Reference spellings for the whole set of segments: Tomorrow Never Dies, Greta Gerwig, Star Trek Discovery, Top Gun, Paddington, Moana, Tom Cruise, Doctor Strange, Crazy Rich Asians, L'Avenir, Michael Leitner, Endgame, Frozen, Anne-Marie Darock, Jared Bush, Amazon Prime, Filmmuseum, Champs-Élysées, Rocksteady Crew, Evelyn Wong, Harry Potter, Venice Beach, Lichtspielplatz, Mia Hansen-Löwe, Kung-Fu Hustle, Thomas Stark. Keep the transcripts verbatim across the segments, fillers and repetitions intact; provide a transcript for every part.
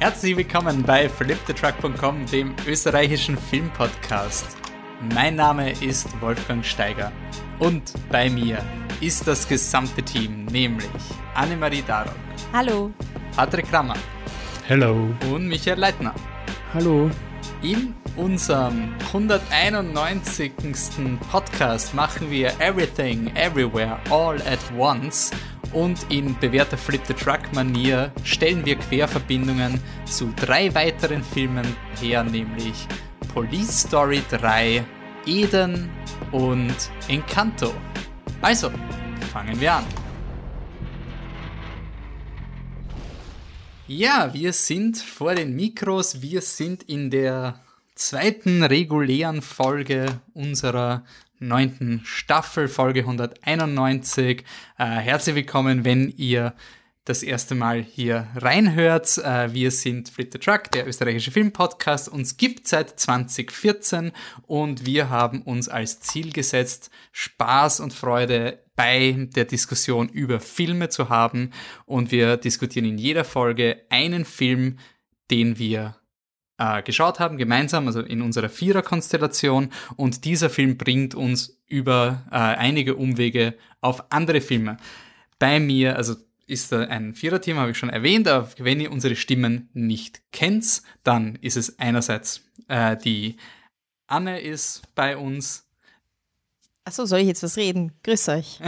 Herzlich willkommen bei Flip the Truck Punkt com, dem österreichischen Filmpodcast. Mein Name ist Wolfgang Steiger und bei mir ist das gesamte Team, nämlich Anne-Marie Darock. Hallo. Patrick Rammer. Hello. Und Michael Leitner. Hallo. In unserem hunderteinundneunzigsten Podcast machen wir Everything, Everywhere, All at Once. Und in bewährter Flip-the-Truck-Manier stellen wir Querverbindungen zu drei weiteren Filmen her, nämlich Police Story drei, Eden und Encanto. Also, fangen wir an. Ja, wir sind vor den Mikros, wir sind in der zweiten regulären Folge unserer neunten Staffel, Folge hunderteinundneunzig. Äh, herzlich willkommen, wenn ihr das erste Mal hier reinhört. Äh, wir sind Flip the Truck, der österreichische Filmpodcast. Uns gibt es seit zwanzig vierzehn und wir haben uns als Ziel gesetzt, Spaß und Freude bei der Diskussion über Filme zu haben. Und wir diskutieren in jeder Folge einen Film, den wir geschaut haben, gemeinsam, also in unserer Vierer-Konstellation, und dieser Film bringt uns über äh, einige Umwege auf andere Filme. Bei mir, also ist da ein Vierer-Team, habe ich schon erwähnt, aber wenn ihr unsere Stimmen nicht kennt, dann ist es einerseits äh, die Anne ist bei uns. Achso, soll ich jetzt was reden? Grüß euch.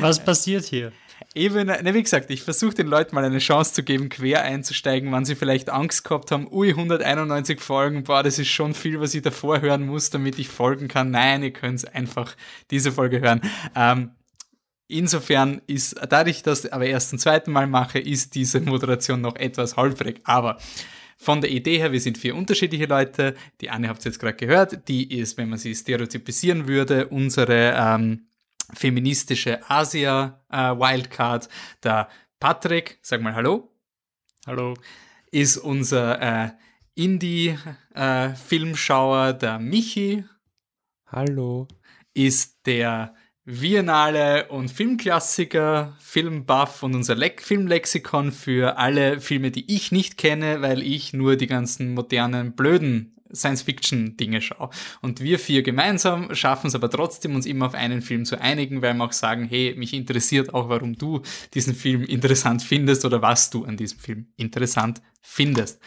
Was passiert hier? Eben, ne, wie gesagt, ich versuche den Leuten mal eine Chance zu geben, quer einzusteigen, wann sie vielleicht Angst gehabt haben, ui, hunderteinundneunzig Folgen, boah, das ist schon viel, was ich davor hören muss, damit ich folgen kann. Nein, ihr könnt einfach diese Folge hören. Ähm, insofern ist, dadurch, dass ich das aber erst zum zweiten Mal mache, ist diese Moderation noch etwas holprig. Aber von der Idee her, wir sind vier unterschiedliche Leute. Die Anne habt ihr jetzt gerade gehört, die ist, wenn man sie stereotypisieren würde, unsere ähm, feministische Asia-Wildcard. Äh, der Patrick, sag mal Hallo. Hallo. Ist unser äh, Indie-Filmschauer, äh, der Michi. Hallo. Ist der Viennale und Filmklassiker, Filmbuff und unser Le- Filmlexikon für alle Filme, die ich nicht kenne, weil ich nur die ganzen modernen, blöden Science-Fiction-Dinge schaue. Und wir vier gemeinsam schaffen es aber trotzdem, uns immer auf einen Film zu einigen, weil wir auch sagen, hey, mich interessiert auch, warum du diesen Film interessant findest oder was du an diesem Film interessant findest.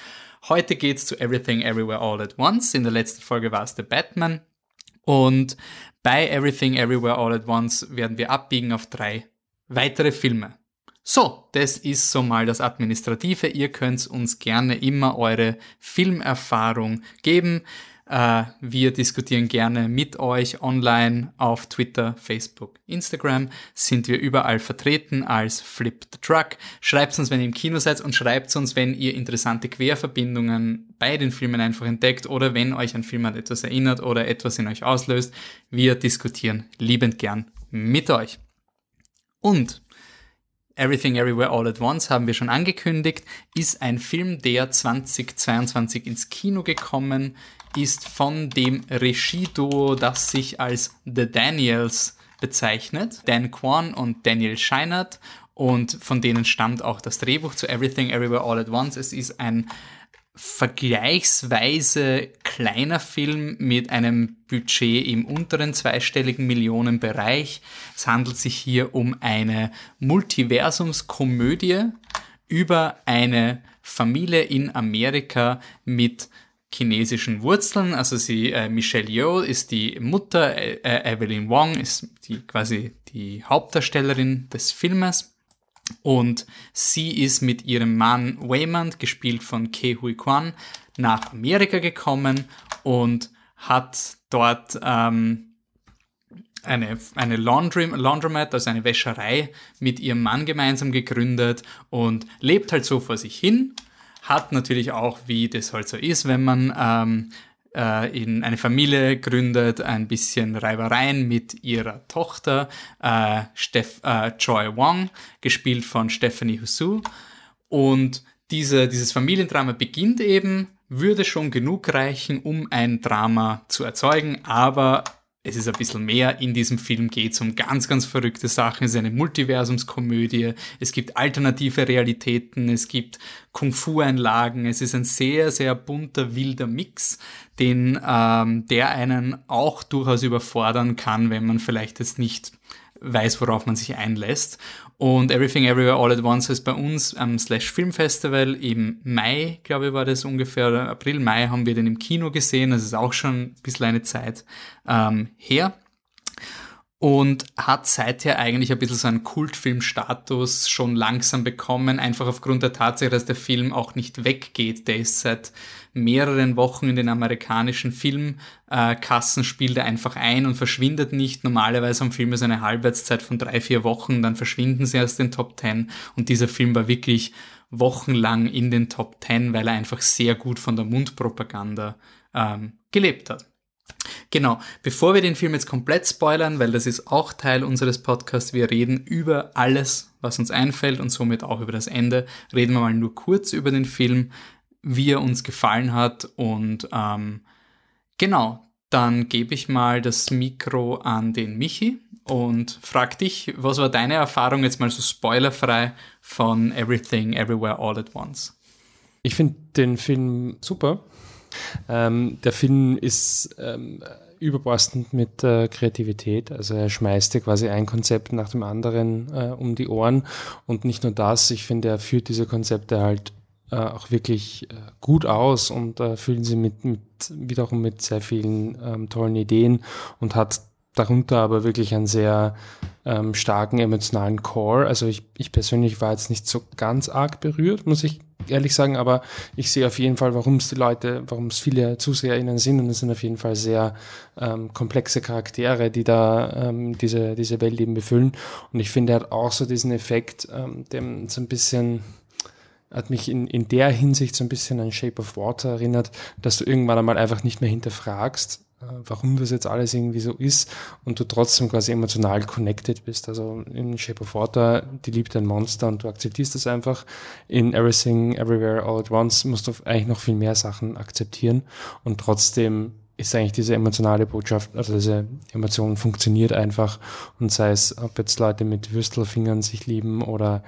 Heute geht's zu Everything, Everywhere, All at Once. In der letzten Folge war es The Batman. Und bei Everything, Everywhere, All at Once werden wir abbiegen auf drei weitere Filme. So, das ist so mal das Administrative. Ihr könnt uns gerne immer eure Filmerfahrung geben. Äh, wir diskutieren gerne mit euch online auf Twitter, Facebook, Instagram. Sind wir überall vertreten als Flip the Truck. Schreibt uns, wenn ihr im Kino seid, und schreibt uns, wenn ihr interessante Querverbindungen bei den Filmen einfach entdeckt oder wenn euch ein Film an etwas erinnert oder etwas in euch auslöst. Wir diskutieren liebend gern mit euch. Und Everything, Everywhere, All at Once, haben wir schon angekündigt, ist ein Film, der zweitausendzweiundzwanzig ins Kino gekommen ist, von dem Regieduo, das sich als The Daniels bezeichnet, Dan Kwan und Daniel Scheinert, und von denen stammt auch das Drehbuch zu Everything, Everywhere, All at Once. Es ist ein vergleichsweise kleiner Film mit einem Budget im unteren zweistelligen Millionenbereich. Es handelt sich hier um eine Multiversumskomödie über eine Familie in Amerika mit chinesischen Wurzeln. Also sie, äh, Michelle Yeoh ist die Mutter, äh, Evelyn Wong ist die, quasi die Hauptdarstellerin des Filmes. Und sie ist mit ihrem Mann Waymond, gespielt von Ke Huy Quan, nach Amerika gekommen und hat dort ähm, eine, eine Laundry, Laundromat, also eine Wäscherei, mit ihrem Mann gemeinsam gegründet und lebt halt so vor sich hin. Hat natürlich auch, wie das halt so ist, wenn man ähm, äh, in eine Familie gründet, ein bisschen Reibereien mit ihrer Tochter äh, Steph, äh, Joy Wong, gespielt von Stephanie Hsu. Und diese, dieses Familiendrama beginnt eben, würde schon genug reichen, um ein Drama zu erzeugen, aber es ist ein bisschen mehr. In diesem Film geht es um ganz, ganz verrückte Sachen. Es ist eine Multiversumskomödie. Es gibt alternative Realitäten. Es gibt Kung-Fu-Einlagen. Es ist ein sehr, sehr bunter, wilder Mix, den, ähm, der einen auch durchaus überfordern kann, wenn man vielleicht jetzt nicht weiß, worauf man sich einlässt. Und Everything, Everywhere, All at Once ist bei uns am Slash Filmfestival im Mai, glaube ich, war das ungefähr, oder April, Mai haben wir den im Kino gesehen. Das ist auch schon ein bisschen eine Zeit ähm, her. Und hat seither eigentlich ein bisschen so einen Kultfilmstatus schon langsam bekommen, einfach aufgrund der Tatsache, dass der Film auch nicht weggeht. Der ist seit mehreren Wochen in den amerikanischen Filmkassen, äh, spielt er einfach ein und verschwindet nicht. Normalerweise haben Filme so eine Halbwertszeit von drei, vier Wochen, dann verschwinden sie aus den Top Ten. Und dieser Film war wirklich wochenlang in den Top Ten, weil er einfach sehr gut von der Mundpropaganda ähm, gelebt hat. Genau, bevor wir den Film jetzt komplett spoilern, weil das ist auch Teil unseres Podcasts, wir reden über alles, was uns einfällt und somit auch über das Ende, reden wir mal nur kurz über den Film, wie er uns gefallen hat und ähm, genau, dann gebe ich mal das Mikro an den Michi und frag dich, was war deine Erfahrung jetzt mal so spoilerfrei von Everything, Everywhere, All at Once? Ich finde den Film super. Ähm, der Film ist ähm, überbordend mit äh, Kreativität, also er schmeißt dir quasi ein Konzept nach dem anderen äh, um die Ohren und nicht nur das, ich finde, er führt diese Konzepte halt äh, auch wirklich äh, gut aus und äh, füllen sie mit, mit wiederum mit sehr vielen ähm, tollen Ideen und hat darunter aber wirklich einen sehr ähm, starken emotionalen Core. Also ich, ich persönlich war jetzt nicht so ganz arg berührt, muss ich ehrlich sagen, aber ich sehe auf jeden Fall, warum es die Leute, warum es viele ZuseherInnen sind und es sind auf jeden Fall sehr ähm, komplexe Charaktere, die da ähm, diese, diese Welt eben befüllen und ich finde, er hat auch so diesen Effekt, ähm, dem so ein bisschen... hat mich in, in der Hinsicht so ein bisschen an Shape of Water erinnert, dass du irgendwann einmal einfach nicht mehr hinterfragst, äh, warum das jetzt alles irgendwie so ist und du trotzdem quasi emotional connected bist. Also in Shape of Water, die liebt ein Monster und du akzeptierst das einfach. In Everything, Everywhere, All at Once musst du eigentlich noch viel mehr Sachen akzeptieren und trotzdem ist eigentlich diese emotionale Botschaft, also diese Emotion funktioniert einfach und sei es, ob jetzt Leute mit Würstelfingern sich lieben oder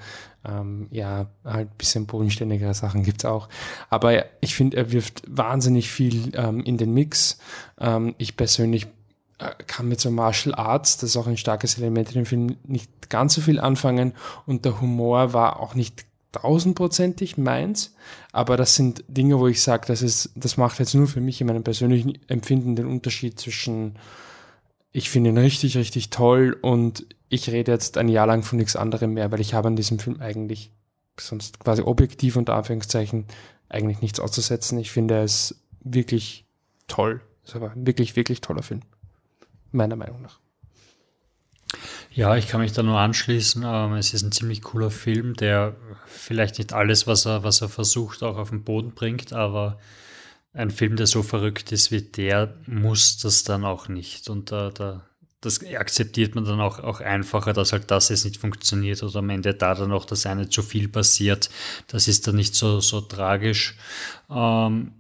ähm, ja, halt ein bisschen bodenständigere Sachen gibt's auch. Aber ich finde, er wirft wahnsinnig viel ähm, in den Mix. Ähm, ich persönlich kann mit so Martial Arts, das ist auch ein starkes Element in dem Film, nicht ganz so viel anfangen und der Humor war auch nicht tausendprozentig meins, aber das sind Dinge, wo ich sage, das ist, das macht jetzt nur für mich in meinem persönlichen Empfinden den Unterschied zwischen ich finde ihn richtig, richtig toll und ich rede jetzt ein Jahr lang von nichts anderem mehr, weil ich habe an diesem Film eigentlich sonst quasi objektiv unter Anführungszeichen eigentlich nichts auszusetzen. Ich finde es wirklich toll. Es war ein wirklich, wirklich toller Film. Meiner Meinung nach. Ja, ich kann mich da nur anschließen. Es ist ein ziemlich cooler Film, der vielleicht nicht alles, was er, was er versucht, auch auf den Boden bringt, aber ein Film, der so verrückt ist wie der, muss das dann auch nicht. Und da, da, das akzeptiert man dann auch, auch einfacher, dass halt das jetzt nicht funktioniert oder am Ende da dann auch das eine zu viel passiert. Das ist dann nicht so, so tragisch. Ähm,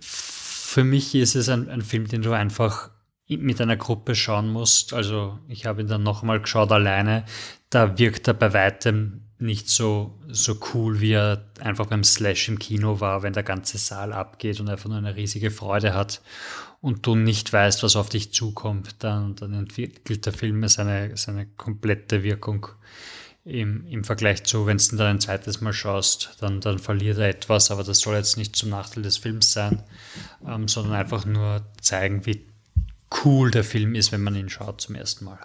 für mich ist es ein, ein Film, den du einfach mit einer Gruppe schauen musst, also ich habe ihn dann nochmal geschaut alleine, da wirkt er bei weitem nicht so, so cool, wie er einfach beim Slash im Kino war, wenn der ganze Saal abgeht und einfach nur eine riesige Freude hat und du nicht weißt, was auf dich zukommt, dann, dann entwickelt der Film seine, seine komplette Wirkung. Im, im Vergleich zu, wenn du dann ein zweites Mal schaust, dann, dann verliert er etwas, aber das soll jetzt nicht zum Nachteil des Films sein, ähm, sondern einfach nur zeigen, wie cool der Film ist, wenn man ihn schaut zum ersten Mal.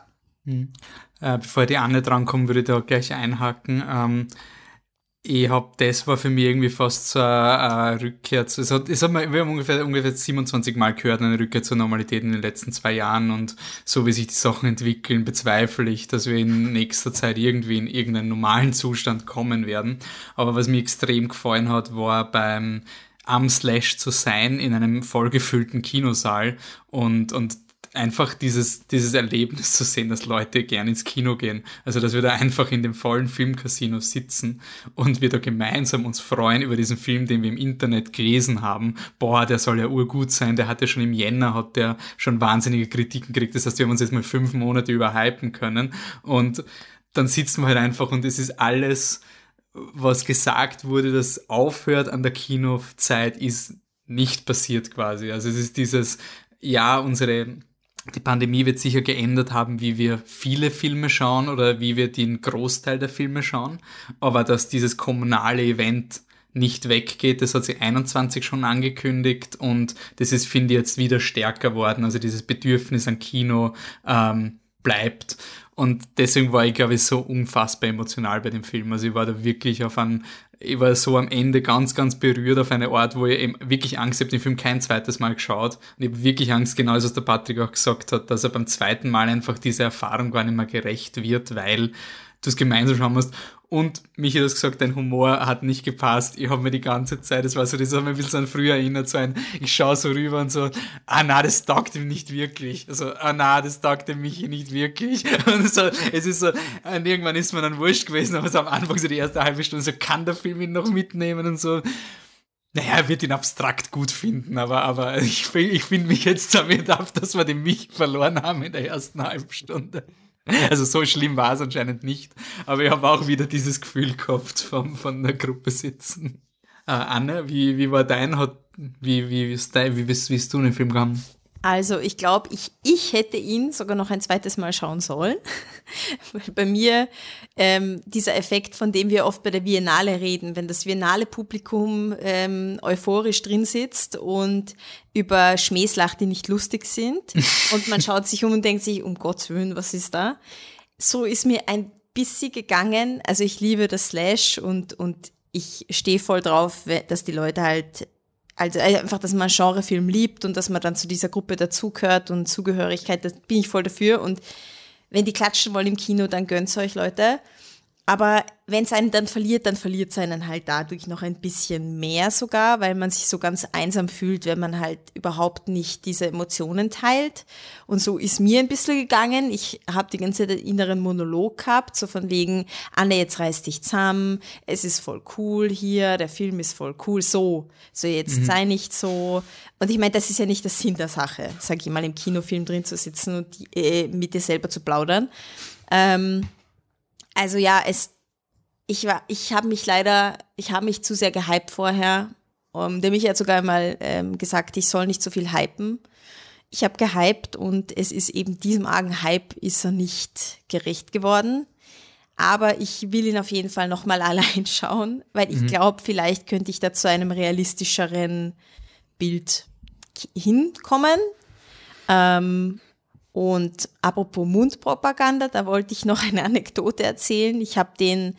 Mhm. Äh, bevor die Anne drankommt, würde ich da gleich einhaken. Ähm, ich hab, das war für mich irgendwie fast so eine äh, Rückkehr zu, es hat, es hat man, wir haben ungefähr, ungefähr siebenundzwanzig Mal gehört, eine Rückkehr zur Normalität in den letzten zwei Jahren und so wie sich die Sachen entwickeln, bezweifle ich, dass wir in nächster Zeit irgendwie in irgendeinen normalen Zustand kommen werden. Aber was mir extrem gefallen hat, war beim am Slash zu sein in einem vollgefüllten Kinosaal und, und einfach dieses, dieses Erlebnis zu sehen, dass Leute gern ins Kino gehen. Also, dass wir da einfach in dem vollen Filmcasino sitzen und wir da gemeinsam uns freuen über diesen Film, den wir im Internet gelesen haben. Boah, der soll ja urgut sein, der hat ja schon im Jänner, hat der schon wahnsinnige Kritiken gekriegt. Das heißt, wir haben uns jetzt mal fünf Monate überhypen können. Und dann sitzen wir halt einfach und es ist alles, was gesagt wurde, das aufhört an der Kinozeit, ist nicht passiert quasi. Also es ist dieses, ja, unsere, die Pandemie wird sicher geändert haben, wie wir viele Filme schauen oder wie wir den Großteil der Filme schauen, aber dass dieses kommunale Event nicht weggeht, das hat sie einundzwanzig schon angekündigt und das ist, finde ich, jetzt wieder stärker worden. Also dieses Bedürfnis an Kino ähm, bleibt. Und deswegen war ich, glaube ich, so unfassbar emotional bei dem Film. Also ich war da wirklich auf einem, ich war so am Ende ganz, ganz berührt auf eine Art, wo ich eben wirklich Angst habe, den Film kein zweites Mal geschaut. Und ich habe wirklich Angst, genau das, was der Patrick auch gesagt hat, dass er beim zweiten Mal einfach dieser Erfahrung gar nicht mehr gerecht wird, weil du es gemeinsam schauen musst. Und Michi hat das gesagt, dein Humor hat nicht gepasst. Ich habe mir die ganze Zeit, das war so, das hat mir ein bisschen an früher erinnert, so ein, ich schaue so rüber und so, ah na, das taugt ihm nicht wirklich. Also, ah na, das taugt dem Michi nicht wirklich. Und so, es ist so, irgendwann ist mir dann wurscht gewesen, aber so am Anfang, so die erste halbe Stunde, so kann der Film ihn noch mitnehmen und so. Naja, er wird ihn abstrakt gut finden, aber, aber ich, ich finde mich jetzt damit ab, dass wir den Michi verloren haben in der ersten halben Stunde. Also so schlimm war es anscheinend nicht, aber ich habe auch wieder dieses Gefühl gehabt vom, von der Gruppe sitzen. Äh, Anne, wie, wie war dein, hat, wie, wie, wie, wie bist, bist du in den Film gegangen? Also ich glaube, ich, ich hätte ihn sogar noch ein zweites Mal schauen sollen, weil bei mir ähm, dieser Effekt, von dem wir oft bei der Viennale reden, wenn das Viennale-Publikum ähm, euphorisch drin sitzt und über Schmähs lacht, die nicht lustig sind und man schaut sich um und denkt sich, um Gottes Willen, was ist da? So ist mir ein bisschen gegangen, also ich liebe das Slash und, und ich stehe voll drauf, dass die Leute halt, also einfach, dass man einen Genrefilm liebt und dass man dann zu dieser Gruppe dazugehört und Zugehörigkeit, da bin ich voll dafür. Und wenn die klatschen wollen im Kino, dann gönnt's euch, Leute. Aber wenn es einen dann verliert, dann verliert es einen halt dadurch noch ein bisschen mehr sogar, weil man sich so ganz einsam fühlt, wenn man halt überhaupt nicht diese Emotionen teilt. Und so ist mir ein bisschen gegangen. Ich habe die ganze Zeit einen inneren Monolog gehabt, so von wegen, Anne, jetzt reiß dich zusammen, es ist voll cool hier, der Film ist voll cool, so, so jetzt mhm. sei nicht so. Und ich meine, das ist ja nicht der Sinn der Sache, sage ich mal, im Kinofilm drin zu sitzen und die, äh, mit dir selber zu plaudern. Ähm, Also ja, es, ich war, ich habe mich leider, ich habe mich zu sehr gehypt vorher. Um, der Michael hat sogar mal ähm, gesagt, ich soll nicht so viel hypen. Ich habe gehypt und es ist eben diesem argen Hype ist er nicht gerecht geworden. Aber ich will ihn auf jeden Fall nochmal allein schauen, weil ich mhm. glaube, vielleicht könnte ich da zu einem realistischeren Bild hinkommen. Ähm, Und apropos Mundpropaganda, da wollte ich noch eine Anekdote erzählen. Ich habe den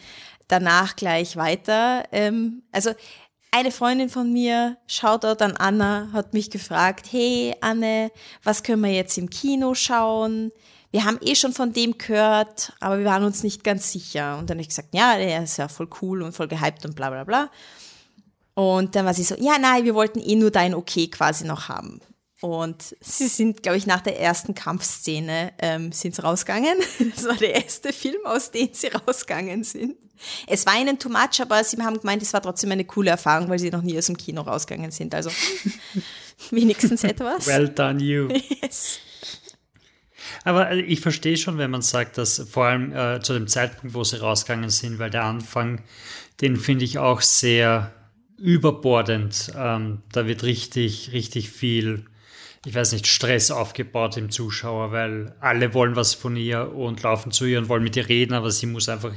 danach gleich weiter. Ähm, also eine Freundin von mir, Shoutout an Anna, hat mich gefragt, hey Anne, was können wir jetzt im Kino schauen? Wir haben eh schon von dem gehört, aber wir waren uns nicht ganz sicher. Und dann habe ich gesagt, ja, der ist ja voll cool und voll gehypt und bla bla bla. Und dann war sie so, ja, nein, wir wollten eh nur dein Okay quasi noch haben. Und sie sind, glaube ich, nach der ersten Kampfszene ähm, sind sie rausgegangen. Das war der erste Film, aus dem sie rausgegangen sind. Es war ihnen too much, aber sie haben gemeint, es war trotzdem eine coole Erfahrung, weil sie noch nie aus dem Kino rausgegangen sind. Also wenigstens etwas. Well done you. Yes. Aber ich verstehe schon, wenn man sagt, dass vor allem äh, zu dem Zeitpunkt, wo sie rausgegangen sind, weil der Anfang, den finde ich auch sehr überbordend. Ähm, da wird richtig, richtig viel... ich weiß nicht, Stress aufgebaut im Zuschauer, weil alle wollen was von ihr und laufen zu ihr und wollen mit ihr reden, aber sie muss einfach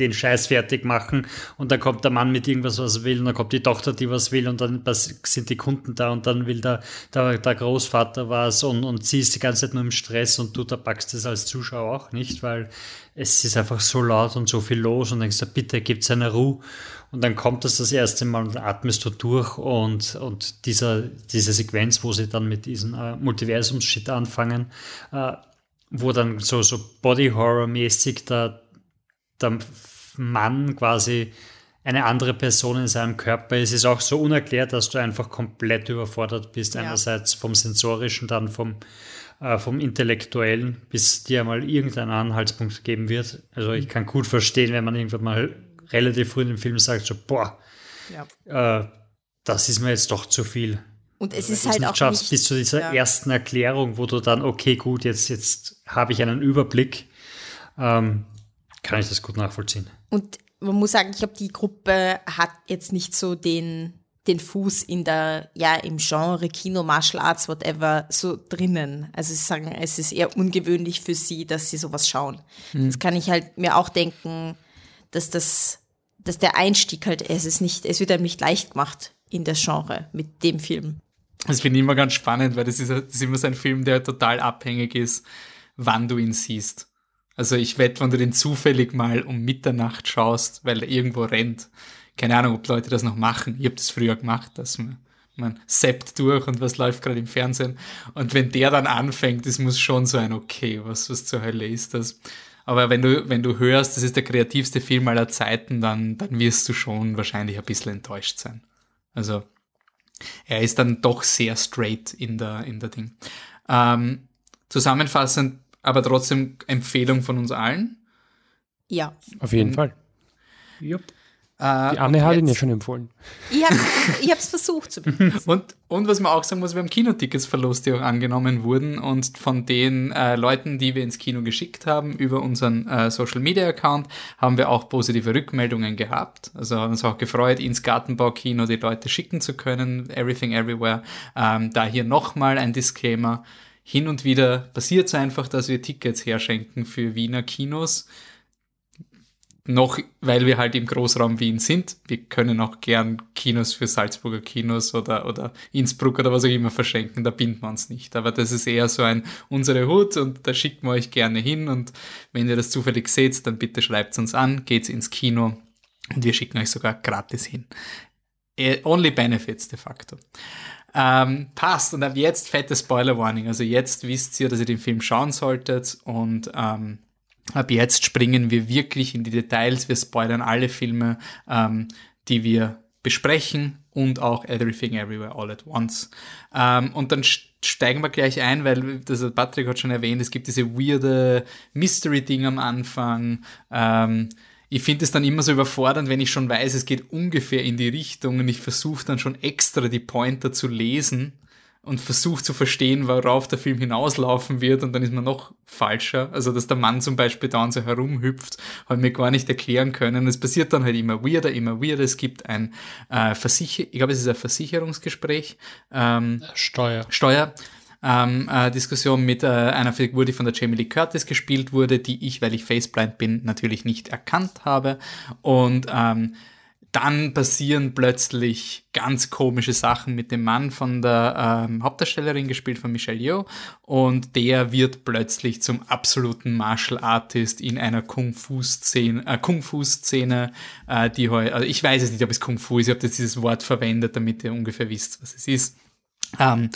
den Scheiß fertig machen und dann kommt der Mann mit irgendwas, was er will und dann kommt die Tochter, die was will und dann sind die Kunden da und dann will der, der, der Großvater was und, und sie ist die ganze Zeit nur im Stress und du, da packst das als Zuschauer auch nicht, weil es ist einfach so laut und so viel los und denkst du, bitte, gibt's eine Ruhe. Und dann kommt das das erste Mal und atmest du durch und, und dieser, diese Sequenz, wo sie dann mit diesem äh, Multiversums-Shit anfangen, äh, wo dann so, so Body-Horror-mäßig der, der Mann quasi eine andere Person in seinem Körper ist, ist auch so unerklärt, dass du einfach komplett überfordert bist. Ja. Einerseits vom Sensorischen, dann vom, äh, vom Intellektuellen, bis dir mal irgendein Anhaltspunkt geben wird. Also ich kann gut verstehen, wenn man irgendwann mal relativ früh in dem Film sagt, so boah, ja. äh, das ist mir jetzt doch zu viel. Und es ist halt auch nicht, bis zu dieser ja. ersten Erklärung, wo du dann, okay, gut, jetzt, jetzt habe ich einen Überblick, ähm, kann ich das gut nachvollziehen. Und man muss sagen, ich glaube, die Gruppe hat jetzt nicht so den, den Fuß in der, ja, im Genre, Kino, Martial Arts, whatever, so drinnen. Also sie sagen, es ist eher ungewöhnlich für sie, dass sie sowas schauen. Mhm. Das kann ich halt mir auch denken, dass das, dass der Einstieg halt, es ist nicht, es wird einem nicht leicht gemacht in das Genre mit dem Film. Das finde ich immer ganz spannend, weil das ist, das ist immer so ein Film, der total abhängig ist, wann du ihn siehst. Also ich wette, wenn du den zufällig mal um Mitternacht schaust, weil er irgendwo rennt, keine Ahnung, ob Leute das noch machen. Ich habe das früher gemacht, dass man, man zappt durch und was läuft gerade im Fernsehen. Und wenn der dann anfängt, das muss schon so ein, okay, was, was zur Hölle ist das? Aber wenn du, wenn du hörst, das ist der kreativste Film aller Zeiten, dann, dann wirst du schon wahrscheinlich ein bisschen enttäuscht sein. Also er ist dann doch sehr straight in der, in der Ding. Ähm, zusammenfassend, aber trotzdem Empfehlung von uns allen. Ja. Auf jeden und, Fall. Jupp. Äh, Die Anne hat ihn ja schon empfohlen. Ich habe ich hab's versucht zu und, und was man auch sagen muss, wir haben Kinotickets verlost, die auch angenommen wurden. Und von den äh, Leuten, die wir ins Kino geschickt haben, über unseren äh, Social-Media-Account, haben wir auch positive Rückmeldungen gehabt. Also haben uns auch gefreut, ins Gartenbaukino die Leute schicken zu können. Everything, Everywhere. Ähm, da hier nochmal ein Disclaimer. Hin und wieder passiert es einfach, dass wir Tickets herschenken für Wiener Kinos. Noch, weil wir halt im Großraum Wien sind. Wir können auch gern Kinos für Salzburger Kinos oder, oder Innsbruck oder was auch immer verschenken. Da binden wir uns nicht. Aber das ist eher so ein unsere Hut und da schickt man euch gerne hin. Und wenn ihr das zufällig seht, dann bitte schreibt es uns an, geht's ins Kino und wir schicken euch sogar gratis hin. Only benefits de facto. Ähm, passt, und ab jetzt fette Spoiler-Warning. Also jetzt wisst ihr, dass ihr den Film schauen solltet und ähm, ab jetzt springen wir wirklich in die Details. Wir spoilern alle Filme, ähm, die wir besprechen und auch Everything, Everywhere, All at Once. Ähm, und dann steigen wir gleich ein, weil das Patrick hat schon erwähnt, es gibt diese weirde Mystery-Ding am Anfang, ähm, ich finde es dann immer so überfordernd, wenn ich schon weiß, es geht ungefähr in die Richtung und ich versuche dann schon extra die Pointer zu lesen und versuche zu verstehen, worauf der Film hinauslaufen wird und dann ist man noch falscher. Also, dass der Mann zum Beispiel da und so herumhüpft, habe ich mir gar nicht erklären können. Es passiert dann halt immer weirder, immer weirder. Es gibt ein äh, Versicher... Ich glaube, es ist ein Versicherungsgespräch. Ähm, Steuer. Steuer. Ähm, äh, Diskussion mit äh, einer Figur, die von der Jamie Lee Curtis gespielt wurde, die ich, weil ich faceblind bin, natürlich nicht erkannt habe. Und ähm, dann passieren plötzlich ganz komische Sachen mit dem Mann von der ähm, Hauptdarstellerin, gespielt von Michelle Yeoh. Und der wird plötzlich zum absoluten Martial Artist in einer Kung-Fu-Szene, äh, Kung-Fu-Szene, äh, die heute, also ich weiß es nicht, ob es Kung-Fu ist, ich habe jetzt dieses Wort verwendet, damit ihr ungefähr wisst, was es ist. Ähm,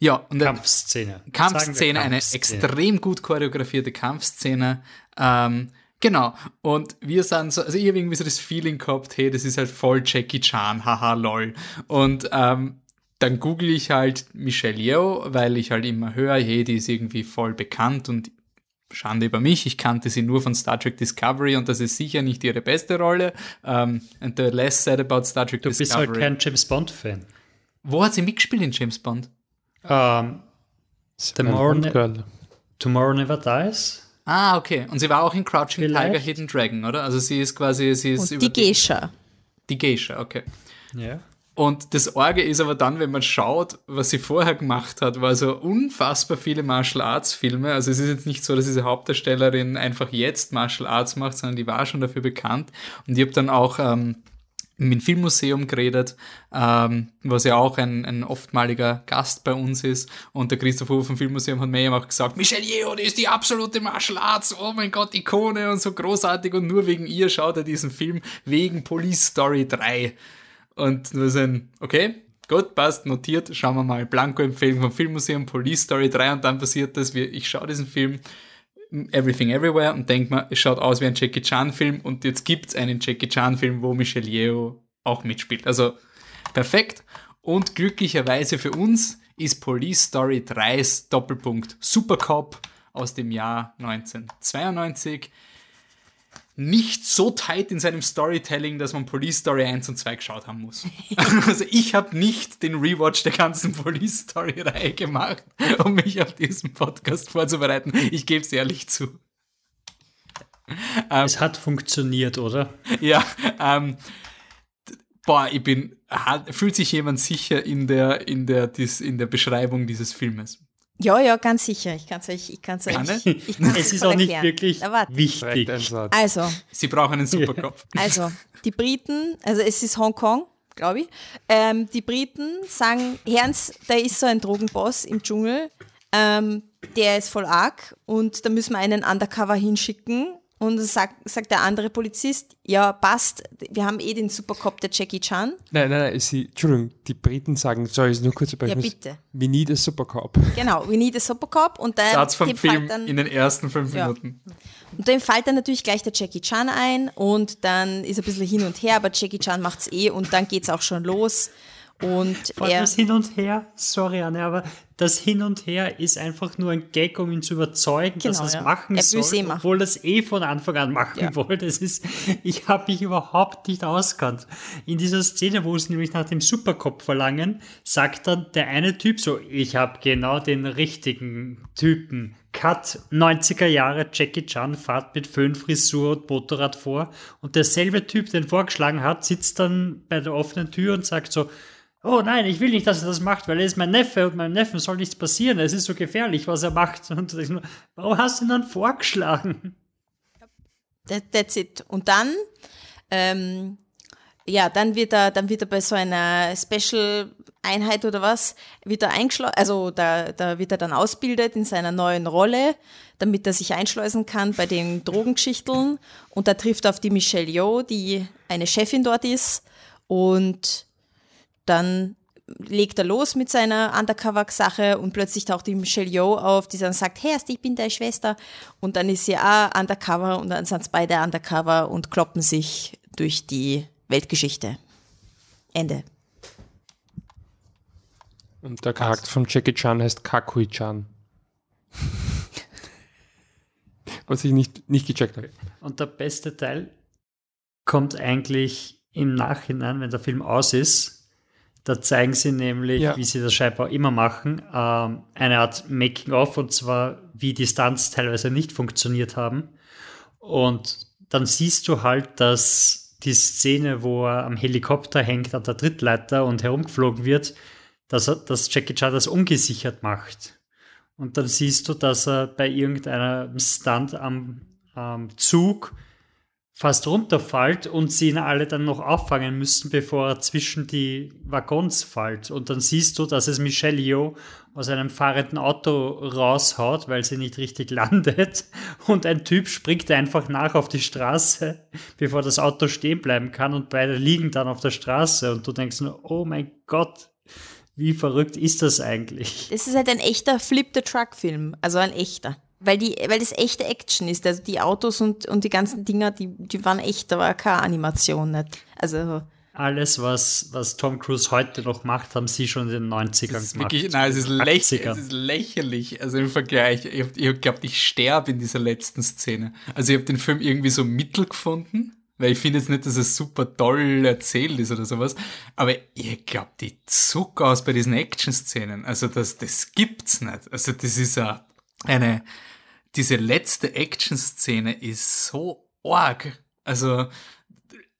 Ja, und Kampfszene. Kampfszene, eine extrem gut choreografierte Kampfszene. Ähm, genau. Und wir sind so, also ich habe irgendwie so das Feeling gehabt, hey, das ist halt voll Jackie Chan, haha, lol. Und ähm, dann google ich halt Michelle Yeoh, weil ich halt immer höre, hey, die ist irgendwie voll bekannt und Schande über mich, ich kannte sie nur von Star Trek Discovery und das ist sicher nicht ihre beste Rolle. Um, and the less said about Star Trek Discovery. Du bist halt kein James Bond-Fan. Wo hat sie mitgespielt in James Bond? Um, Tomorrow, ne- Tomorrow Never Dies. Ah, okay. Und sie war auch in Crouching Vielleicht. Tiger, Hidden Dragon, oder? Also sie ist quasi... Sie ist über die Geisha. Die Geisha, okay. Ja. Yeah. Und das Orge ist aber dann, wenn man schaut, was sie vorher gemacht hat, war so unfassbar viele Martial Arts Filme. Also es ist jetzt nicht so, dass diese Hauptdarstellerin einfach jetzt Martial Arts macht, sondern die war schon dafür bekannt. Und ich habe dann auch... Ähm, im Filmmuseum geredet, ähm, was ja auch ein, ein oftmaliger Gast bei uns ist. Und der Christoph Huber vom Filmmuseum hat mir eben auch gesagt, Michelle Yeoh, die ist die absolute Martial Arts, oh mein Gott, Ikone und so großartig. Und nur wegen ihr schaut er diesen Film, wegen Police Story drei. Und wir sind, okay, gut, passt, notiert, schauen wir mal. Blanco-Empfehlung vom Filmmuseum, Police Story drei. Und dann passiert das, ich schaue diesen Film, Everything, Everywhere und denkt man, es schaut aus wie ein Jackie Chan Film und jetzt gibt's einen Jackie Chan Film, wo Michelle Yeoh auch mitspielt. Also perfekt. Und glücklicherweise für uns ist Police Story drei Doppelpunkt Supercop aus dem Jahr neunzehnhundertzweiundneunzig nicht so tight in seinem Storytelling, dass man Police Story eins und zwei geschaut haben muss. Also ich habe nicht den Rewatch der ganzen Police Story-Reihe gemacht, um mich auf diesen Podcast vorzubereiten. Ich gebe es ehrlich zu. Es ähm, hat funktioniert, oder? Ja. Ähm, boah, ich bin. Hat, fühlt sich jemand sicher in der, in der, dis, in der Beschreibung dieses Filmes? Ja, ja, ganz sicher. Ich kann es euch, ich kann's euch, ich, ich kann's es ist auch nicht erklären. Wirklich wichtig. Also, Sie brauchen einen Superkopf. Also, die Briten, also es ist Hongkong, glaube ich, ähm, die Briten sagen, Herrens, da ist so ein Drogenboss im Dschungel, ähm, der ist voll arg und da müssen wir einen Undercover hinschicken. Und sagt, sagt der andere Polizist, ja, passt, wir haben eh den Supercop, der Jackie Chan. Nein, nein, nein, sie, Entschuldigung, die Briten sagen, sorry, nur kurz ein Beispiel. Ja, bitte. We need a Supercop. Genau, we need a Supercop. Und dann Satz vom Film dann, in den ersten fünf ja. Minuten. Und dann fällt dann natürlich gleich der Jackie Chan ein und dann ist ein bisschen hin und her, aber Jackie Chan macht's eh und dann geht's auch schon los. Und Vor allem das Hin und Her, sorry Anne, aber das Hin und Her ist einfach nur ein Gag, um ihn zu überzeugen, genau, dass er es ja. machen er soll, eh machen. Obwohl er es eh von Anfang an machen ja. wollte. Das ist, ich habe mich überhaupt nicht auskannt. In dieser Szene, wo es nämlich nach dem Supercop verlangen, sagt dann der eine Typ so, ich habe genau den richtigen Typen. Cut, neunziger Jahre, Jackie Chan fährt mit Föhnfrisur und Motorrad vor und derselbe Typ, den vorgeschlagen hat, sitzt dann bei der offenen Tür und sagt so, oh nein, ich will nicht, dass er das macht, weil er ist mein Neffe und meinem Neffen soll nichts passieren. Es ist so gefährlich, was er macht. Und ich nur, warum hast du ihn dann vorgeschlagen? That, that's it. Und dann, ähm, ja, dann wird er, dann wird er bei so einer Special-Einheit oder was, wird er eingeschleust, also da, da wird er dann ausgebildet in seiner neuen Rolle, damit er sich einschleusen kann bei den Drogengeschichteln. Und da trifft er auf die Michelle Yeoh, die eine Chefin dort ist und dann legt er los mit seiner Undercover-Sache und plötzlich taucht die Michelle Yeoh auf, die dann sagt, hey, ich bin deine Schwester. Und dann ist sie auch Undercover und dann sind sie beide Undercover und kloppen sich durch die Weltgeschichte. Ende. Und der Charakter von Jackie Chan heißt Kakui-Chan. Was ich nicht, nicht gecheckt habe. Und der beste Teil kommt eigentlich im Nachhinein, wenn der Film aus ist. Da zeigen sie nämlich, ja. wie sie das scheinbar immer machen, ähm, eine Art Making-of, und zwar wie die Stunts teilweise nicht funktioniert haben. Und dann siehst du halt, dass die Szene, wo er am Helikopter hängt, an der Trittleiter und herumgeflogen wird, dass, er, dass Jackie Chan das ungesichert macht. Und dann siehst du, dass er bei irgendeinem Stunt am, am Zug fast runterfällt und sie ihn alle dann noch auffangen müssen, bevor er zwischen die Waggons fällt. Und dann siehst du, dass es Michelle Yeoh aus einem fahrenden Auto raushaut, weil sie nicht richtig landet. Und ein Typ springt einfach nach auf die Straße, bevor das Auto stehen bleiben kann. Und beide liegen dann auf der Straße. Und du denkst nur, oh mein Gott, wie verrückt ist das eigentlich? Das ist halt ein echter Flip-the-Truck-Film, also ein echter. Weil die, weil das echte Action ist, also die Autos und, und die ganzen Dinger, die, die waren echt, da war keine Animation nicht. Also alles, was, was Tom Cruise heute noch macht, haben sie schon in den neunzigern das ist gemacht. Wirklich, nein, es ist, lächer, es ist lächerlich, also im Vergleich. Ich, ich glaube, ich sterbe in dieser letzten Szene. Also ich habe den Film irgendwie so mittel gefunden, weil ich finde jetzt nicht, dass es super toll erzählt ist oder sowas, aber ich glaube, die zuck aus bei diesen Action-Szenen. Also das, das gibt's nicht. Also das ist ein Eine, diese letzte Action-Szene ist so arg, also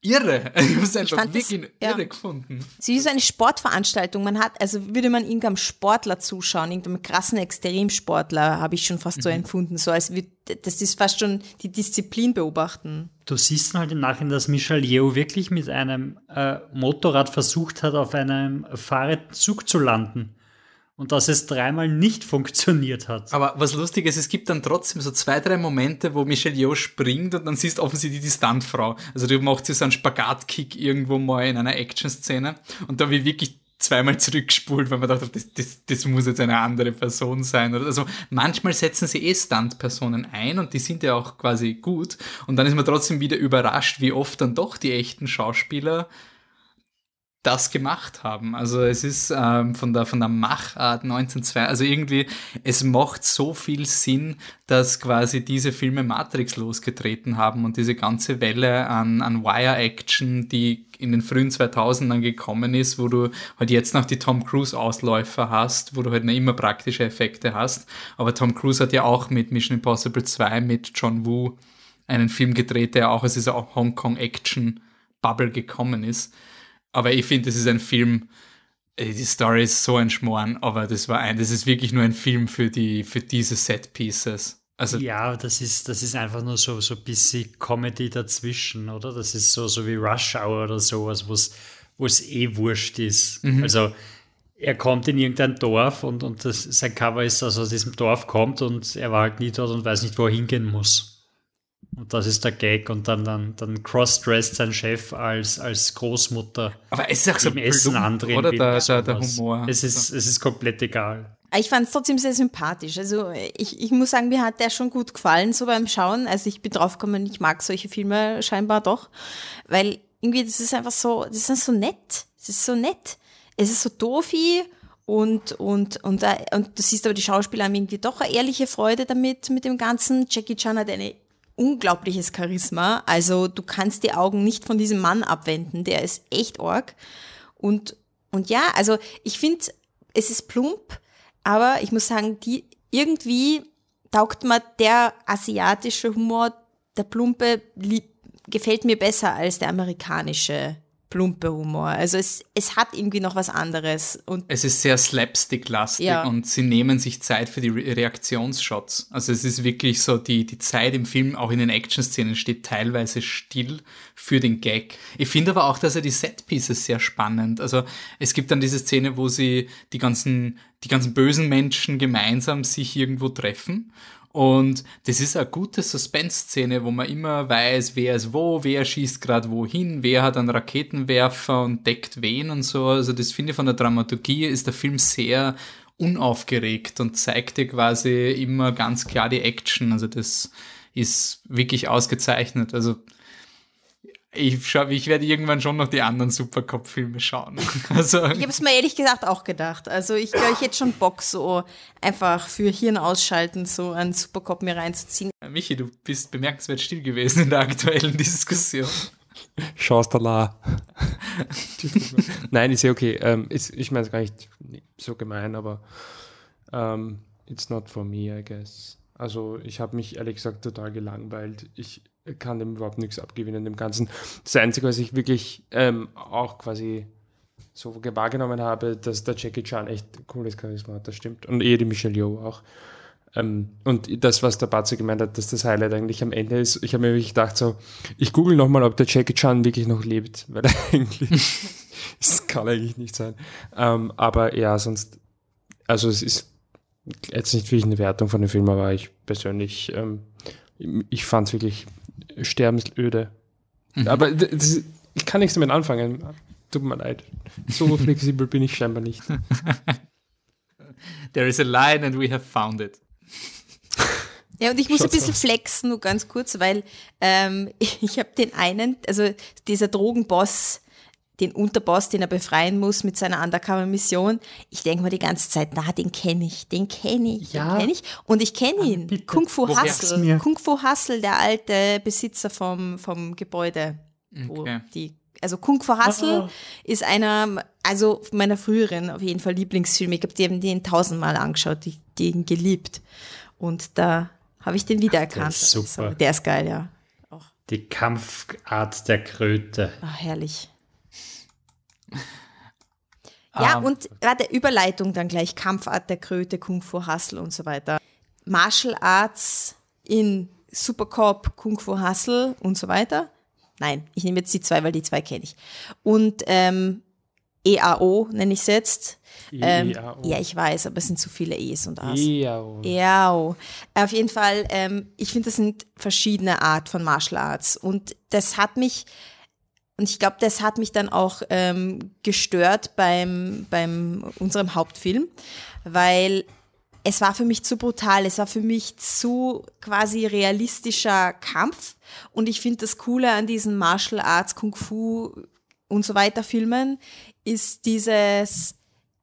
irre. Ich habe es einfach wirklich das, ja. irre gefunden. Sie ist eine Sportveranstaltung, man hat, also würde man irgendeinem Sportler zuschauen, irgendeinem krassen Extremsportler, habe ich schon fast mhm. so empfunden, so als würde, das ist fast schon die Disziplin beobachten. Du siehst halt im Nachhinein, dass Michelle Yeoh wirklich mit einem äh, Motorrad versucht hat, auf einem Fahrradzug zu landen. Und dass es dreimal nicht funktioniert hat. Aber was lustig ist, es gibt dann trotzdem so zwei, drei Momente, wo Michelle Yeoh springt und dann siehst offensichtlich die Stuntfrau. Also die macht sie so einen Spagatkick irgendwo mal in einer Action-Szene. Und da habe ich wirklich zweimal zurückgespult, weil man dachte, das, das, das muss jetzt eine andere Person sein. Also manchmal setzen sie eh Stuntpersonen ein und die sind ja auch quasi gut. Und dann ist man trotzdem wieder überrascht, wie oft dann doch die echten Schauspieler das gemacht haben. Also es ist ähm, von der von der Machart neunzehnhundertzwei, also irgendwie, es macht so viel Sinn, dass quasi diese Filme Matrix losgetreten haben und diese ganze Welle an, an Wire-Action, die in den frühen zweitausendern gekommen ist, wo du halt jetzt noch die Tom-Cruise-Ausläufer hast, wo du halt noch immer praktische Effekte hast. Aber Tom Cruise hat ja auch mit Mission Impossible zwei mit John Woo einen Film gedreht, der auch aus dieser Hongkong-Action-Bubble gekommen ist. Aber ich finde, das ist ein Film, die Story ist so ein Schmoren, aber das war ein, das ist wirklich nur ein Film für die, für diese Set-Pieces. Also ja, das ist, das ist einfach nur so, so ein bisschen Comedy dazwischen, oder? Das ist so, so wie Rush Hour oder sowas, wo es eh wurscht ist. Mhm. Also er kommt in irgendein Dorf und, und das, sein Cover ist, dass er aus diesem Dorf kommt und er war halt nie dort und weiß nicht, wo er hingehen muss. Und das ist der Gag. Und dann, dann, dann crossdresst sein Chef als, als Großmutter. Aber es ist auch so ein Essen andrehen. Oder der, der, der Humor. Es ist, es ist komplett egal. Ich fand es trotzdem sehr sympathisch. Also ich, ich muss sagen, mir hat der schon gut gefallen, so beim Schauen. Also ich bin drauf gekommen, ich mag solche Filme scheinbar doch. Weil irgendwie, das ist einfach so, das ist so nett. Es ist so nett. Es ist so doofi. Und, und, und, und du siehst aber, die Schauspieler haben irgendwie doch eine ehrliche Freude damit, mit dem Ganzen. Jackie Chan hat eine unglaubliches Charisma, also du kannst die Augen nicht von diesem Mann abwenden, der ist echt arg. Und, und ja, also ich finde, es ist plump, aber ich muss sagen, die, irgendwie taugt mir der asiatische Humor, der plumpe, lieb, gefällt mir besser als der amerikanische plumpe Humor. Also es, es hat irgendwie noch was anderes. Und es ist sehr slapstick-lastig, ja. Und sie nehmen sich Zeit für die Re- Reaktionsshots. Also es ist wirklich so, die, die Zeit im Film, auch in den Action-Szenen, steht teilweise still für den Gag. Ich finde aber auch, dass er die Set-Pieces sehr spannend. Also es gibt dann diese Szene, wo sie die ganzen, die ganzen bösen Menschen gemeinsam sich irgendwo treffen. Und das ist eine gute Suspense-Szene, wo man immer weiß, wer ist wo, wer schießt gerade wohin, wer hat einen Raketenwerfer und deckt wen und so. Also das finde ich, von der Dramaturgie ist der Film sehr unaufgeregt und zeigt dir quasi immer ganz klar die Action. Also das ist wirklich ausgezeichnet. Also ich, scha- ich werde irgendwann schon noch die anderen Supercop-Filme schauen. Also ich habe es mir ehrlich gesagt auch gedacht. Also ich glaube, ich hätte schon Bock, so einfach für Hirn ausschalten, so einen Supercop mir reinzuziehen. Michi, du bist bemerkenswert still gewesen in der aktuellen Diskussion. Schaust da la. Nein, ist ja okay. Ähm, ist, ich meine es gar nicht so gemein, aber um, it's not for me, I guess. Also ich habe mich ehrlich gesagt total gelangweilt. Ich kann dem überhaupt nichts abgewinnen, dem Ganzen. Das Einzige, was ich wirklich ähm, auch quasi so wahrgenommen habe, dass der Jackie Chan echt cooles Charisma hat, das stimmt. Und eh die Michelle Yeoh auch. Ähm, und das, was der Batze gemeint hat, dass das Highlight eigentlich am Ende ist, ich habe mir wirklich gedacht, so, ich google nochmal, ob der Jackie Chan wirklich noch lebt, weil eigentlich, das kann eigentlich nicht sein. Ähm, aber ja, sonst, also es ist jetzt nicht wirklich eine Wertung von dem Film, aber ich persönlich, ähm, ich fand es wirklich sterbensöde. Mhm. Aber das, ich kann nichts damit anfangen. Tut mir leid. So flexibel bin ich scheinbar nicht. There is a line and we have found it. Ja, und ich muss Schaut's ein bisschen aus. flexen, nur ganz kurz, weil ähm, ich, ich habe den einen, also dieser Drogenboss, den Unterboss, den er befreien muss mit seiner Undercover-Mission. Ich denke mir die ganze Zeit, na, den kenne ich, den kenne ich, ja. den kenne ich. Und ich kenne ihn. Bitte. Kung-Fu Hustle. Kung-Fu Hustle, der alte Besitzer vom, vom Gebäude. Okay. Die, also Kung-Fu Hustle oh. ist einer, also meiner früheren auf jeden Fall Lieblingsfilme. Ich habe den, den tausendmal angeschaut, ich, den geliebt. Und da habe ich den wiedererkannt. Ach, der ist super. Also, der ist geil, ja. Auch. Die Kampfart der Kröte. Ach, herrlich. Ja, um. und warte, Überleitung dann gleich, Kampfart der Kröte, Kung-Fu Hustle und so weiter. Martial Arts in Supercop, Kung-Fu Hustle und so weiter. Nein, ich nehme jetzt die zwei, weil die zwei kenne ich. Und ähm, E A O nenne ich es jetzt. Ähm, ja, ich weiß, aber es sind zu viele E's und A's. E A O. E A O. Auf jeden Fall, ähm, ich finde, das sind verschiedene Art von Martial Arts und das hat mich Und ich glaube, das hat mich dann auch ähm, gestört beim, beim unserem Hauptfilm, weil es war für mich zu brutal, es war für mich zu quasi realistischer Kampf. Und ich finde, das Coole an diesen Martial Arts, Kung-Fu und so weiter Filmen ist dieses,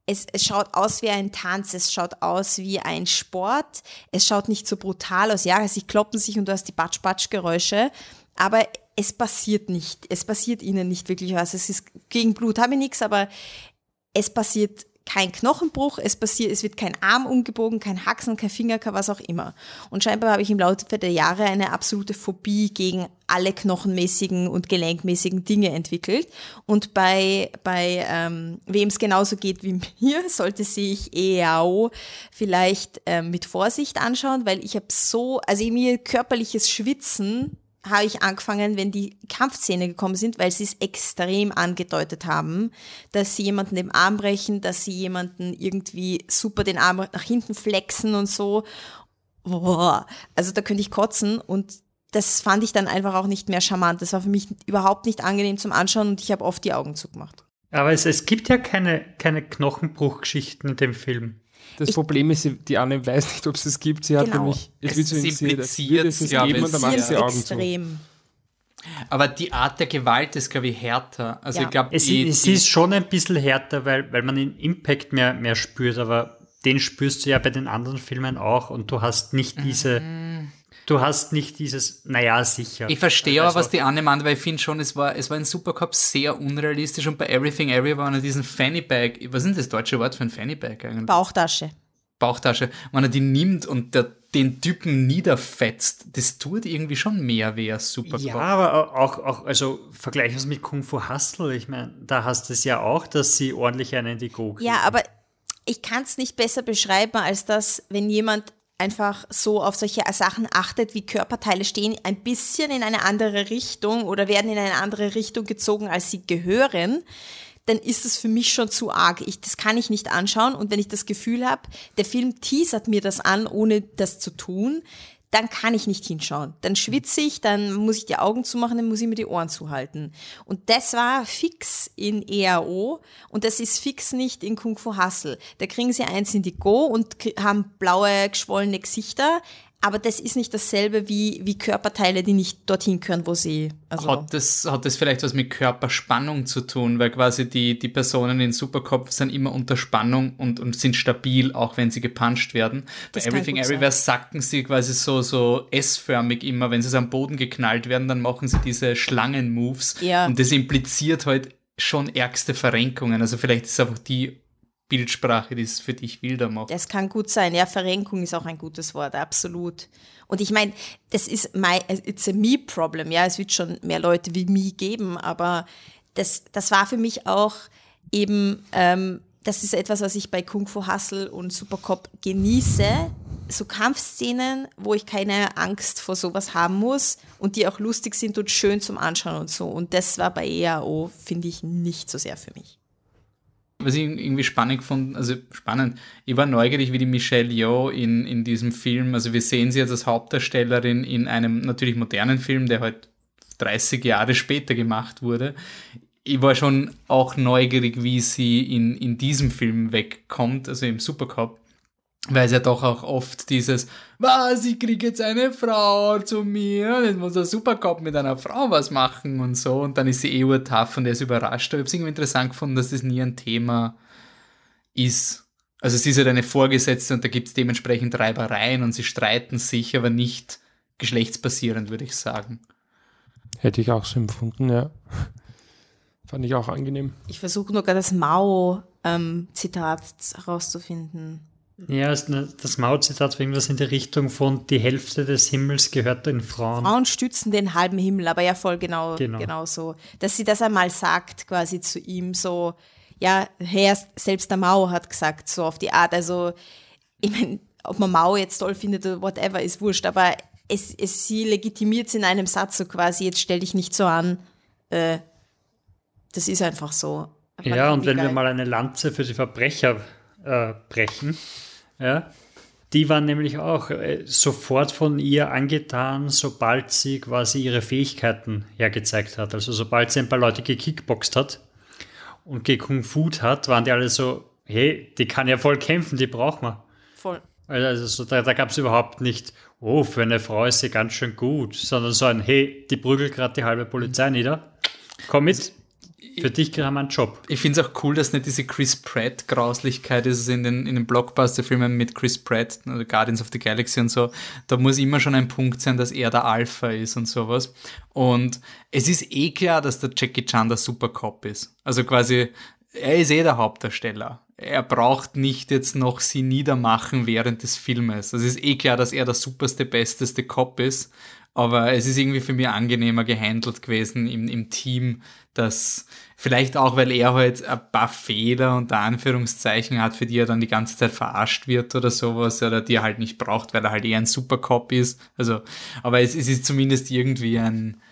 es, es schaut aus wie ein Tanz, es schaut aus wie ein Sport, es schaut nicht so brutal aus. Ja, sie kloppen sich und du hast die Batsch-Batsch-Geräusche, aber es passiert nicht, es passiert ihnen nicht wirklich was. Es ist, gegen Blut habe ich nichts, aber es passiert kein Knochenbruch, es passiert, es wird kein Arm umgebogen, kein Haxen, kein Finger, kein was auch immer. Und scheinbar habe ich im Laufe der Jahre eine absolute Phobie gegen alle knochenmäßigen und gelenkmäßigen Dinge entwickelt. Und bei, bei ähm, wem es genauso geht wie mir, sollte sich E A O vielleicht ähm, mit Vorsicht anschauen, weil ich habe so, also in mir körperliches Schwitzen habe ich angefangen, wenn die Kampfszene gekommen sind, weil sie es extrem angedeutet haben, dass sie jemanden den Arm brechen, dass sie jemanden irgendwie super den Arm nach hinten flexen und so. Boah. Also da könnte ich kotzen und das fand ich dann einfach auch nicht mehr charmant. Das war für mich überhaupt nicht angenehm zum Anschauen und ich habe oft die Augen zugemacht. Aber es, es gibt ja keine, keine Knochenbruchgeschichten in dem Film. Das ich Problem ist, die Anne weiß nicht, ob es das gibt. Sie hat genau. nämlich, es wird so impliziert, es wird es ja, geben und dann macht sie Augen extrem. Zu. Aber die Art der Gewalt ist, glaube ich, härter. Also ja. ich glaube, es, eh, es ist schon ein bisschen härter, weil, weil man den Impact mehr, mehr spürt, aber den spürst du ja bei den anderen Filmen auch und du hast nicht diese... Mhm. Du hast nicht dieses, naja, sicher. Ich verstehe aber, was die Anne meint, weil ich finde schon, es war, es war in Supercup sehr unrealistisch und bei Everything, Everywhere, wenn er diesen Fanny-Bag, was ist denn das deutsche Wort für ein Fanny-Bag eigentlich? Bauchtasche. Bauchtasche. Wenn er die nimmt und der, den Typen niederfetzt, das tut irgendwie schon mehr weh als Supercup. Ja, aber auch, auch also vergleichen wir es mit Kung-Fu Hustle, ich meine, da hast du es ja auch, dass sie ordentlich einen in die Go kriegen. Ja, aber ich kann es nicht besser beschreiben, als dass, wenn jemand einfach so auf solche Sachen achtet, wie Körperteile stehen ein bisschen in eine andere Richtung oder werden in eine andere Richtung gezogen, als sie gehören, dann ist es für mich schon zu arg. Ich, das kann ich nicht anschauen und wenn ich das Gefühl habe, der Film teasert mir das an, ohne das zu tun, dann kann ich nicht hinschauen. Dann schwitze ich, dann muss ich die Augen zumachen, dann muss ich mir die Ohren zuhalten. Und das war fix in E A O und das ist fix nicht in Kung-Fu Hustle. Da kriegen sie eins in die Go und haben blaue, geschwollene Gesichter, aber das ist nicht dasselbe wie, wie Körperteile, die nicht dorthin gehören, wo sie... Also hat, das, hat das vielleicht was mit Körperspannung zu tun? Weil quasi die, die Personen in Supercop sind immer unter Spannung und, und sind stabil, auch wenn sie gepuncht werden. Bei Everything Everywhere sacken sie quasi so, so S-förmig immer. Wenn sie am Boden geknallt werden, dann machen sie diese Schlangen-Moves. Ja. Und das impliziert halt schon ärgste Verrenkungen. Also vielleicht ist einfach die... Bildsprache, die es für dich wilder macht. Das kann gut sein. Ja, Verrenkung ist auch ein gutes Wort, absolut. Und ich meine, das ist my, it's a me problem. Ja, es wird schon mehr Leute wie me geben, aber das, das war für mich auch eben, ähm, das ist etwas, was ich bei Kung-Fu Hustle und Supercop genieße. So Kampfszenen, wo ich keine Angst vor sowas haben muss und die auch lustig sind und schön zum Anschauen und so. Und das war bei E A O, finde ich, nicht so sehr für mich. Was ich irgendwie spannend fand, also spannend, ich war neugierig, wie die Michelle Yeoh in, in diesem Film, also wir sehen sie jetzt als Hauptdarstellerin in einem natürlich modernen Film, der halt dreißig Jahre später gemacht wurde. Ich war schon auch neugierig, wie sie in, in diesem Film wegkommt, also im Supercop, weil es ja doch auch oft dieses, was, ich kriege jetzt eine Frau zu mir, jetzt muss der Supercop mit einer Frau was machen und so. Und dann ist sie eh urtaff und er ist überrascht. Aber ich habe es irgendwie interessant gefunden, dass das nie ein Thema ist. Also sie ist halt eine Vorgesetzte und da gibt es dementsprechend Reibereien und sie streiten sich, aber nicht geschlechtsbasierend, würde ich sagen. Hätte ich auch so empfunden, ja. Fand ich auch angenehm. Ich versuche nur gerade das Mao-Zitat ähm, rauszufinden. Ja, das Mao-Zitat war irgendwas in der Richtung von die Hälfte des Himmels gehört den Frauen. Frauen stützen den halben Himmel, aber ja voll genau, genau. genau so. Dass sie das einmal sagt quasi zu ihm so, ja, Herr, selbst der Mao hat gesagt, so auf die Art. Also, ich meine, ob man Mao jetzt toll findet oder whatever, ist wurscht, aber es, es, sie legitimiert es in einem Satz so quasi, jetzt stell dich nicht so an, äh, das ist einfach so. Ja, und wenn geil. wir mal eine Lanze für die Verbrecher äh, brechen, ja, Die waren nämlich auch sofort von ihr angetan, sobald sie quasi ihre Fähigkeiten hergezeigt hat. Also sobald sie ein paar Leute gekickboxt hat und gekungfut hat, waren die alle so, hey, die kann ja voll kämpfen, die brauchen wir. Voll. Also so, da, da gab es überhaupt nicht, oh, für eine Frau ist sie ganz schön gut, sondern so ein, hey, die prügelt gerade die halbe Polizei nieder, komm mit. Für dich haben wir einen Job. Ich finde es auch cool, dass nicht diese Chris Pratt-Grauslichkeit ist in den, in den Blockbuster-Filmen mit Chris Pratt, oder Guardians of the Galaxy und so. Da muss immer schon ein Punkt sein, dass er der Alpha ist und sowas. Und es ist eh klar, dass der Jackie Chan der Supercop ist. Also quasi, er ist eh der Hauptdarsteller. Er braucht nicht jetzt noch sie niedermachen während des Filmes. Es ist eh klar, dass er der superste, besteste Cop ist. Aber es ist irgendwie für mich angenehmer gehandelt gewesen im, im Team, dass vielleicht auch, weil er halt ein paar Fehler unter Anführungszeichen hat, für die er dann die ganze Zeit verarscht wird oder sowas, oder die er halt nicht braucht, weil er halt eher ein Supercop ist. Also, aber es, es ist zumindest irgendwie ein,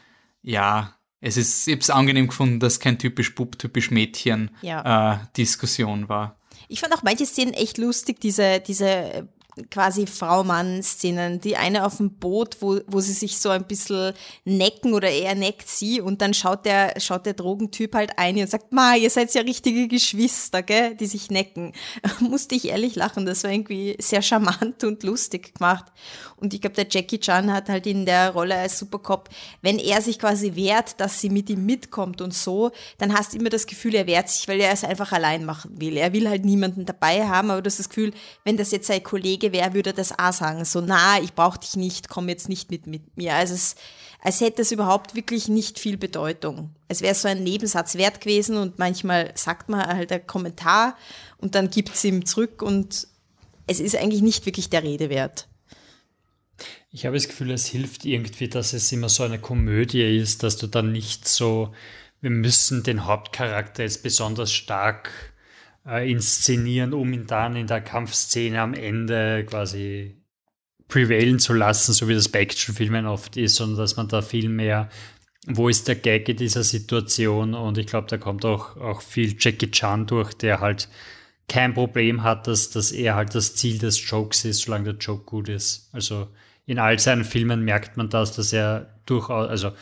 ja, es ist, ich hab's angenehm gefunden, dass kein typisch Bub, typisch Mädchen ja. äh, Diskussion war. Ich fand auch manche Szenen echt lustig, diese, diese, quasi Frau-Mann-Szenen, die eine auf dem Boot, wo, wo sie sich so ein bisschen necken oder er neckt sie und dann schaut der, schaut der Drogentyp halt ein und sagt, ma, ihr seid ja richtige Geschwister, gell, die sich necken. Musste ich ehrlich lachen, das war irgendwie sehr charmant und lustig gemacht. Und ich glaube, der Jackie Chan hat halt in der Rolle als Supercop, wenn er sich quasi wehrt, dass sie mit ihm mitkommt und so, dann hast du immer das Gefühl, er wehrt sich, weil er es einfach allein machen will. Er will halt niemanden dabei haben, aber du hast das Gefühl, wenn das jetzt sein Kollege wäre, würde das auch sagen, so, na, ich brauche dich nicht, komm jetzt nicht mit, mit mir. Also es, als hätte es überhaupt wirklich nicht viel Bedeutung. Es wäre so ein Nebensatz wert gewesen und manchmal sagt man halt einen Kommentar und dann gibt es ihm zurück und es ist eigentlich nicht wirklich der Rede wert. Ich habe das Gefühl, es hilft irgendwie, dass es immer so eine Komödie ist, dass du dann nicht so, wir müssen den Hauptcharakter jetzt besonders stark inszenieren, um ihn dann in der Kampfszene am Ende quasi prevailen zu lassen, so wie das bei Actionfilmen oft ist, sondern dass man da viel mehr, wo ist der Gag in dieser Situation, und ich glaube, da kommt auch, auch viel Jackie Chan durch, der halt kein Problem hat, dass, dass er halt das Ziel des Jokes ist, solange der Joke gut ist. Also in all seinen Filmen merkt man das, dass er durchaus, also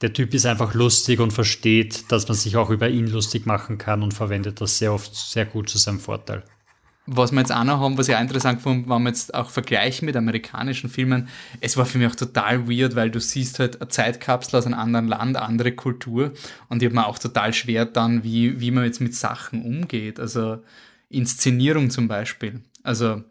der Typ ist einfach lustig und versteht, dass man sich auch über ihn lustig machen kann und verwendet das sehr oft sehr gut zu seinem Vorteil. Was wir jetzt auch noch haben, was ich auch interessant fand, wenn wir jetzt auch vergleichen mit amerikanischen Filmen, es war für mich auch total weird, weil du siehst halt eine Zeitkapsel aus einem anderen Land, andere Kultur, und ich habe mir auch total schwer dann, wie, wie man jetzt mit Sachen umgeht, also Inszenierung zum Beispiel. Also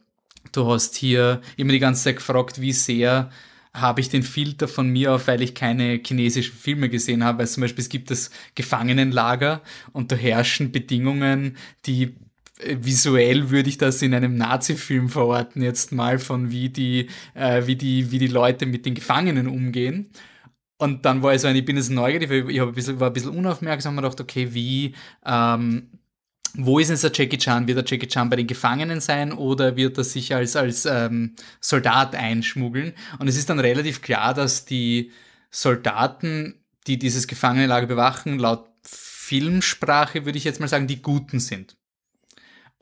du hast hier immer die ganze Zeit gefragt, wie sehr habe ich den Filter von mir auf, weil ich keine chinesischen Filme gesehen habe. Also zum Beispiel, es gibt das Gefangenenlager und da herrschen Bedingungen, die visuell würde ich das in einem Nazi-Film verorten jetzt mal, von wie die, äh, wie die, wie die Leute mit den Gefangenen umgehen. Und dann war ich so, ich bin jetzt neugierig, ich hab ein bisschen, war ein bisschen unaufmerksam und dachte, okay, wie... Ähm, Wo ist jetzt der Jackie Chan? Wird der Jackie Chan bei den Gefangenen sein oder wird er sich als, als ähm, Soldat einschmuggeln? Und es ist dann relativ klar, dass die Soldaten, die dieses Gefangenenlager bewachen, laut Filmsprache würde ich jetzt mal sagen, die Guten sind.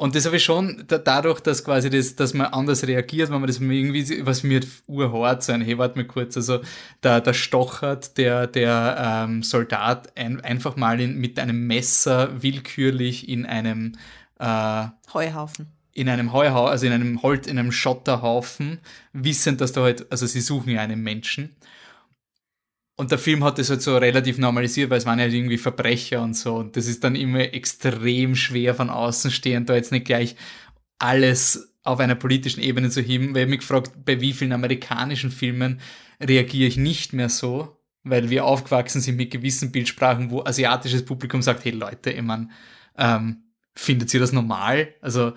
Und das habe ich schon da, dadurch, dass quasi das, dass man anders reagiert, wenn man das irgendwie, was mir urhart sein, hey, warte mal kurz, also da, da stochert der, der ähm, Soldat ein, einfach mal in, mit einem Messer willkürlich in einem äh, Heuhaufen. In einem Heuhaufen, also in einem Holz, in einem Schotterhaufen, wissend, dass da halt, also sie suchen ja einen Menschen. Und der Film hat das halt so relativ normalisiert, weil es waren ja halt irgendwie Verbrecher und so. Und das ist dann immer extrem schwer von außen stehend, da jetzt nicht gleich alles auf einer politischen Ebene zu heben. Weil ich mich gefragt, bei wie vielen amerikanischen Filmen reagiere ich nicht mehr so, weil wir aufgewachsen sind mit gewissen Bildsprachen, wo asiatisches Publikum sagt, hey Leute, ich meine, ähm, findet ihr das normal? Also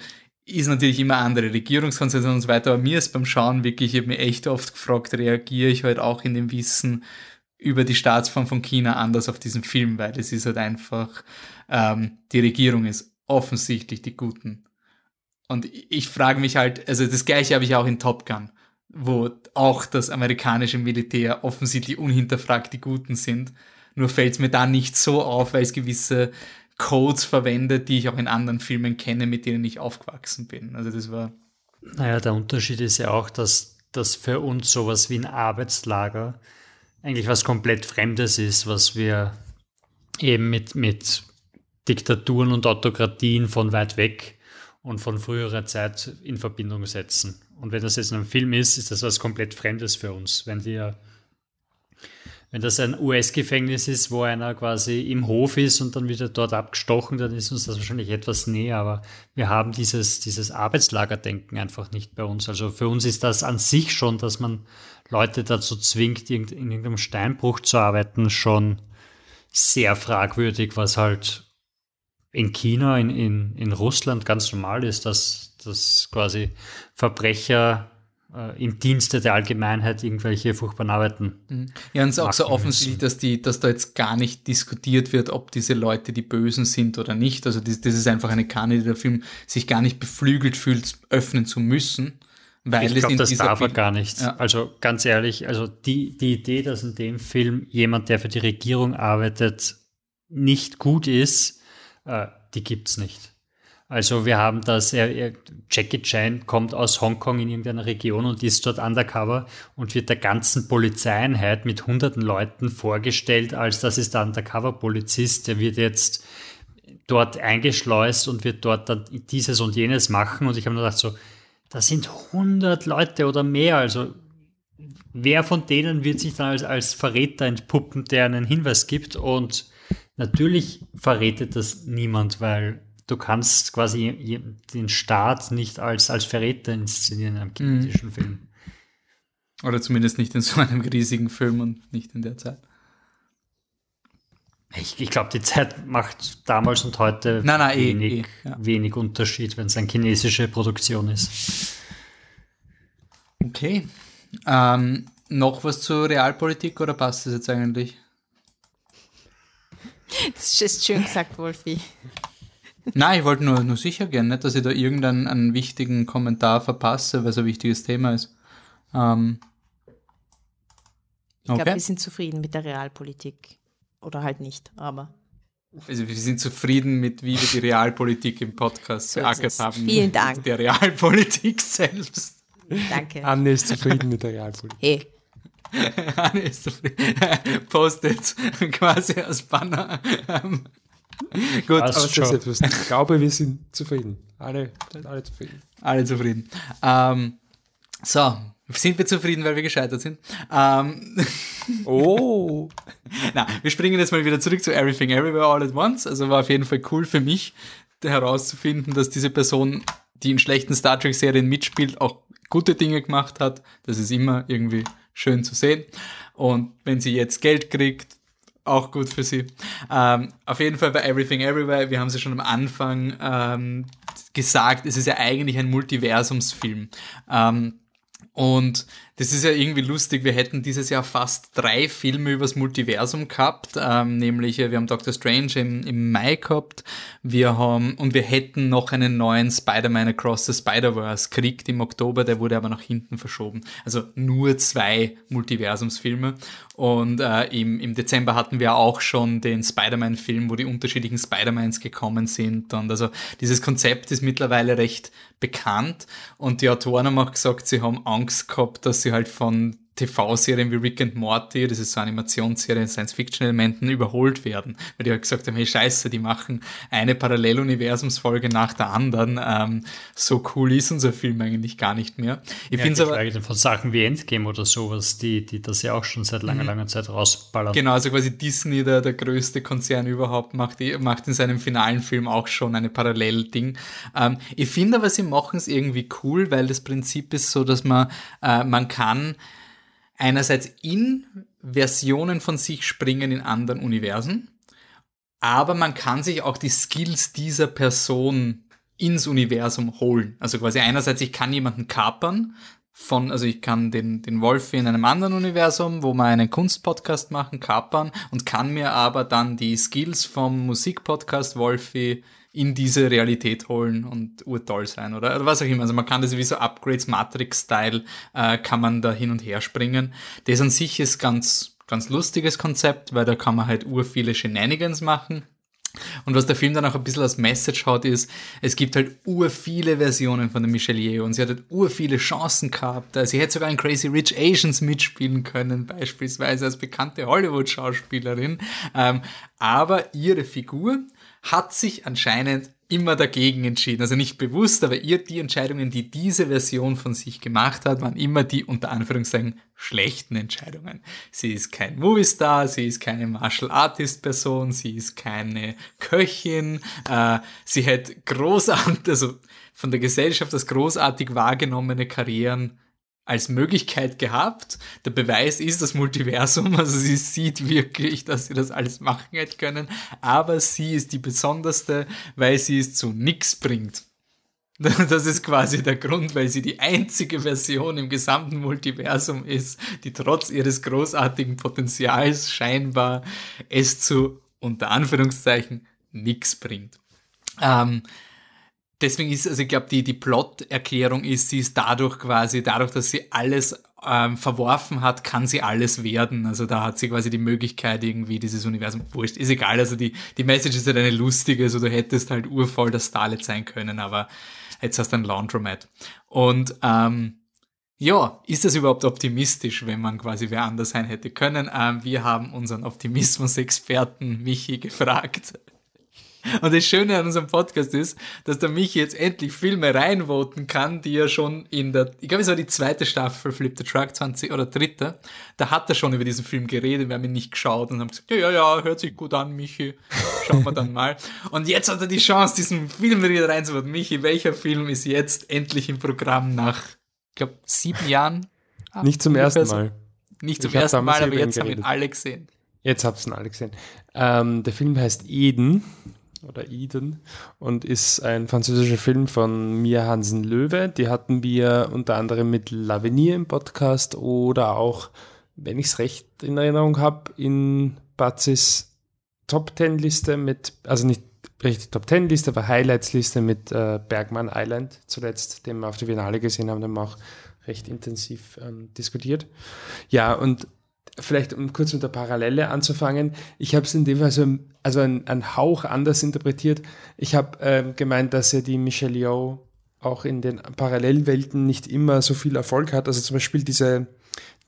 ist natürlich immer andere Regierungskonstellation und so weiter. Aber mir ist beim Schauen wirklich, ich habe mich echt oft gefragt, reagiere ich halt auch in dem Wissen über die Staatsform von China anders auf diesen Film, weil es ist halt einfach, ähm, die Regierung ist offensichtlich die Guten. Und ich frage mich halt, also das Gleiche habe ich auch in Top Gun, wo auch das amerikanische Militär offensichtlich unhinterfragt die Guten sind. Nur fällt es mir da nicht so auf, weil es gewisse Codes verwendet, die ich auch in anderen Filmen kenne, mit denen ich aufgewachsen bin. Also das war Naja, der Unterschied ist ja auch, dass das für uns sowas wie ein Arbeitslager eigentlich was komplett Fremdes ist, was wir eben mit, mit Diktaturen und Autokratien von weit weg und von früherer Zeit in Verbindung setzen. Und wenn das jetzt ein Film ist, ist das was komplett Fremdes für uns. Wenn wir Wenn das ein U S-Gefängnis ist, wo einer quasi im Hof ist und dann wird er dort abgestochen, dann ist uns das wahrscheinlich etwas näher. Aber wir haben dieses, dieses Arbeitslagerdenken einfach nicht bei uns. Also für uns ist das an sich schon, dass man Leute dazu zwingt, in irgendeinem Steinbruch zu arbeiten, schon sehr fragwürdig, was halt in China, in, in, in Russland ganz normal ist, dass, dass quasi Verbrecher im Dienste der Allgemeinheit irgendwelche furchtbaren Arbeiten. Ja, und es ist auch so offensichtlich, dass, die, dass da jetzt gar nicht diskutiert wird, ob diese Leute die Bösen sind oder nicht. Also das, das ist einfach eine Kanne, die der Film sich gar nicht beflügelt fühlt, öffnen zu müssen. Weil ich glaube, das darf er gar nicht. Ja. Also ganz ehrlich, also die, die Idee, dass in dem Film jemand, der für die Regierung arbeitet, nicht gut ist, die gibt's nicht. Also wir haben das, Jackie Chan kommt aus Hongkong in irgendeiner Region und ist dort undercover und wird der ganzen Polizeieinheit mit hunderten Leuten vorgestellt, als das ist der Undercover-Polizist, der wird jetzt dort eingeschleust und wird dort dann dieses und jenes machen. Und ich habe mir gedacht, so, das sind hundert Leute oder mehr, also wer von denen wird sich dann als, als Verräter entpuppen, der einen Hinweis gibt? Und natürlich verrätet das niemand, weil du kannst quasi den Staat nicht als, als Verräter inszenieren in einem chinesischen mm. Film. Oder zumindest nicht in so einem riesigen Film und nicht in der Zeit. Ich, ich glaube, die Zeit macht damals und heute nein, nein, wenig, eh, eh, ja. wenig Unterschied, wenn es eine chinesische Produktion ist. Okay. Ähm, noch was zur Realpolitik oder passt das jetzt eigentlich? Das ist schön gesagt, Wolfi. Nein, ich wollte nur, nur sicher gehen, nicht, dass ich da irgendeinen einen wichtigen Kommentar verpasse, weil es ein wichtiges Thema ist. Ähm, ich glaube, okay. Wir sind zufrieden mit der Realpolitik. Oder halt nicht, aber... Also wir sind zufrieden mit, wie wir die Realpolitik im Podcast so beackert haben. Vielen Dank. Mit der Realpolitik selbst. Danke. Anne ist zufrieden mit der Realpolitik. Hey. Anne ist zufrieden. Post-it quasi als Banner. Gut, also das etwas. Ich glaube, wir sind zufrieden. Alle, alle zufrieden. Alle zufrieden. Ähm, so, sind wir zufrieden, weil wir gescheitert sind? Ähm, oh. Na, wir springen jetzt mal wieder zurück zu Everything, Everywhere, All at Once. Also war auf jeden Fall cool für mich, herauszufinden, dass diese Person, die in schlechten Star Trek-Serien mitspielt, auch gute Dinge gemacht hat. Das ist immer irgendwie schön zu sehen. Und wenn sie jetzt Geld kriegt, auch gut für sie. Ähm, auf jeden Fall bei Everything Everywhere, wir haben es ja schon am Anfang ähm, gesagt, es ist ja eigentlich ein Multiversumsfilm. Ähm, und das ist ja irgendwie lustig, wir hätten dieses Jahr fast drei Filme übers Multiversum gehabt, ähm, nämlich wir haben Doctor Strange im, im Mai gehabt, wir haben, und wir hätten noch einen neuen Spider-Man Across the Spider-Verse gekriegt im Oktober, der wurde aber nach hinten verschoben. Also nur zwei Multiversumsfilme. Und äh, im, im Dezember hatten wir auch schon den Spider-Man-Film, wo die unterschiedlichen Spider-Mans gekommen sind. Und also dieses Konzept ist mittlerweile recht bekannt. Und die Autoren haben auch gesagt, sie haben Angst gehabt, dass sie halt von T V-Serien wie Rick and Morty, das ist so Animationsserien, Science-Fiction-Elementen, überholt werden. Weil die halt gesagt haben, hey, scheiße, die machen eine Paralleluniversumsfolge nach der anderen. Ähm, so cool ist unser Film eigentlich gar nicht mehr. Ich ja, find's ich aber... Frage von Sachen wie Endgame oder sowas, die, die das ja auch schon seit langer, mhm. langer Zeit rausballern. Genau, also quasi Disney, der, der größte Konzern überhaupt, macht, macht in seinem finalen Film auch schon eine Parallel-Ding. Ähm, ich finde aber, sie machen es irgendwie cool, weil das Prinzip ist so, dass man, äh, man kann einerseits in Versionen von sich springen in anderen Universen, aber man kann sich auch die Skills dieser Person ins Universum holen. Also quasi einerseits, ich kann jemanden kapern, von, also ich kann den, den Wolfi in einem anderen Universum, wo wir einen Kunstpodcast machen, kapern und kann mir aber dann die Skills vom Musikpodcast Wolfi in diese Realität holen und urtoll sein oder, oder was auch immer. Also man kann das wie so Upgrades, Matrix-Style, äh, kann man da hin und her springen. Das an sich ist ganz, ganz lustiges Konzept, weil da kann man halt ur viele Shenanigans machen. Und was der Film dann auch ein bisschen als Message hat, ist, es gibt halt urviele Versionen von der Michelle Yeoh und sie hat halt urviele Chancen gehabt. Sie hätte sogar in Crazy Rich Asians mitspielen können, beispielsweise als bekannte Hollywood-Schauspielerin. Aber ihre Figur hat sich anscheinend immer dagegen entschieden. Also nicht bewusst, aber ihr die Entscheidungen, die diese Version von sich gemacht hat, waren immer die, unter Anführungszeichen, schlechten Entscheidungen. Sie ist kein Moviestar, sie ist keine Martial-Artist-Person, sie ist keine Köchin, äh, sie hat großartig, also von der Gesellschaft als großartig wahrgenommene Karrieren als Möglichkeit gehabt. Der Beweis ist das Multiversum, also sie sieht wirklich, dass sie das alles machen hätte können, aber sie ist die Besonderste, weil sie es zu nichts bringt. Das ist quasi der Grund, weil sie die einzige Version im gesamten Multiversum ist, die trotz ihres großartigen Potenzials scheinbar es zu, unter Anführungszeichen, nichts bringt. Ähm, Deswegen ist, also ich glaube, die, die Plot-Erklärung ist, sie ist dadurch quasi, dadurch, dass sie alles ähm, verworfen hat, kann sie alles werden. Also da hat sie quasi die Möglichkeit, irgendwie dieses Universum, wurscht, ist egal. Also die, die Message ist halt eine lustige, also du hättest halt urvoll das Starlet sein können, aber jetzt hast du ein Laundromat. Und ähm, ja, ist das überhaupt optimistisch, wenn man quasi wer anders sein hätte können? Ähm, wir haben unseren Optimismus-Experten Michi gefragt. Und das Schöne an unserem Podcast ist, dass der Michi jetzt endlich Filme reinvoten kann, die er schon in der, ich glaube, es war die zweite Staffel Flip the Truck zwanzig oder dritte, da hat er schon über diesen Film geredet, wir haben ihn nicht geschaut und haben gesagt, ja, ja, ja, hört sich gut an, Michi, schauen wir dann mal. Und jetzt hat er die Chance, diesen Film wieder reinzuvoten. Michi, welcher Film ist jetzt endlich im Programm nach, ich glaube, sieben Jahren? Ah, nicht zum ersten so. Mal. Nicht zum ich ersten Mal, aber jetzt geredet. Haben ihn alle gesehen. Jetzt habt ihr ihn alle gesehen. Ähm, der Film heißt Eden. oder Eden, und ist ein französischer Film von Mia Hansen-Löwe. Die hatten wir unter anderem mit L'Avenir im Podcast oder auch, wenn ich es recht in Erinnerung habe, in Bazis Top-Ten-Liste mit, also nicht richtig Top-Ten-Liste, aber Highlights-Liste mit äh, Bergman Island zuletzt, den wir auf der Viennale gesehen haben, den wir auch recht intensiv ähm, diskutiert. Ja, und vielleicht, um kurz mit der Parallele anzufangen, ich habe es in dem Fall so ein, also ein, ein Hauch anders interpretiert. Ich habe ähm, gemeint, dass ja die Michelle Yeoh auch in den Parallelwelten nicht immer so viel Erfolg hat. Also zum Beispiel diese,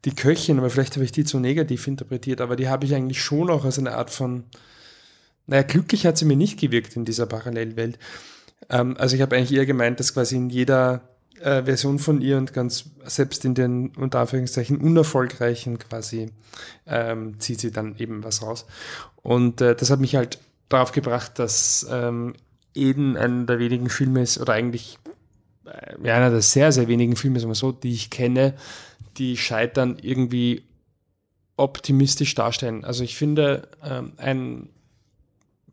die Köchin, aber vielleicht habe ich die zu negativ interpretiert, aber die habe ich eigentlich schon auch als eine Art von, naja, glücklich hat sie mir nicht gewirkt in dieser Parallelwelt. Ähm, also ich habe eigentlich eher gemeint, dass quasi in jeder Äh, Version von ihr und ganz selbst in den unter Anführungszeichen unerfolgreichen quasi ähm, zieht sie dann eben was raus. Und äh, das hat mich halt darauf gebracht, dass ähm, Eden einer der wenigen Filme ist, oder eigentlich äh, einer der sehr, sehr wenigen Filme, sagen wir so, die ich kenne, die Scheitern irgendwie optimistisch darstellen. Also ich finde, ähm, ein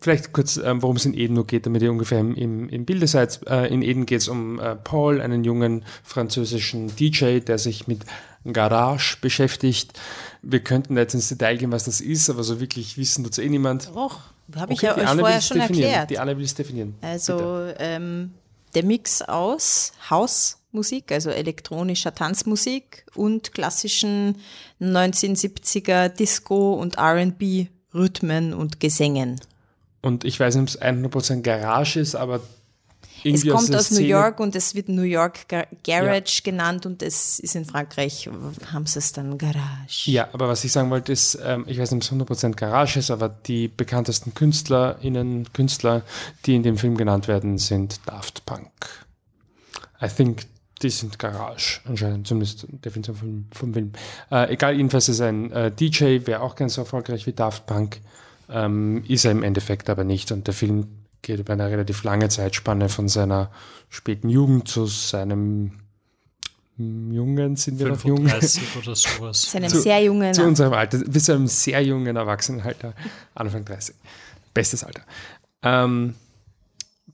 Vielleicht kurz, ähm, worum es in Eden nur geht, damit ihr ungefähr im, im Bilde seid. Äh, in Eden geht es um äh, Paul, einen jungen französischen D J, der sich mit Garage beschäftigt. Wir könnten jetzt ins Detail gehen, was das ist, aber so wirklich wissen tut es eh niemand. Doch, habe ich okay, ja euch Anne vorher schon erklärt. Die Anne will es definieren. Also ähm, der Mix aus Hausmusik, also elektronischer Tanzmusik und klassischen neunzehnhundertsiebziger Disco- und R and B-Rhythmen und Gesängen. Und ich weiß nicht, ob es hundert Prozent Garage ist, aber irgendwie es kommt aus, aus Szene. New York und es wird New York Gar- Garage ja. genannt und es ist in Frankreich, haben sie es dann Garage. Ja, aber was ich sagen wollte ist, ähm, ich weiß nicht, ob es hundert Prozent Garage ist, aber die bekanntesten KünstlerInnen, Künstler, die in dem Film genannt werden, sind Daft Punk. I think die sind Garage, anscheinend, zumindest definitiv vom, vom Film. Äh, egal, jedenfalls ist ein äh, D J, wäre auch ganz so erfolgreich wie Daft Punk. Ähm, ist er im Endeffekt aber nicht. Und der Film geht über eine relativ lange Zeitspanne von seiner späten Jugend zu seinem jungen, sind wir noch jung? Oder sowas. Seinem zu, sehr jungen. Zu unserem Alter, bis zu einem sehr jungen Erwachsenenalter, Anfang dreißig. Bestes Alter. Ähm,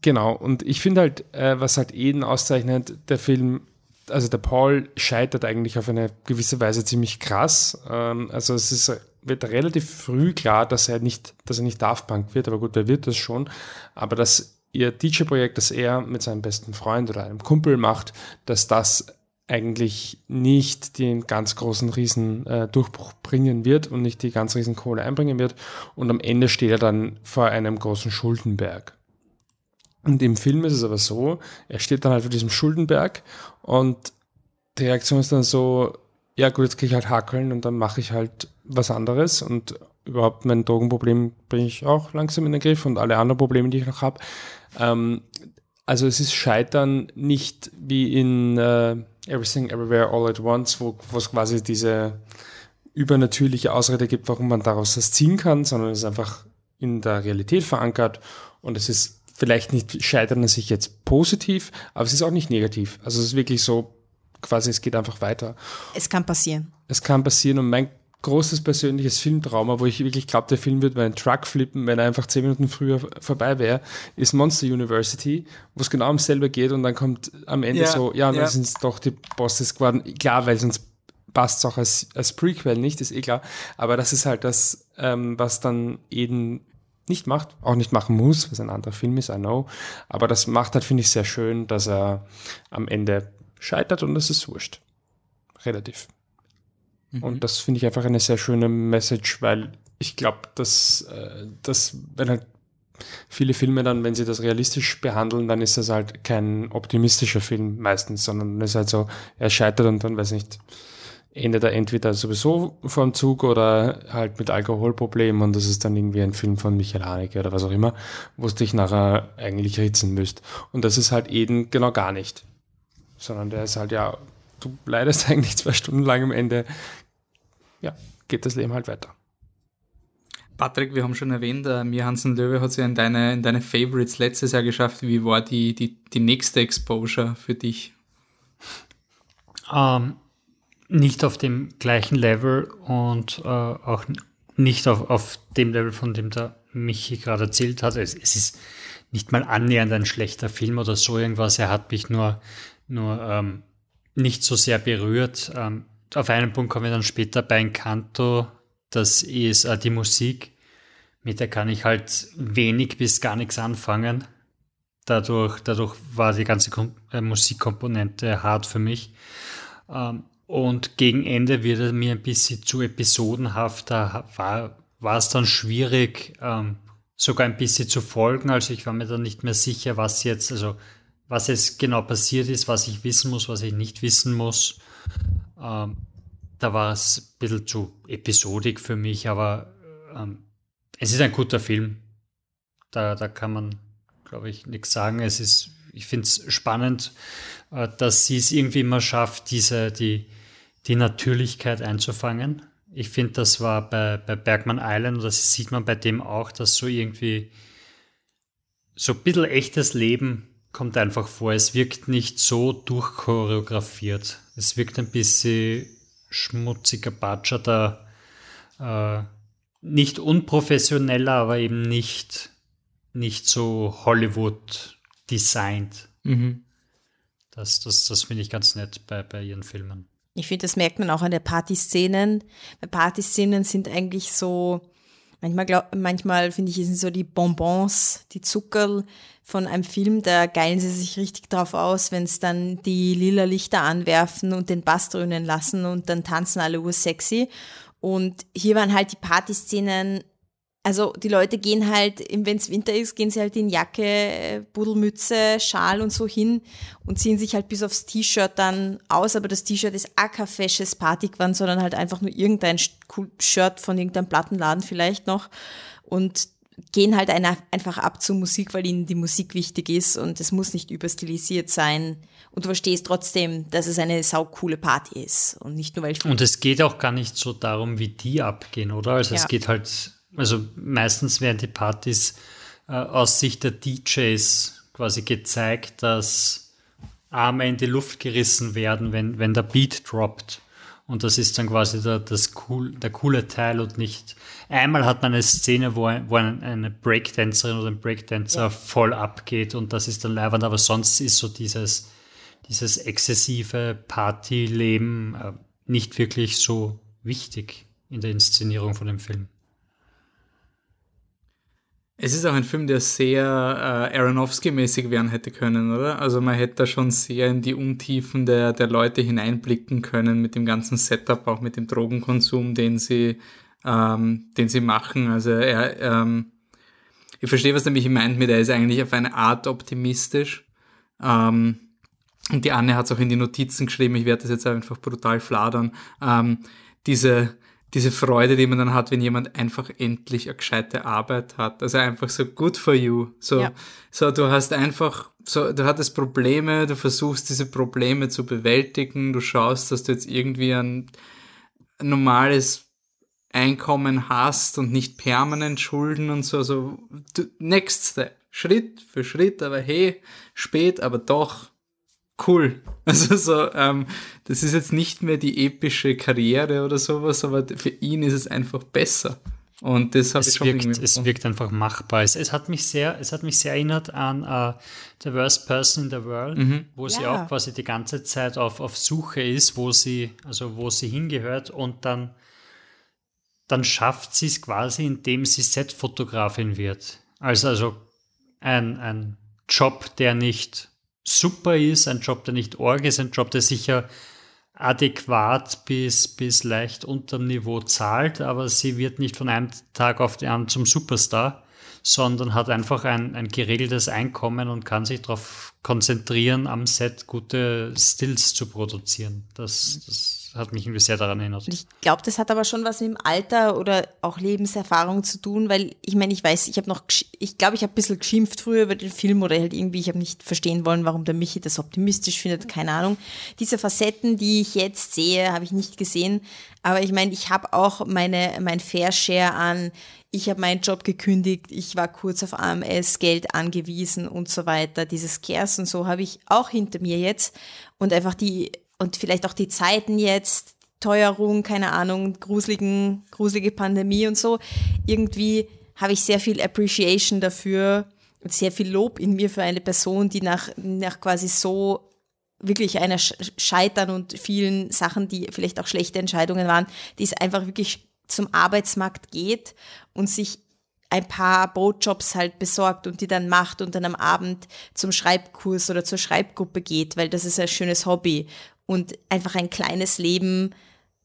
genau, und ich finde halt, äh, was halt Eden auszeichnet, der Film, also der Paul scheitert eigentlich auf eine gewisse Weise ziemlich krass. Ähm, also es ist wird relativ früh klar, dass er nicht, dass er nicht Daft Punk wird, aber gut, wer wird das schon? Aber dass ihr D J-Projekt, das er mit seinem besten Freund oder einem Kumpel macht, dass das eigentlich nicht den ganz großen Riesen äh, Durchbruch bringen wird und nicht die ganz riesen Kohle einbringen wird. Und am Ende steht er dann vor einem großen Schuldenberg. Und im Film ist es aber so, er steht dann halt vor diesem Schuldenberg und die Reaktion ist dann so, ja gut, jetzt gehe ich halt hackeln und dann mache ich halt was anderes und überhaupt mein Drogenproblem bringe ich auch langsam in den Griff und alle anderen Probleme, die ich noch habe. Ähm, also es ist Scheitern nicht wie in äh, Everything, Everywhere, All at Once, wo es quasi diese übernatürliche Ausrede gibt, warum man daraus das ziehen kann, sondern es ist einfach in der Realität verankert und es ist vielleicht nicht Scheitern an sich jetzt positiv, aber es ist auch nicht negativ. Also es ist wirklich so, quasi es geht einfach weiter. Es kann passieren. Es kann passieren und mein großes persönliches Filmtrauma, wo ich wirklich glaube, der Film würde meinen Truck flippen, wenn er einfach zehn Minuten früher vorbei wäre, ist Monster University, wo es genau um selber geht und dann kommt am Ende ja, so, ja, und ja. dann sind es doch die Bosses geworden. Klar, weil sonst passt es auch als, als Prequel nicht, ist eh klar. Aber das ist halt das, ähm, was dann Eden nicht macht, auch nicht machen muss, was ein anderer Film ist, I know. Aber das macht halt, finde ich, sehr schön, dass er am Ende scheitert und das ist wurscht. Relativ. Mhm. Und das finde ich einfach eine sehr schöne Message, weil ich glaube, dass, dass wenn halt viele Filme dann, wenn sie das realistisch behandeln, dann ist das halt kein optimistischer Film meistens, sondern es ist halt so, er scheitert und dann, weiß nicht, endet er entweder sowieso vor dem Zug oder halt mit Alkoholproblemen und das ist dann irgendwie ein Film von Michael Haneke oder was auch immer, wo es dich nachher eigentlich ritzen müsst. Und das ist halt Eden genau gar nicht. Sondern der ist halt, ja, du leidest eigentlich zwei Stunden lang, am Ende, ja, geht das Leben halt weiter. Patrick, wir haben schon erwähnt, äh, Mir Hansen Löwe hat es ja in deine, in deine Favorites letztes Jahr geschafft. Wie war die, die, die nächste Exposure für dich? Ähm, nicht auf dem gleichen Level und äh, auch nicht auf, auf dem Level, von dem der Michi gerade erzählt hat. Es, es ist nicht mal annähernd ein schlechter Film oder so irgendwas. Er hat mich nur, nur ähm, nicht so sehr berührt. Ähm, auf einen Punkt kommen wir dann später bei Encanto. Das ist äh, die Musik. Mit der kann ich halt wenig bis gar nichts anfangen. Dadurch, dadurch war die ganze Kom- äh, Musikkomponente hart für mich. Ähm, und gegen Ende wird er mir ein bisschen zu episodenhaft. Da war, war es dann schwierig, ähm, sogar ein bisschen zu folgen. Also ich war mir dann nicht mehr sicher, was jetzt, also was jetzt genau passiert ist, was ich wissen muss, was ich nicht wissen muss. Ähm, da war es ein bisschen zu episodig für mich, aber ähm, es ist ein guter Film. Da, da kann man, glaube ich, nichts sagen. Es ist, ich finde es spannend, äh, dass sie es irgendwie immer schafft, diese, die, die Natürlichkeit einzufangen. Ich finde, das war bei, bei Bergman Island, das sieht man bei dem auch, dass so irgendwie so ein bisschen echtes Leben kommt einfach vor. Es wirkt nicht so durchchoreografiert. Es wirkt ein bisschen schmutziger, batscherter, äh, nicht unprofessioneller, aber eben nicht, nicht so Hollywood-designed. Mhm. Das, das, das finde ich ganz nett bei, bei ihren Filmen. Ich finde, das merkt man auch an der Partyszenen. Weil Partyszenen sind eigentlich so, manchmal, glaub, manchmal finde ich, sind so die Bonbons, die Zuckerl von einem Film, da geilen sie sich richtig drauf aus, wenn es dann die lila Lichter anwerfen und den Bass dröhnen lassen und dann tanzen alle ursexy. Und hier waren halt die Partyszenen, also die Leute gehen halt, wenn es Winter ist, gehen sie halt in Jacke, Pudelmütze, Schal und so hin und ziehen sich halt bis aufs T-Shirt dann aus, aber das T-Shirt ist auch kein fesches Partygewand, sondern halt einfach nur irgendein Shirt von irgendeinem Plattenladen vielleicht noch und gehen halt einfach ab zur Musik, weil ihnen die Musik wichtig ist und es muss nicht überstilisiert sein. Und du verstehst trotzdem, dass es eine saukoole Party ist und nicht nur, weil ich... Und es geht auch gar nicht so darum, wie die abgehen, oder? Also ja. Es geht halt, also meistens werden die Partys äh, aus Sicht der D Js quasi gezeigt, dass Arme in die Luft gerissen werden, wenn, wenn der Beat droppt. Und das ist dann quasi der, das cool, der coole Teil und nicht. Einmal hat man eine Szene, wo, ein, wo eine Breakdancerin oder ein Breakdancer ja. voll abgeht und das ist dann leibend, aber sonst ist so dieses, dieses exzessive Partyleben äh, nicht wirklich so wichtig in der Inszenierung von dem Film. Es ist auch ein Film, der sehr äh, Aronofsky-mäßig werden hätte können, oder? Also man hätte da schon sehr in die Untiefen der, der Leute hineinblicken können mit dem ganzen Setup, auch mit dem Drogenkonsum, den sie, ähm, den sie machen. Also er, ähm, ich verstehe, was er mich meint mit, er ist eigentlich auf eine Art optimistisch. Ähm, und die Anne hat es auch in die Notizen geschrieben, ich werde das jetzt einfach brutal fladern. Ähm, diese... Diese Freude, die man dann hat, wenn jemand einfach endlich eine gescheite Arbeit hat. Also einfach so good for you. So, ja. so du hast einfach, so du hattest Probleme, du versuchst diese Probleme zu bewältigen, du schaust, dass du jetzt irgendwie ein normales Einkommen hast und nicht permanent Schulden und so. Also next step, Schritt für Schritt, aber hey, spät, aber doch. Cool. Also so, ähm, das ist jetzt nicht mehr die epische Karriere oder sowas, aber für ihn ist es einfach besser. Und das habe ich schon irgendwie. Es wirkt einfach machbar. Es, es hat mich sehr, es hat mich sehr erinnert an uh, The Worst Person in the World, mhm. wo sie ja. auch quasi die ganze Zeit auf, auf Suche ist, wo sie, also wo sie hingehört und dann, dann schafft sie es quasi, indem sie Setfotografin wird. Also, also ein, ein Job, der nicht super ist, ein Job, der nicht org ist, ein Job, der sicher adäquat bis, bis leicht unterm Niveau zahlt, aber sie wird nicht von einem Tag auf den anderen zum Superstar, sondern hat einfach ein, ein geregeltes Einkommen und kann sich darauf konzentrieren, am Set gute Stills zu produzieren. Das, das hat mich irgendwie sehr daran erinnert. Ich glaube, das hat aber schon was mit dem Alter oder auch Lebenserfahrung zu tun, weil ich meine, ich weiß, ich habe noch, ich glaube, ich habe ein bisschen geschimpft früher über den Film oder halt irgendwie, ich habe nicht verstehen wollen, warum der Michi das optimistisch findet, keine Ahnung. Diese Facetten, die ich jetzt sehe, habe ich nicht gesehen, aber ich meine, ich habe auch meine, mein Fair Share an, ich habe meinen Job gekündigt, ich war kurz auf A M S, Geld angewiesen und so weiter, diese Scares und so habe ich auch hinter mir jetzt und einfach die, und vielleicht auch die Zeiten jetzt, Teuerung, keine Ahnung, gruseligen, gruselige Pandemie und so, irgendwie habe ich sehr viel Appreciation dafür und sehr viel Lob in mir für eine Person, die nach, nach quasi so wirklich einer Scheitern und vielen Sachen, die vielleicht auch schlechte Entscheidungen waren, die es einfach wirklich zum Arbeitsmarkt geht und sich ein paar Brotjobs halt besorgt und die dann macht und dann am Abend zum Schreibkurs oder zur Schreibgruppe geht, weil das ist ein schönes Hobby und einfach ein kleines Leben,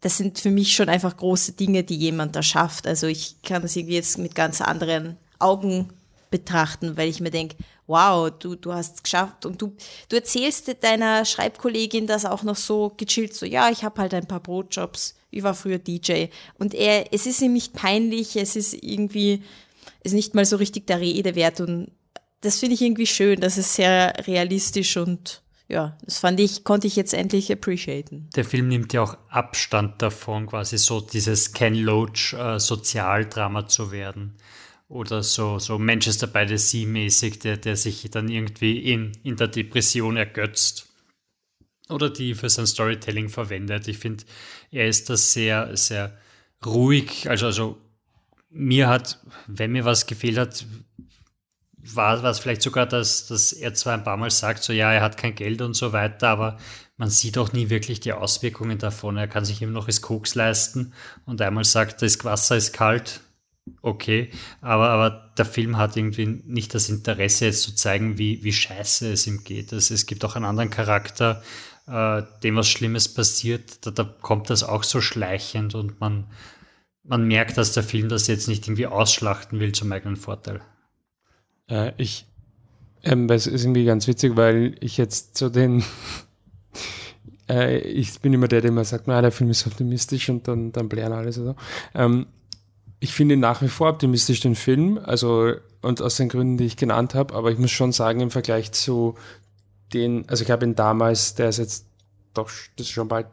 das sind für mich schon einfach große Dinge, die jemand da schafft. Also ich kann das irgendwie jetzt mit ganz anderen Augen betrachten, weil ich mir denke, wow, du, du hast es geschafft und du, du erzählst deiner Schreibkollegin das auch noch so gechillt, so ja, ich habe halt ein paar Brotjobs, ich war früher D J und er, es ist ihm nicht peinlich, es ist irgendwie ist nicht mal so richtig der Rede wert und das finde ich irgendwie schön, das ist sehr realistisch und ja, das fand ich, konnte ich jetzt endlich appreciaten. Der Film nimmt ja auch Abstand davon, quasi so dieses Ken Loach äh, Sozialdrama zu werden oder so, so Manchester by the Sea mäßig, der, der sich dann irgendwie in, in der Depression ergötzt oder die für sein Storytelling verwendet. Ich finde, er ist da sehr, sehr ruhig, also, also mir hat, wenn mir was gefehlt hat, war es vielleicht sogar, dass, dass er zwar ein paar Mal sagt, so ja, er hat kein Geld und so weiter, aber man sieht auch nie wirklich die Auswirkungen davon. Er kann sich immer noch das Koks leisten und einmal sagt, das Wasser ist kalt, okay, aber, aber der Film hat irgendwie nicht das Interesse, jetzt zu zeigen, wie, wie scheiße es ihm geht. Also, es gibt auch einen anderen Charakter, äh, dem was Schlimmes passiert, da, da kommt das auch so schleichend und man Man merkt, dass der Film das jetzt nicht irgendwie ausschlachten will zum eigenen Vorteil. Äh, ich, ähm, es ist irgendwie ganz witzig, weil ich jetzt zu den, äh, ich bin immer der, der immer sagt, na, der Film ist optimistisch und dann, dann blären alles oder so. Ähm, ich finde nach wie vor optimistisch den Film, also, und aus den Gründen, die ich genannt habe, aber ich muss schon sagen, im Vergleich zu den, also ich habe ihn damals, der ist jetzt doch, das ist schon bald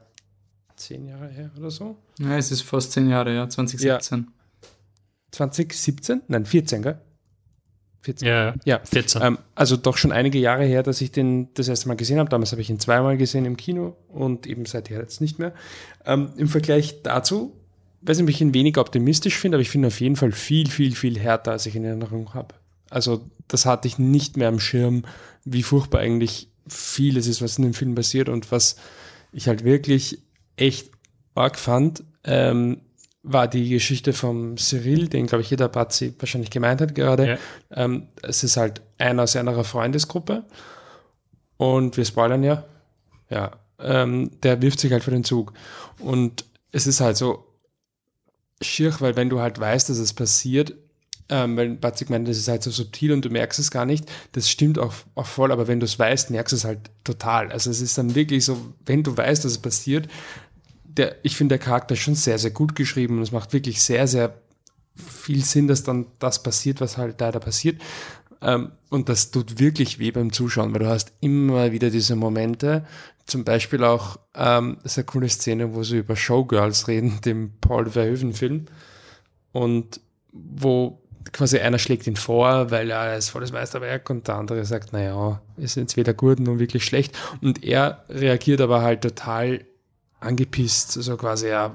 zehn Jahre her oder so. Ja, es ist fast zehn Jahre, ja, zwanzig siebzehn. Ja. zwanzig siebzehn? Nein, vierzehn, gell? vierzehn. Ja, ja. vierzehn. Ähm, also doch schon einige Jahre her, dass ich den das erste Mal gesehen habe. Damals habe ich ihn zweimal gesehen im Kino und eben seither jetzt nicht mehr. Ähm, im Vergleich dazu, weiß nicht, ob ich ihn weniger optimistisch finde, aber ich finde ihn auf jeden Fall viel, viel, viel härter, als ich in Erinnerung habe. Also das hatte ich nicht mehr am Schirm, wie furchtbar eigentlich vieles ist, was in dem Film passiert und was ich halt wirklich echt arg fand, ähm, war die Geschichte vom Cyril, den, glaube ich, jeder Patzi wahrscheinlich gemeint hat gerade. Ja. Ähm, es ist halt einer aus einer Freundesgruppe und wir spoilern ja, ja, ähm, der wirft sich halt vor den Zug. Und es ist halt so schier, weil wenn du halt weißt, dass es passiert, ähm, weil Patzi meint, das ist halt so subtil und du merkst es gar nicht, das stimmt auch, auch voll, aber wenn du es weißt, merkst du es halt total. Also es ist dann wirklich so, wenn du weißt, dass es passiert, Der, ich finde, der Charakter ist schon sehr, sehr gut geschrieben und es macht wirklich sehr, sehr viel Sinn, dass dann das passiert, was halt leider passiert. Ähm, und das tut wirklich weh beim Zuschauen, weil du hast immer wieder diese Momente, zum Beispiel auch ähm, das ist eine coole Szene, wo sie über Showgirls reden, dem Paul Verhoeven-Film, und wo quasi einer schlägt ihn vor, weil er ist volles Meisterwerk, und der andere sagt, naja, ist jetzt weder gut noch wirklich schlecht, und er reagiert aber halt total angepisst, so also quasi, ja,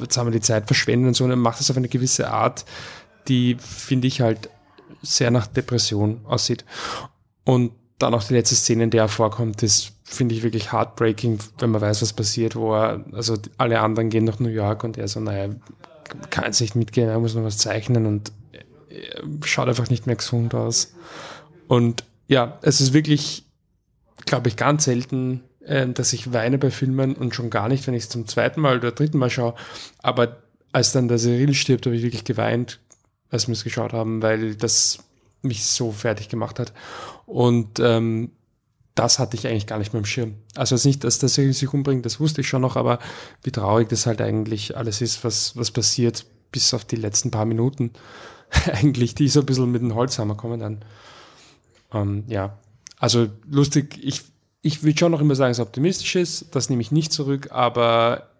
jetzt haben wir die Zeit verschwendet und so, und er macht das auf eine gewisse Art, die, finde ich, halt sehr nach Depression aussieht. Und dann auch die letzte Szene, in der er vorkommt, das finde ich wirklich heartbreaking, wenn man weiß, was passiert, wo er, also alle anderen gehen nach New York und er so, naja, kann jetzt nicht mitgehen, er muss noch was zeichnen und schaut einfach nicht mehr gesund aus. Und ja, es ist wirklich, glaube ich, ganz selten, dass ich weine bei Filmen, und schon gar nicht, wenn ich es zum zweiten Mal oder dritten Mal schaue. Aber als dann der Cyril stirbt, habe ich wirklich geweint, als wir es geschaut haben, weil das mich so fertig gemacht hat. Und ähm, das hatte ich eigentlich gar nicht mehr im Schirm. Also es ist nicht, dass der Cyril sich umbringt, das wusste ich schon noch, aber wie traurig das halt eigentlich alles ist, was, was passiert, bis auf die letzten paar Minuten eigentlich, die so ein bisschen mit dem Holzhammer kommen dann. Ähm, ja, also lustig, ich Ich würde schon noch immer sagen, dass es optimistisch ist, das nehme ich nicht zurück, aber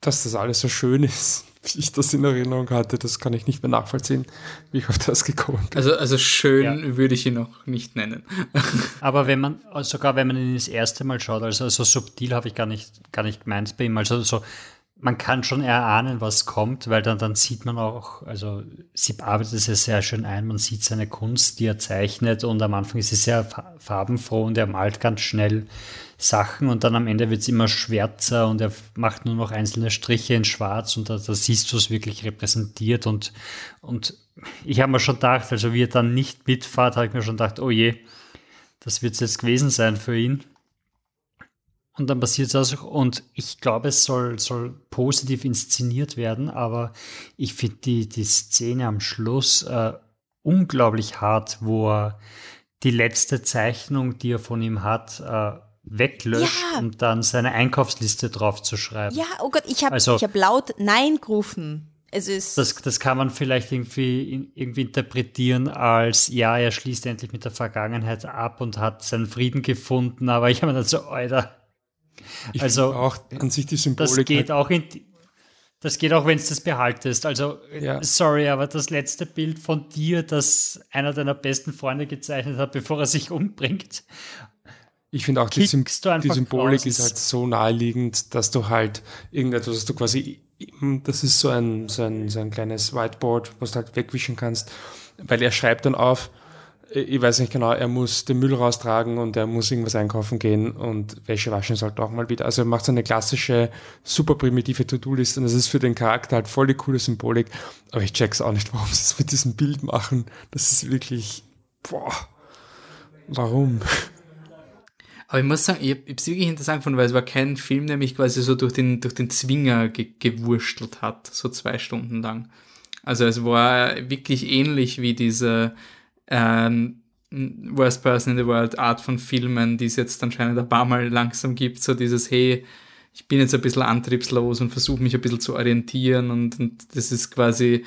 dass das alles so schön ist, wie ich das in Erinnerung hatte, das kann ich nicht mehr nachvollziehen, wie ich auf das gekommen bin. Also, also schön ja. Würde ich ihn noch nicht nennen. Aber wenn man, sogar wenn man ihn das erste Mal schaut, also so subtil habe ich gar nicht, gar nicht gemeint bei ihm, also so, man kann schon erahnen, was kommt, weil dann, dann sieht man auch, also sie arbeitet es ja sehr schön ein, man sieht seine Kunst, die er zeichnet, und am Anfang ist sie sehr farbenfroh und er malt ganz schnell Sachen, und dann am Ende wird es immer schwärzer und er macht nur noch einzelne Striche in schwarz, und da, da siehst du es wirklich repräsentiert, und, und ich habe mir schon gedacht, also wie er dann nicht mitfährt, habe ich mir schon gedacht, oh je, das wird es jetzt gewesen sein für ihn. Und dann passiert es auch, und ich glaube, es soll, soll positiv inszeniert werden, aber ich finde die, die Szene am Schluss äh, unglaublich hart, wo er die letzte Zeichnung, die er von ihm hat, äh, weglöscht, ja, um dann seine Einkaufsliste drauf zu schreiben. Ja, oh Gott, ich habe also, hab laut Nein gerufen. Es ist das, das kann man vielleicht irgendwie, irgendwie interpretieren als, ja, er schließt endlich mit der Vergangenheit ab und hat seinen Frieden gefunden, aber ich habe mir dann so, Alter, Ich also auch an sich die Symbolik. Das geht halt auch, in die, das geht auch, wenn du das behaltest. Also ja. Sorry, aber das letzte Bild von dir, das einer deiner besten Freunde gezeichnet hat, bevor er sich umbringt. Ich finde auch die, Sym- die Symbolik raus. Ist halt so naheliegend, dass du halt irgendetwas, dass du quasi, das ist so ein, so ein, so ein kleines Whiteboard, was du halt wegwischen kannst, weil er schreibt dann auf, ich weiß nicht genau, er muss den Müll raustragen und er muss irgendwas einkaufen gehen und Wäsche waschen sollte auch mal wieder. Also er macht so eine klassische, super primitive To-Do-Liste, und das ist für den Charakter halt voll die coole Symbolik. Aber ich check's auch nicht, warum sie es mit diesem Bild machen. Das ist wirklich, boah, warum? Aber ich muss sagen, ich hab's wirklich interessant gefunden, weil es war kein Film, der mich quasi so durch den, durch den Zwinger ge- gewurschtelt hat, so zwei Stunden lang. Also es war wirklich ähnlich wie diese Ähm, Worst Person in the World Art von Filmen, die es jetzt anscheinend ein paar Mal langsam gibt, so dieses, hey, ich bin jetzt ein bisschen antriebslos und versuche mich ein bisschen zu orientieren, und, und das ist quasi,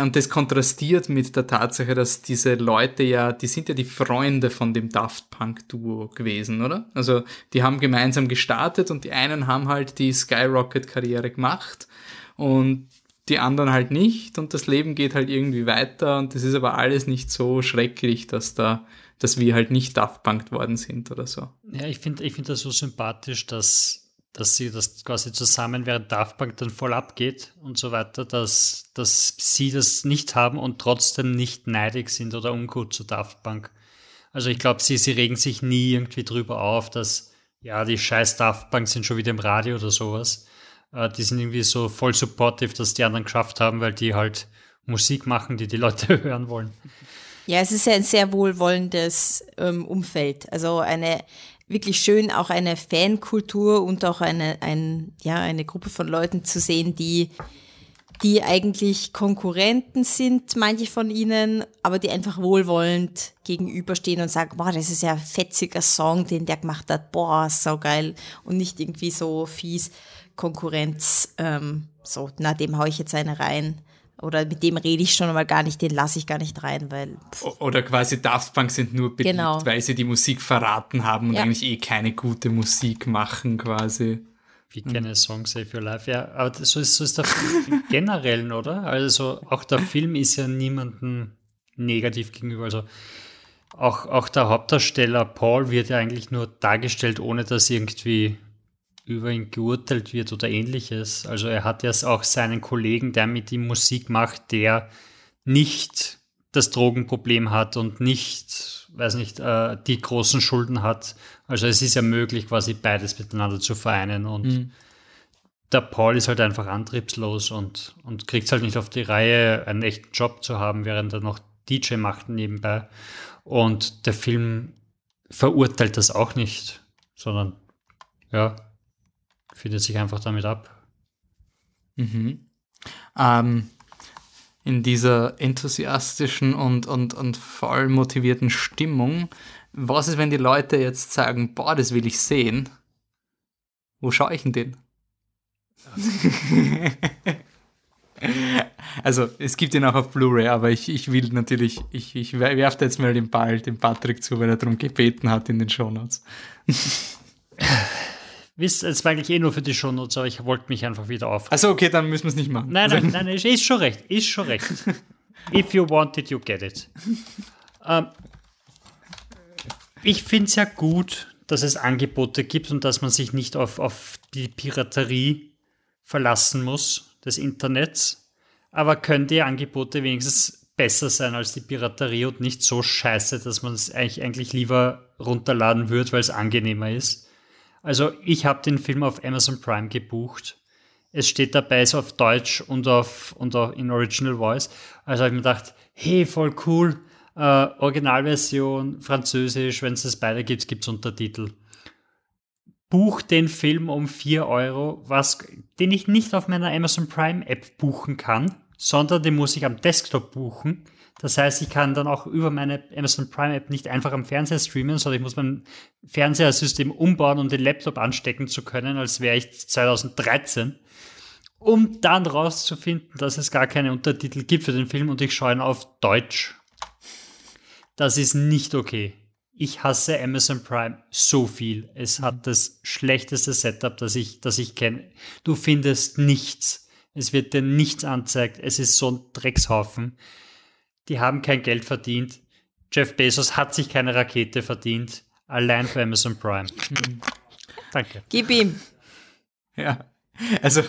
und das kontrastiert mit der Tatsache, dass diese Leute ja, die sind ja die Freunde von dem Daft Punk Duo gewesen, oder? Also die haben gemeinsam gestartet und die einen haben halt die Skyrocket-Karriere gemacht und die anderen halt nicht, und das Leben geht halt irgendwie weiter, und das ist aber alles nicht so schrecklich, dass da, dass wir halt nicht Daft Punk worden sind oder so. Ja, ich finde ich find das so sympathisch, dass, dass sie das quasi zusammen, während Daft Punk dann voll abgeht und so weiter, dass, dass sie das nicht haben und trotzdem nicht neidig sind oder ungut zu Daft Punk. Also ich glaube, sie, sie regen sich nie irgendwie drüber auf, dass ja, die scheiß Daft Punk sind schon wieder im Radio oder sowas. äh, die sind irgendwie so voll supportive, dass die anderen geschafft haben, weil die halt Musik machen, die die Leute hören wollen. Ja, es ist ja ein sehr wohlwollendes ähm, Umfeld. Also eine wirklich schön auch eine Fankultur und auch eine, ein, ja, eine Gruppe von Leuten zu sehen, die, die eigentlich Konkurrenten sind, manche von ihnen, aber die einfach wohlwollend gegenüberstehen und sagen, boah, das ist ja ein fetziger Song, den der gemacht hat, boah, saugeil, und nicht irgendwie so fies Konkurrenz, ähm, so, na, dem hau ich jetzt eine rein. Oder mit dem rede ich schon mal gar nicht, den lasse ich gar nicht rein, weil... Pff. Oder quasi Daft Punk sind nur beliebt, genau, weil sie die Musik verraten haben und ja. eigentlich eh keine gute Musik machen quasi. Wie keine mhm. Songs Save Your Life, ja. Aber das, so, ist, so ist der Film generell, oder? Also auch der Film ist ja niemandem negativ gegenüber. Also auch, auch der Hauptdarsteller Paul wird ja eigentlich nur dargestellt, ohne dass irgendwie... über ihn geurteilt wird oder ähnliches. Also er hat ja auch seinen Kollegen, der mit ihm Musik macht, der nicht das Drogenproblem hat und nicht, weiß nicht, äh, die großen Schulden hat. Also es ist ja möglich, quasi beides miteinander zu vereinen. Und mhm. der Paul ist halt einfach antriebslos und, und kriegt es halt nicht auf die Reihe, einen echten Job zu haben, während er noch D J macht nebenbei. Und der Film verurteilt das auch nicht, sondern ja, findet sich einfach damit ab. Mhm. Ähm, in dieser enthusiastischen und, und, und voll motivierten Stimmung, was ist, wenn die Leute jetzt sagen, boah, das will ich sehen? Wo schaue ich denn den? Also, es gibt ihn auch auf Blu-ray, aber ich, ich will natürlich, ich, ich werfe jetzt mal den Ball dem Patrick zu, weil er darum gebeten hat in den Shownotes. Wisst, es war eigentlich eh nur für die Shownotes, aber ich wollte mich einfach wieder auf. Also okay, dann müssen wir es nicht machen. Nein, nein, nein, ist, ist schon recht, ist schon recht. If you want it, you get it. Ähm, ich finde es ja gut, dass es Angebote gibt und dass man sich nicht auf, auf die Piraterie verlassen muss, des Internets. Aber können die Angebote wenigstens besser sein als die Piraterie und nicht so scheiße, dass man es eigentlich, eigentlich lieber runterladen würde, weil es angenehmer ist? Also ich habe den Film auf Amazon Prime gebucht. Es steht dabei, es ist auf Deutsch und, auf, und auf in Original Voice. Also habe ich mir gedacht, hey, voll cool, äh, Originalversion, Französisch, wenn es das beide gibt, gibt es Untertitel. Buch den Film um vier Euro, was, den ich nicht auf meiner Amazon Prime App buchen kann, sondern den muss ich am Desktop buchen. Das heißt, ich kann dann auch über meine Amazon Prime App nicht einfach am Fernseher streamen, sondern ich muss mein Fernsehersystem umbauen, um den Laptop anstecken zu können, als wäre ich zweitausenddreizehn, um dann rauszufinden, dass es gar keine Untertitel gibt für den Film und ich schaue ihn auf Deutsch. Das ist nicht okay. Ich hasse Amazon Prime so viel. Es hat das schlechteste Setup, das ich, das ich kenne. Du findest nichts. Es wird dir nichts angezeigt. Es ist so ein Dreckshaufen. Die haben kein Geld verdient. Jeff Bezos hat sich keine Rakete verdient. Allein für Amazon Prime. Mhm. Danke. Gib ihm. Ja, also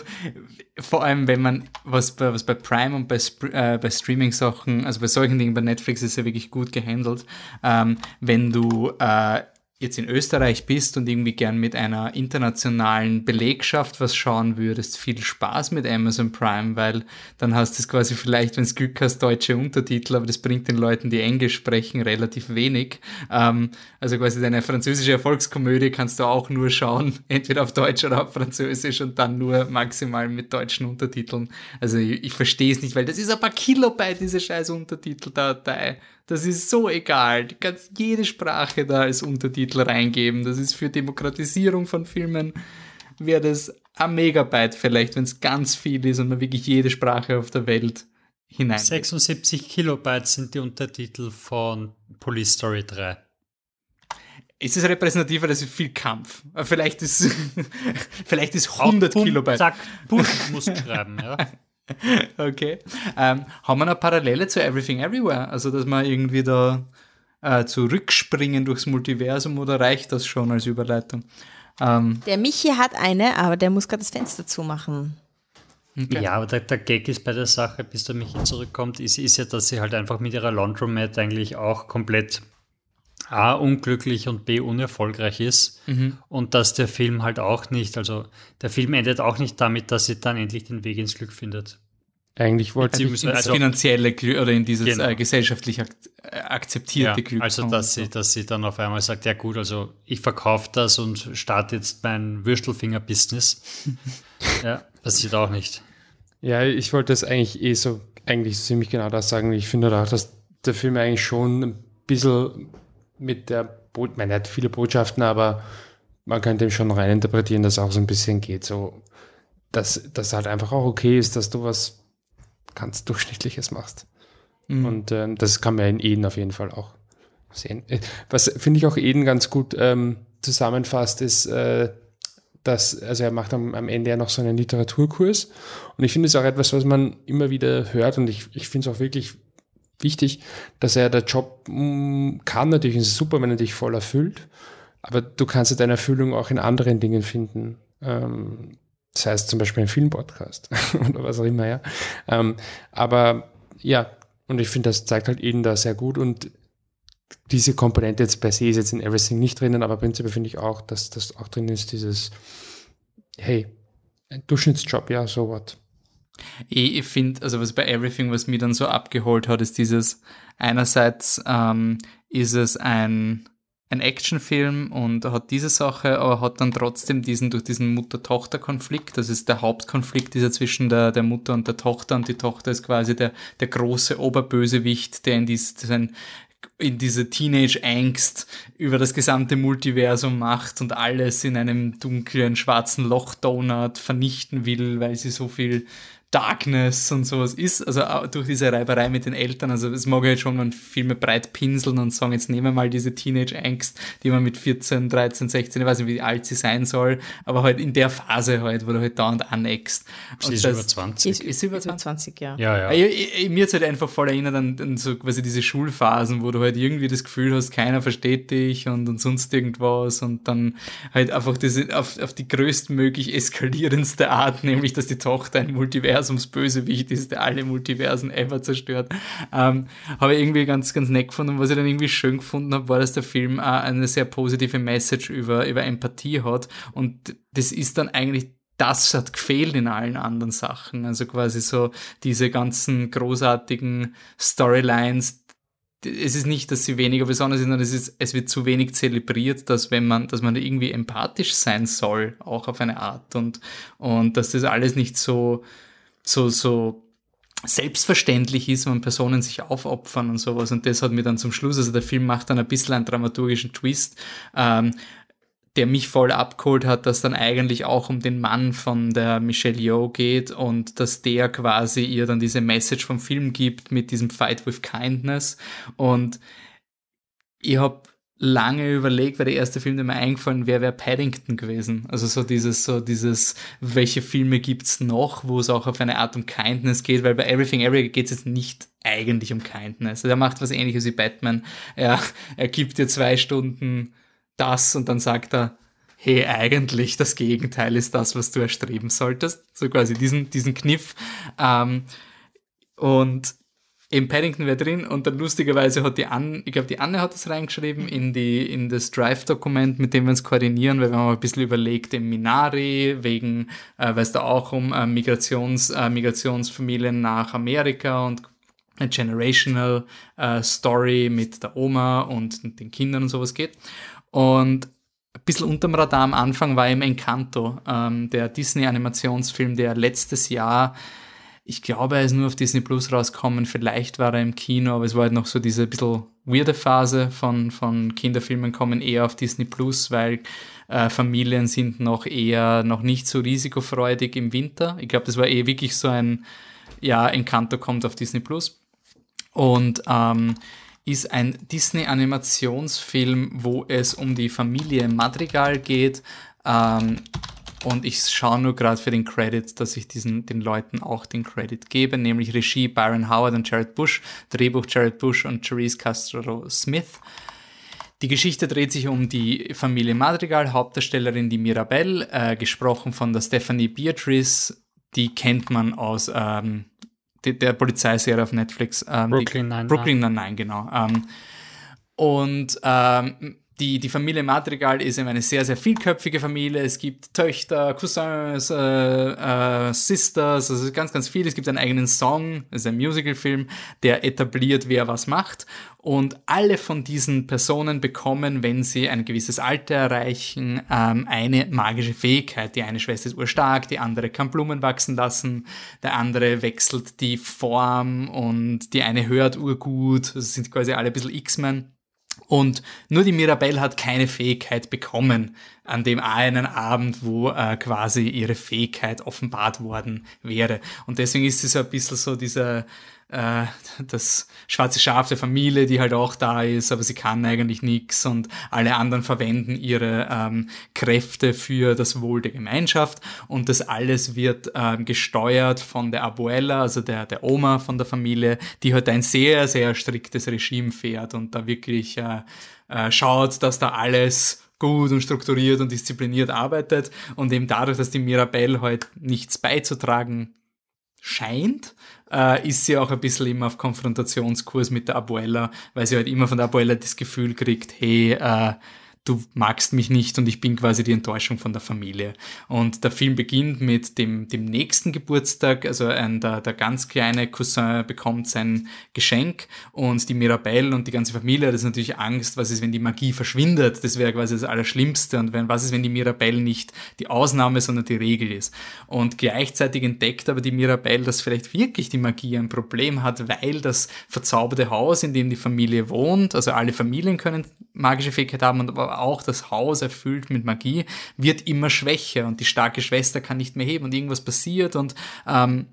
vor allem, wenn man, was bei, was bei Prime und bei, äh, bei Streaming-Sachen, also bei solchen Dingen, bei Netflix ist ja wirklich gut gehandelt, ähm, wenn du äh, jetzt in Österreich bist und irgendwie gern mit einer internationalen Belegschaft was schauen würdest, viel Spaß mit Amazon Prime, weil dann hast du es quasi vielleicht, wenn es Glück hast, deutsche Untertitel, aber das bringt den Leuten, die Englisch sprechen, relativ wenig. Ähm, also quasi deine französische Erfolgskomödie kannst du auch nur schauen, entweder auf Deutsch oder auf Französisch und dann nur maximal mit deutschen Untertiteln. Also ich, ich verstehe es nicht, weil das ist ein paar Kilobyte, diese scheiß Untertiteldatei. Das ist so egal. Du kannst jede Sprache da als Untertitel reingeben. Das ist für Demokratisierung von Filmen, wäre das ein Megabyte vielleicht, wenn es ganz viel ist und man wirklich jede Sprache auf der Welt hinein. sechsundsiebzig Kilobyte sind die Untertitel von Police Story drei. Es ist repräsentativer, das ist viel Kampf. Vielleicht ist, vielleicht ist hundert Punkt, Kilobyte. Zack, Punkt, musst schreiben, ja. Okay. Ähm, haben wir eine Parallele zu Everything, Everywhere? Also, dass wir irgendwie da äh, zurückspringen durchs Multiversum, oder reicht das schon als Überleitung? Ähm, der Michi hat eine, aber der muss gerade das Fenster zumachen. Okay. Ja, aber der, der Gag ist bei der Sache, bis der Michi zurückkommt, ist, ist ja, dass sie halt einfach mit ihrer Laundromat eigentlich auch komplett A unglücklich und B unerfolgreich ist, mhm. und dass der Film halt auch nicht, also der Film endet auch nicht damit, dass sie dann endlich den Weg ins Glück findet. Eigentlich wollte sie ins also, finanzielle Glück oder in dieses genau. äh, gesellschaftlich ak- akzeptierte ja, Glück. Also dass sie, dass sie dann auf einmal sagt, ja gut, also ich verkaufe das und starte jetzt mein Würstelfinger-Business. Ja, passiert auch nicht. Ja, ich wollte das eigentlich eh so, eigentlich so ziemlich genau das sagen. Ich finde auch, dass der Film eigentlich schon ein bisschen mit der, Bo- ich meine, er hat viele Botschaften, aber man kann dem schon reininterpretieren, dass es auch so ein bisschen geht, so, dass das halt einfach auch okay ist, dass du was ganz Durchschnittliches machst. Mhm. Und ähm, das kann man in Eden auf jeden Fall auch sehen. Was, finde ich, auch Eden ganz gut ähm, zusammenfasst, ist, äh, dass, also er macht am, am Ende ja noch so einen Literaturkurs. Und ich finde es auch etwas, was man immer wieder hört, und ich, ich finde es auch wirklich wichtig, dass er der Job mh, kann natürlich, ist super, wenn er dich voll erfüllt, aber du kannst ja deine Erfüllung auch in anderen Dingen finden. Ähm, das heißt zum Beispiel ein Filmpodcast oder was auch immer, ja. Ähm, aber ja, und ich finde, das zeigt halt Eden da sehr gut, und diese Komponente jetzt per se ist jetzt in Everything nicht drinnen, aber prinzipiell finde ich auch, dass das auch drin ist, dieses hey, ein Durchschnittsjob, ja, so what. Ich finde, also was bei Everything, was mich dann so abgeholt hat, ist dieses, einerseits ähm, ist es ein, ein Actionfilm und hat diese Sache, aber hat dann trotzdem diesen, durch diesen Mutter-Tochter-Konflikt, das ist der Hauptkonflikt, dieser zwischen der, der Mutter und der Tochter, und die Tochter ist quasi der, der große Oberbösewicht, der in diesen, in diese Teenage-Angst über das gesamte Multiversum macht und alles in einem dunklen, schwarzen Loch-Donut vernichten will, weil sie so viel Darkness und sowas ist, also durch diese Reiberei mit den Eltern, also das mag ich jetzt schon, man Filme breit pinseln und sagen, jetzt nehmen wir mal diese Teenage-Angst, die man mit vierzehn, dreizehn, sechzehn, ich weiß nicht, wie alt sie sein soll, aber halt in der Phase halt, wo du halt dauernd aneckst. Sie ist über zwanzig. Ist, ist über zwanzig, ja. ja, ja. Ich, ich, mir ist halt einfach voll erinnert an, an so quasi diese Schulphasen, wo du halt irgendwie das Gefühl hast, keiner versteht dich und, und sonst irgendwas, und dann halt einfach diese, auf, auf die größtmöglich eskalierendste Art, nämlich, dass die Tochter ein Multiversum ums Bösewicht ist, der alle Multiversen ever zerstört. Ähm, habe ich irgendwie ganz, ganz nett gefunden. Und was ich dann irgendwie schön gefunden habe, war, dass der Film äh, eine sehr positive Message über, über Empathie hat. Und das ist dann eigentlich, das hat gefehlt in allen anderen Sachen. Also quasi so diese ganzen großartigen Storylines. Es ist nicht, dass sie weniger besonders sind, sondern es ist, es wird zu wenig zelebriert, dass wenn man, dass man irgendwie empathisch sein soll, auch auf eine Art. Und, und dass das alles nicht so so so selbstverständlich ist, wenn Personen sich aufopfern und sowas. Und das hat mir dann zum Schluss, also der Film macht dann ein bisschen einen dramaturgischen Twist, ähm, der mich voll abgeholt hat, dass dann eigentlich auch um den Mann von der Michelle Yeoh geht und dass der quasi ihr dann diese Message vom Film gibt mit diesem Fight with Kindness. Und ich habe lange überlegt, weil der erste Film, der mir eingefallen wäre, wäre Paddington gewesen. Also so dieses, so dieses, welche Filme gibt's noch, wo es auch auf eine Art um Kindness geht, weil bei Everything Everywhere geht es jetzt nicht eigentlich um Kindness. Also er macht was Ähnliches wie Batman. Er, er gibt dir zwei Stunden das und dann sagt er, hey, eigentlich das Gegenteil ist das, was du erstreben solltest. So quasi diesen, diesen Kniff. Ähm, und Im Paddington wäre drin, und dann lustigerweise hat die Anne, ich glaube die Anne hat das reingeschrieben in die in das Drive-Dokument, mit dem wir uns koordinieren, weil wir haben ein bisschen überlegt, im Minari, wegen, äh, weil es da auch um äh, Migrations, äh, Migrationsfamilien nach Amerika und eine generational äh, Story mit der Oma und den Kindern und sowas geht. Und ein bisschen unterm Radar am Anfang war eben Encanto, ähm, der Disney-Animationsfilm, der letztes Jahr, ich glaube, er ist nur auf Disney Plus rausgekommen, vielleicht war er im Kino, aber es war halt noch so diese bisschen weirde Phase von, von Kinderfilmen kommen eher auf Disney Plus, weil äh, Familien sind noch eher noch nicht so risikofreudig im Winter. Ich glaube, das war eh wirklich so ein, ja, Encanto kommt auf Disney Plus. Und ähm, ist ein Disney-Animationsfilm, wo es um die Familie Madrigal geht, ähm, und ich schaue nur gerade für den Credit, dass ich diesen den Leuten auch den Credit gebe, nämlich Regie Byron Howard und Jared Bush, Drehbuch Jared Bush und Therese Castro-Smith. Die Geschichte dreht sich um die Familie Madrigal, Hauptdarstellerin die Mirabel, äh, gesprochen von der Stephanie Beatrice, die kennt man aus ähm, der, der Polizeiserie auf Netflix. Ähm, Brooklyn Nine-Nine. Brooklyn Nine-Nine, genau. Ähm, Und ähm, die, die Familie Madrigal ist eben eine sehr, sehr vielköpfige Familie. Es gibt Töchter, Cousins, äh, äh, Sisters, also ganz, ganz viel. Es gibt einen eigenen Song, das ist ein Musicalfilm, der etabliert, wer was macht. Und alle von diesen Personen bekommen, wenn sie ein gewisses Alter erreichen, ähm, eine magische Fähigkeit. Die eine Schwester ist urstark, die andere kann Blumen wachsen lassen, der andere wechselt die Form und die eine hört urgut. Das also sind quasi alle ein bisschen X-Men. Und nur die Mirabelle hat keine Fähigkeit bekommen an dem einen Abend, wo äh, quasi ihre Fähigkeit offenbart worden wäre. Und deswegen ist sie so ein bisschen so dieser, äh, das schwarze Schaf der Familie, die halt auch da ist, aber sie kann eigentlich nichts und alle anderen verwenden ihre ähm, Kräfte für das Wohl der Gemeinschaft. Und das alles wird ähm, gesteuert von der Abuela, also der, der Oma von der Familie, die halt ein sehr, sehr striktes Regime fährt und da wirklich äh, äh, schaut, dass da alles gut und strukturiert und diszipliniert arbeitet. Und eben dadurch, dass die Mirabelle halt nichts beizutragen scheint, äh, ist sie auch ein bisschen immer auf Konfrontationskurs mit der Abuela, weil sie halt immer von der Abuela das Gefühl kriegt, hey, äh, du magst mich nicht und ich bin quasi die Enttäuschung von der Familie. Und der Film beginnt mit dem, dem nächsten Geburtstag, also ein, der, der ganz kleine Cousin bekommt sein Geschenk und die Mirabelle und die ganze Familie hat natürlich Angst, was ist, wenn die Magie verschwindet? Das wäre quasi das Allerschlimmste. Und wenn, was ist, wenn die Mirabelle nicht die Ausnahme, sondern die Regel ist? Und gleichzeitig entdeckt aber die Mirabelle, dass vielleicht wirklich die Magie ein Problem hat, weil das verzauberte Haus, in dem die Familie wohnt, also alle Familien können magische Fähigkeit haben, und aber auch das Haus erfüllt mit Magie, wird immer schwächer und die starke Schwester kann nicht mehr heben und irgendwas passiert und ähm,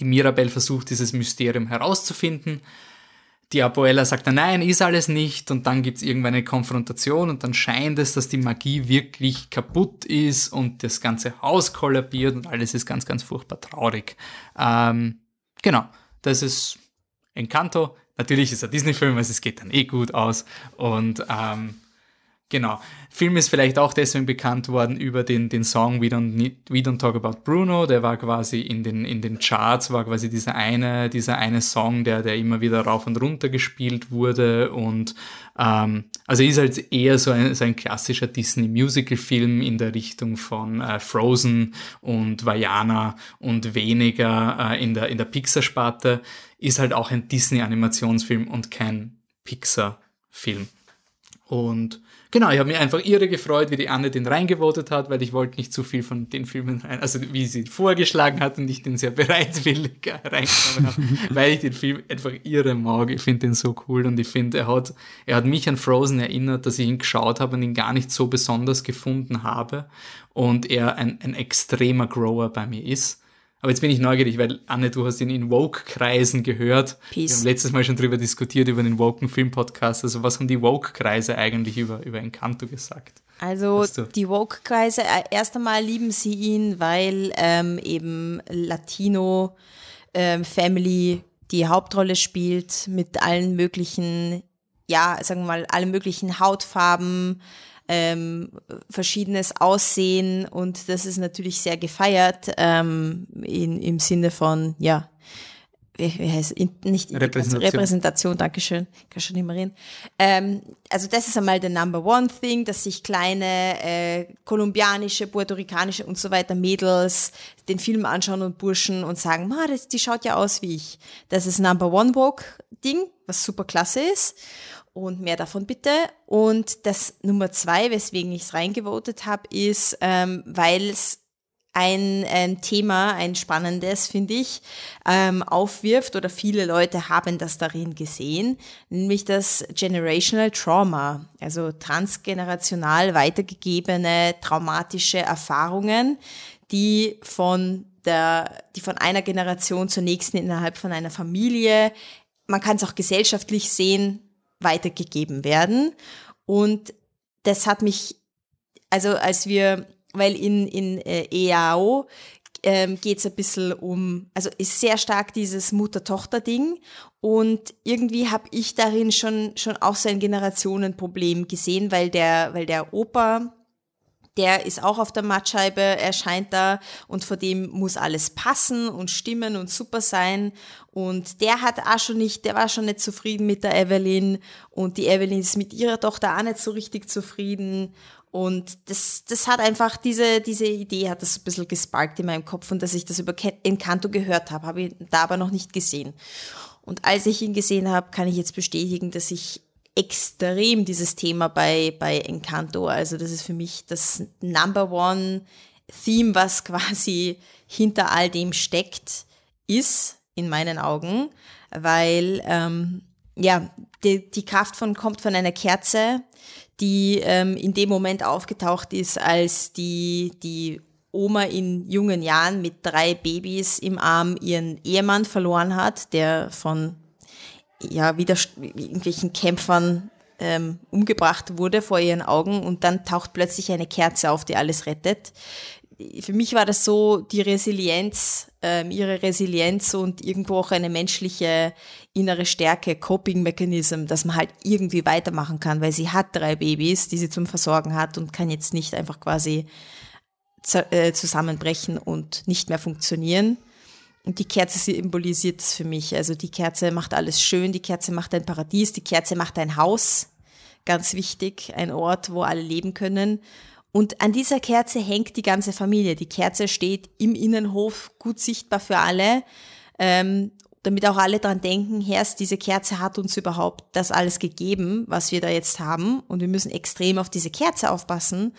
die Mirabelle versucht, dieses Mysterium herauszufinden. Die Abuela sagt dann, nein, ist alles nicht, und dann gibt es irgendwann eine Konfrontation und dann scheint es, dass die Magie wirklich kaputt ist und das ganze Haus kollabiert und alles ist ganz, ganz furchtbar traurig. Ähm, genau, das ist Encanto. Natürlich ist es ein Disney-Film, also es geht dann eh gut aus und ähm, genau. Film ist vielleicht auch deswegen bekannt worden über den, den Song We Don't Need, We Don't Talk About Bruno. Der war quasi in den, in den Charts, war quasi dieser eine, dieser eine Song, der, der immer wieder rauf und runter gespielt wurde. Und, ähm, also ist halt eher so ein, so ein klassischer Disney-Musical-Film in der Richtung von äh, Frozen und Vaiana und weniger äh, in der, in der Pixar-Sparte. Ist halt auch ein Disney-Animationsfilm und kein Pixar-Film. Und genau, ich habe mich einfach irre gefreut, wie die Anne den reingevotet hat, weil ich wollte nicht zu viel von den Filmen rein, also wie sie ihn vorgeschlagen hat und ich den sehr bereitwillig reingenommen habe, weil ich den Film einfach irre mag. Ich finde den so cool und ich finde, er hat, er hat mich an Frozen erinnert, dass ich ihn geschaut habe und ihn gar nicht so besonders gefunden habe und er ein, ein extremer Grower bei mir ist. Aber jetzt bin ich neugierig, weil, Anne, du hast ihn in Woke-Kreisen gehört. Peace. Wir haben letztes Mal schon drüber diskutiert, über den Woken-Film-Podcast. Also was haben die Woke-Kreise eigentlich über, über Encanto gesagt? Also die Woke-Kreise, erst einmal lieben sie ihn, weil ähm, eben Latino ähm, Family die Hauptrolle spielt mit allen möglichen, ja, sagen wir mal, allen möglichen Hautfarben, Ähm, verschiedenes Aussehen, und das ist natürlich sehr gefeiert ähm, in, im Sinne von, ja, wie, wie heißt in, nicht Repräsentation. Also Repräsentation, Dankeschön, kann schon nicht mehr reden. Ähm, also das ist einmal der Number One Thing, dass sich kleine äh, kolumbianische, puerto-ricanische und so weiter Mädels den Film anschauen und Burschen und sagen, Ma, das, die schaut ja aus wie ich. Das ist Number One Woke Ding, was super klasse ist. Und mehr davon bitte. Und das Nummer zwei, weswegen ich es reingevotet habe, ist, ähm, weil es ein, ein Thema, ein spannendes, finde ich, ähm, aufwirft, oder viele Leute haben das darin gesehen, nämlich das Generational Trauma, also transgenerational weitergegebene traumatische Erfahrungen, die von der, die von einer Generation zur nächsten innerhalb von einer Familie, man kann es auch gesellschaftlich sehen, weitergegeben werden. Und das hat mich, also als wir, weil in, in äh, E A O ähm, geht es ein bisschen um, also ist sehr stark dieses Mutter-Tochter-Ding, und irgendwie habe ich darin schon, schon auch so ein Generationenproblem gesehen, weil der, weil der Opa, der ist auch auf der Mattscheibe, erscheint da, und vor dem muss alles passen und stimmen und super sein. Und der hat auch schon nicht, der war schon nicht zufrieden mit der Evelyn, und die Evelyn ist mit ihrer Tochter auch nicht so richtig zufrieden. Und das, das hat einfach, diese, diese Idee hat das ein bisschen gesparkt in meinem Kopf, und dass ich das über Encanto gehört habe, habe ich da aber noch nicht gesehen. Und als ich ihn gesehen habe, kann ich jetzt bestätigen, dass ich extrem dieses Thema bei, bei Encanto, also das ist für mich das Number One Theme, was quasi hinter all dem steckt, ist in meinen Augen, weil ähm, ja, die, die Kraft von kommt von einer Kerze, die ähm, in dem Moment aufgetaucht ist, als die, die Oma in jungen Jahren mit drei Babys im Arm ihren Ehemann verloren hat, der von ja, wieder irgendwelchen Kämpfern ähm, umgebracht wurde vor ihren Augen, und dann taucht plötzlich eine Kerze auf, die alles rettet. Für mich war das so die Resilienz, ähm, ihre Resilienz und irgendwo auch eine menschliche innere Stärke, Coping Mechanism, dass man halt irgendwie weitermachen kann, weil sie hat drei Babys, die sie zum Versorgen hat, und kann jetzt nicht einfach quasi z- äh, zusammenbrechen und nicht mehr funktionieren. Und die Kerze symbolisiert es für mich. Also die Kerze macht alles schön, die Kerze macht ein Paradies, die Kerze macht ein Haus, ganz wichtig, ein Ort, wo alle leben können. Und an dieser Kerze hängt die ganze Familie. Die Kerze steht im Innenhof, gut sichtbar für alle, ähm, damit auch alle dran denken, Herrst, diese Kerze hat uns überhaupt das alles gegeben, was wir da jetzt haben, und wir müssen extrem auf diese Kerze aufpassen,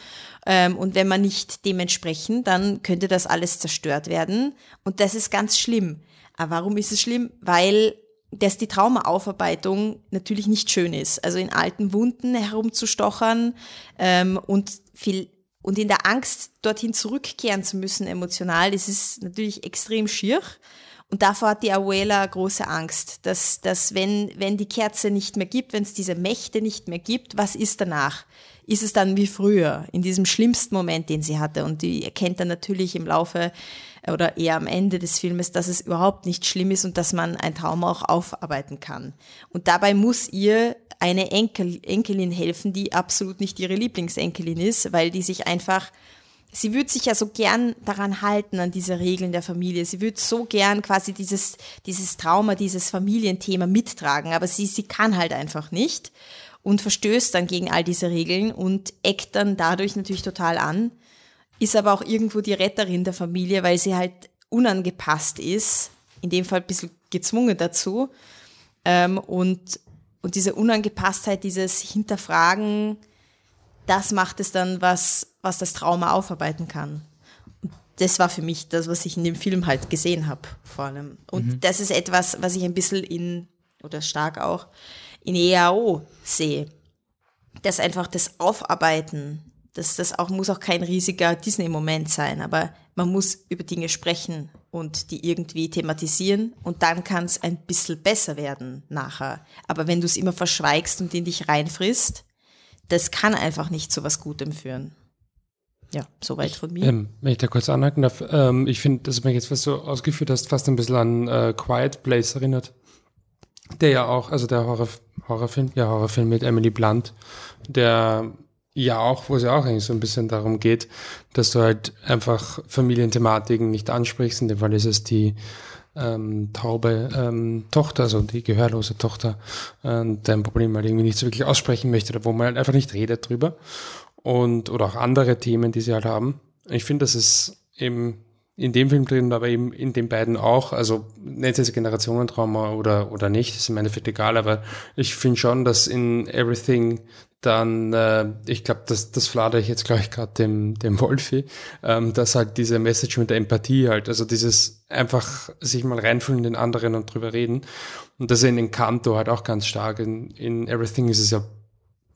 und wenn man nicht dementsprechend, dann könnte das alles zerstört werden, und das ist ganz schlimm. Aber warum ist es schlimm? Weil dass die Traumaaufarbeitung natürlich nicht schön ist, also in alten Wunden herumzustochern und viel und in der Angst, dorthin zurückkehren zu müssen emotional, das ist natürlich extrem schier. Und davor hat die Abuela große Angst, dass, dass wenn, wenn die Kerze nicht mehr gibt, wenn es diese Mächte nicht mehr gibt, was ist danach? Ist es dann wie früher, in diesem schlimmsten Moment, den sie hatte? Und die erkennt dann natürlich im Laufe oder eher am Ende des Filmes, dass es überhaupt nicht schlimm ist und dass man ein Trauma auch aufarbeiten kann. Und dabei muss ihr eine Enkel, Enkelin helfen, die absolut nicht ihre Lieblingsenkelin ist, weil die sich einfach... Sie würde sich ja so gern daran halten, an diese Regeln der Familie. Sie würde so gern quasi dieses, dieses Trauma, dieses Familienthema mittragen, aber sie, sie kann halt einfach nicht und verstößt dann gegen all diese Regeln und eckt dann dadurch natürlich total an, ist aber auch irgendwo die Retterin der Familie, weil sie halt unangepasst ist, in dem Fall ein bisschen gezwungen dazu. Und, und diese Unangepasstheit, dieses Hinterfragen, das macht es dann, was, was das Trauma aufarbeiten kann. Und das war für mich das, was ich in dem Film halt gesehen habe, vor allem. Und mhm. das ist etwas, was ich ein bisschen in, oder stark auch, in E A O sehe. Dass einfach das Aufarbeiten, das, das auch, muss auch kein riesiger Disney-Moment sein, aber man muss über Dinge sprechen und die irgendwie thematisieren, und dann kann es ein bisschen besser werden nachher. Aber wenn du es immer verschweigst und in dich reinfrisst, das kann einfach nicht zu was Gutem führen. Ja, soweit von mir. Ähm, wenn ich da kurz anhaken darf, ähm, ich finde, dass du mir jetzt, was du ausgeführt hast, fast ein bisschen an äh, Quiet Place erinnert. Der ja auch, also der Horror, Horrorfilm, ja, Horrorfilm mit Emily Blunt, der ja auch, wo es ja auch eigentlich so ein bisschen darum geht, dass du halt einfach Familienthematiken nicht ansprichst. In dem Fall ist es die Ähm, taube ähm, Tochter, also die gehörlose Tochter, äh, deren Problem halt irgendwie nicht so wirklich aussprechen möchte, oder wo man halt einfach nicht redet drüber, und oder auch andere Themen, die sie halt haben. Ich finde, das ist eben in dem Film drin, aber eben in den beiden auch, also nennt es Generationentrauma oder oder nicht, ist im Endeffekt egal, aber ich finde schon, dass in Everything dann, äh, ich glaube, das, das fladere ich jetzt, glaube ich, gerade dem, dem Wolfi, ähm, dass halt diese Message mit der Empathie halt, also dieses einfach sich mal reinfühlen in den anderen und drüber reden. Und das ist in Encanto halt auch ganz stark. In, in Everything ist es ja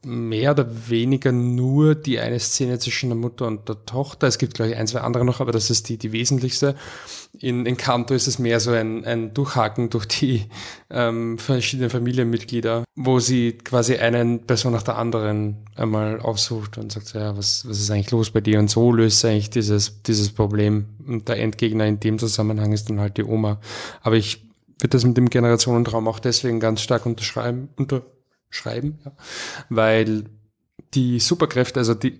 mehr oder weniger nur die eine Szene zwischen der Mutter und der Tochter. Es gibt, glaube ich, ein, zwei andere noch, aber das ist die, die wesentlichste. In Encanto ist es mehr so ein, ein Durchhaken durch die ähm, verschiedenen Familienmitglieder, wo sie quasi eine Person nach der anderen einmal aufsucht und sagt, ja, was, was ist eigentlich los bei dir? Und so löst eigentlich dieses, dieses Problem. Und der Endgegner in dem Zusammenhang ist dann halt die Oma. Aber ich würde das mit dem Generationentraum auch deswegen ganz stark unterschreiben, unter Schreiben, ja. Weil die Superkräfte, also die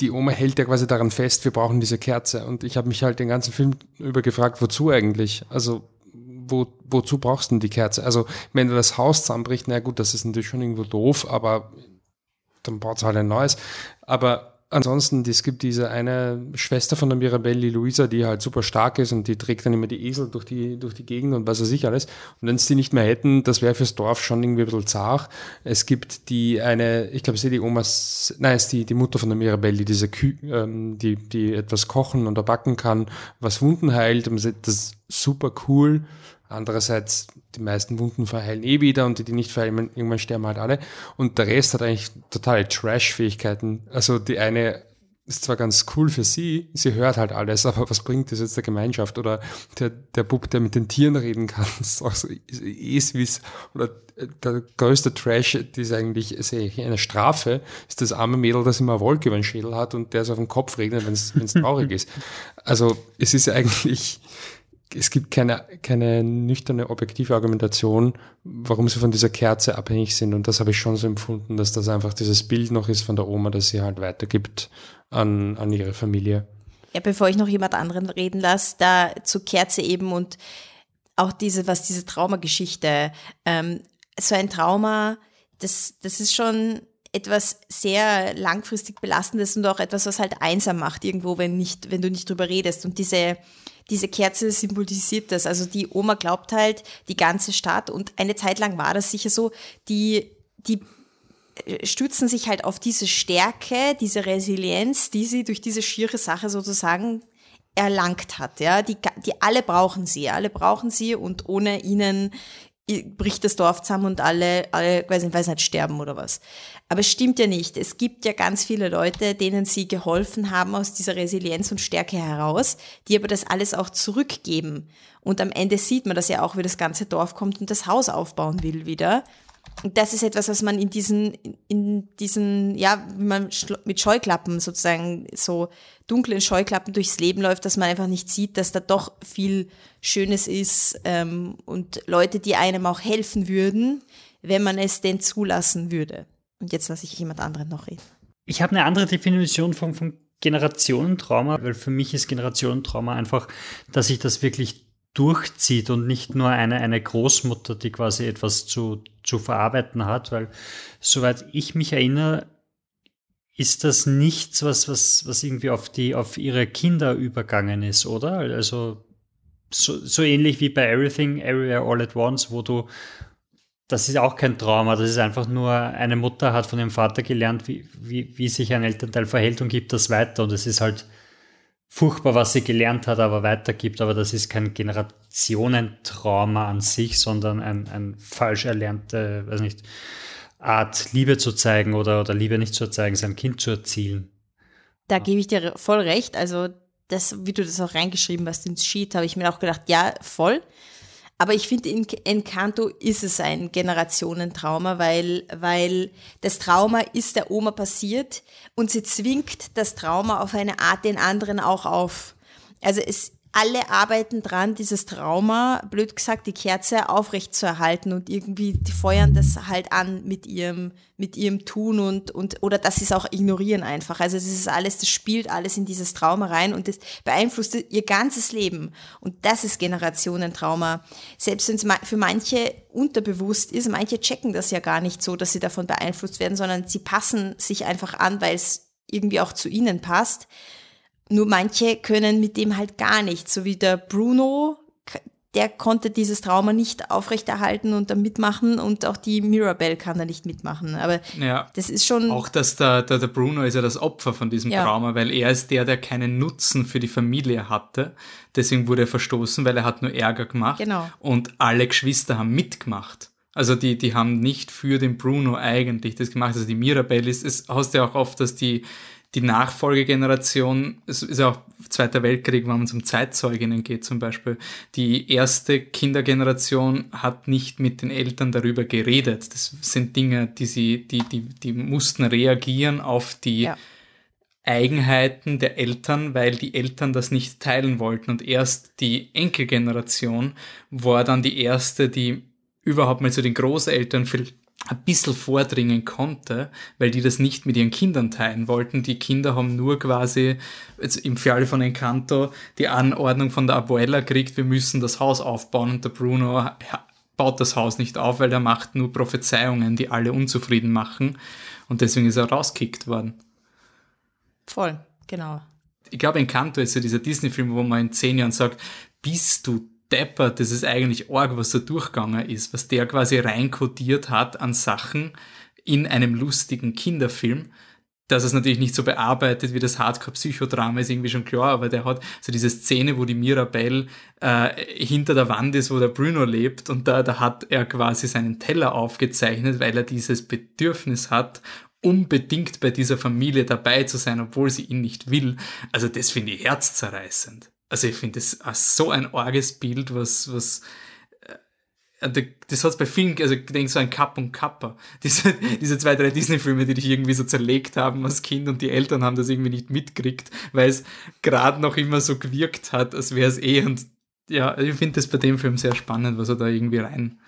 die Oma hält ja quasi daran fest, wir brauchen diese Kerze. Und ich habe mich halt den ganzen Film über gefragt, wozu eigentlich? Also wo, wozu brauchst du denn die Kerze? Also wenn das Haus zusammenbricht, na gut, das ist natürlich schon irgendwo doof, aber dann braucht es halt ein neues. Aber ansonsten, es gibt diese eine Schwester von der Mirabelle, die Luisa, die halt super stark ist und die trägt dann immer die Esel durch die, durch die Gegend und was weiß ich alles. Und wenn es die nicht mehr hätten, das wäre fürs Dorf schon irgendwie ein bisschen zart. Es gibt die eine, ich glaube, es ist die Omas, nein, es ist die, die Mutter von der Mirabelle, die diese Kü- ähm, die, die etwas kochen und backen kann, was Wunden heilt. Und das ist super cool. Andererseits, die meisten Wunden verheilen eh wieder und die, die nicht verheilen, irgendwann sterben halt alle. Und der Rest hat eigentlich totale Trash-Fähigkeiten. Also die eine ist zwar ganz cool für sie, sie hört halt alles, aber was bringt das jetzt der Gemeinschaft? Oder der, der Bub, der mit den Tieren reden kann, ist auch so Eswiss. Oder der größte Trash, die ist eigentlich ist eine Strafe, ist das arme Mädel, das immer eine Wolke über den Schädel hat und der es auf den Kopf regnet, wenn es traurig ist. Also es ist eigentlich... Es gibt keine, keine nüchterne, objektive Argumentation, warum sie von dieser Kerze abhängig sind. Und das habe ich schon so empfunden, dass das einfach dieses Bild noch ist von der Oma, das sie halt weitergibt an, an ihre Familie. Ja, bevor ich noch jemand anderen reden lasse, da zur Kerze eben und auch diese, was diese Traumageschichte, ähm, so ein Trauma, das, das ist schon etwas sehr langfristig Belastendes und auch etwas, was halt einsam macht irgendwo, wenn nicht, wenn du nicht drüber redest. Und diese Diese Kerze symbolisiert das. Also die Oma glaubt halt die ganze Stadt und eine Zeit lang war das sicher so, die, die stützen sich halt auf diese Stärke, diese Resilienz, die sie durch diese schiere Sache sozusagen erlangt hat. Ja, die, die alle brauchen sie, alle brauchen sie und ohne ihnen bricht das Dorf zusammen und alle, alle weiß, nicht, weiß nicht, sterben oder was. Aber es stimmt ja nicht. Es gibt ja ganz viele Leute, denen sie geholfen haben aus dieser Resilienz und Stärke heraus, die aber das alles auch zurückgeben. Und am Ende sieht man das ja auch, wie das ganze Dorf kommt und das Haus aufbauen will wieder. Und das ist etwas, was man in diesen, in diesen, ja, wenn man mit Scheuklappen sozusagen, so dunklen Scheuklappen durchs Leben läuft, dass man einfach nicht sieht, dass da doch viel Schönes ist, ähm, und Leute, die einem auch helfen würden, wenn man es denn zulassen würde. Und jetzt lasse ich jemand anderen noch reden. Ich habe eine andere Definition von, von Generationentrauma, weil für mich ist Generationentrauma einfach, dass ich das wirklich durchzieht und nicht nur eine, eine Großmutter, die quasi etwas zu, zu verarbeiten hat, weil soweit ich mich erinnere, ist das nichts, was, was, was irgendwie auf die, auf ihre Kinder übergangen ist, oder? Also so, so ähnlich wie bei Everything, Everywhere, All at Once, wo du, das ist auch kein Trauma, das ist einfach nur, eine Mutter hat von dem Vater gelernt, wie, wie, wie sich ein Elternteil verhält und gibt das weiter und es ist halt furchtbar, was sie gelernt hat, aber weitergibt. Aber das ist kein Generationentrauma an sich, sondern ein, ein falsch erlernte, weiß nicht, Art, Liebe zu zeigen oder, oder Liebe nicht zu zeigen, sein Kind zu erzielen. Da gebe ich dir voll recht. Also das, wie du das auch reingeschrieben hast ins Sheet, habe ich mir auch gedacht, ja, voll. Aber ich finde, in Encanto ist es ein Generationentrauma, weil, weil das Trauma ist der Oma passiert und sie zwingt das Trauma auf eine Art den anderen auch auf. Also es, alle arbeiten dran, dieses Trauma, blöd gesagt, die Kerze aufrechtzuerhalten und irgendwie die feuern das halt an mit ihrem, mit ihrem Tun und, und oder dass sie es auch ignorieren einfach. Also es ist alles, das spielt alles in dieses Trauma rein und das beeinflusst ihr ganzes Leben. Und das ist Generationentrauma. Selbst wenn es für manche unterbewusst ist, manche checken das ja gar nicht so, dass sie davon beeinflusst werden, sondern sie passen sich einfach an, weil es irgendwie auch zu ihnen passt. Nur manche können mit dem halt gar nicht, so wie der Bruno, der konnte dieses Trauma nicht aufrechterhalten und da mitmachen und auch die Mirabelle kann da nicht mitmachen, aber ja, das ist schon... Auch dass der, der, der Bruno ist ja das Opfer von diesem ja. Trauma, weil er ist der, der keinen Nutzen für die Familie hatte, deswegen wurde er verstoßen, weil er hat nur Ärger gemacht genau. Und alle Geschwister haben mitgemacht. Also die, die haben nicht für den Bruno eigentlich das gemacht, also die Mirabelle ist, ist hast ja auch oft, dass die Die Nachfolgegeneration, es ist ja auch Zweiter Weltkrieg, wenn man zum Zeitzeuginnen geht zum Beispiel, die erste Kindergeneration hat nicht mit den Eltern darüber geredet. Das sind Dinge, die sie, die, die, die mussten reagieren auf die ja. Eigenheiten der Eltern, weil die Eltern das nicht teilen wollten. Und erst die Enkelgeneration war dann die erste, die überhaupt mal zu den Großeltern viel ein bisschen vordringen konnte, weil die das nicht mit ihren Kindern teilen wollten. Die Kinder haben nur quasi, jetzt im Fall von Encanto, die Anordnung von der Abuela gekriegt, wir müssen das Haus aufbauen, und der Bruno baut das Haus nicht auf, weil er macht nur Prophezeiungen, die alle unzufrieden machen, und deswegen ist er rausgekickt worden. Voll, genau. Ich glaube, Encanto ist ja dieser Disney-Film, wo man in zehn Jahren sagt, bist du deppert, das ist eigentlich arg, was da durchgegangen ist, was der quasi reinkodiert hat an Sachen in einem lustigen Kinderfilm, dass es natürlich nicht so bearbeitet wie das Hardcore-Psychodrama, ist irgendwie schon klar, aber der hat so diese Szene, wo die Mirabelle äh, hinter der Wand ist, wo der Bruno lebt, und da, da hat er quasi seinen Teller aufgezeichnet, weil er dieses Bedürfnis hat, unbedingt bei dieser Familie dabei zu sein, obwohl sie ihn nicht will. Also das finde ich herzzerreißend. Also ich finde das so ein arges Bild, was, was das hat bei vielen, also ich denke so an Kapp und Kappa, diese, diese zwei, drei Disney-Filme, die dich irgendwie so zerlegt haben als Kind, und die Eltern haben das irgendwie nicht mitgekriegt, weil es gerade noch immer so gewirkt hat, als wäre es eh, und ja, ich finde das bei dem Film sehr spannend, was er da irgendwie rein,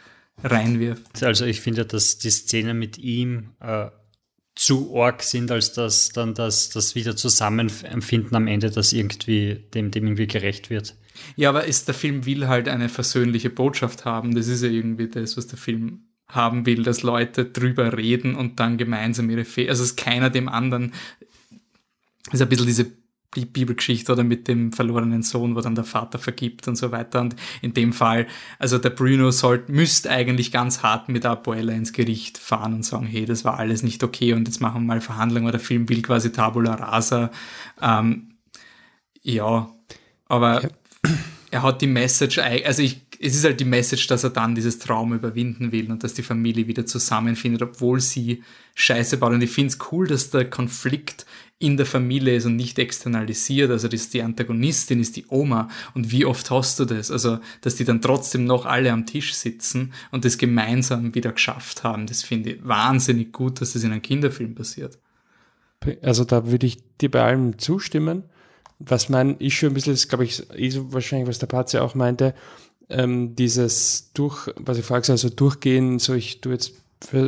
reinwirft. Also ich finde, dass die Szenen mit ihm äh zu arg sind, als dass dann das, das wieder Zusammenfinden am Ende, das irgendwie dem, dem irgendwie gerecht wird. Ja, aber ist, der Film will halt eine versöhnliche Botschaft haben. Das ist ja irgendwie das, was der Film haben will, dass Leute drüber reden und dann gemeinsam ihre Fehler. Also es ist keiner dem anderen. Es ist ein bisschen diese Bibelgeschichte oder mit dem verlorenen Sohn, wo dann der Vater vergibt und so weiter. Und in dem Fall, also der Bruno sollte, müsste eigentlich ganz hart mit der Abuela ins Gericht fahren und sagen, hey, das war alles nicht okay und jetzt machen wir mal Verhandlungen, oder der Film will quasi Tabula Rasa. Ähm, ja, aber ja. Er hat die Message, also ich, es ist halt die Message, dass er dann dieses Trauma überwinden will und dass die Familie wieder zusammenfindet, obwohl sie Scheiße baut. Und ich finde es cool, dass der Konflikt in der Familie ist und nicht externalisiert, also das ist die Antagonistin, ist die Oma, und wie oft hast du das? Also, dass die dann trotzdem noch alle am Tisch sitzen und das gemeinsam wieder geschafft haben, das finde ich wahnsinnig gut, dass das in einem Kinderfilm passiert. Also da würde ich dir bei allem zustimmen. Was man, ich schon ein bisschen, glaube ich, ist wahrscheinlich, was der Patze auch meinte, ähm, dieses durch, was ich vorher gesagt habe, so durchgehen, so ich tue jetzt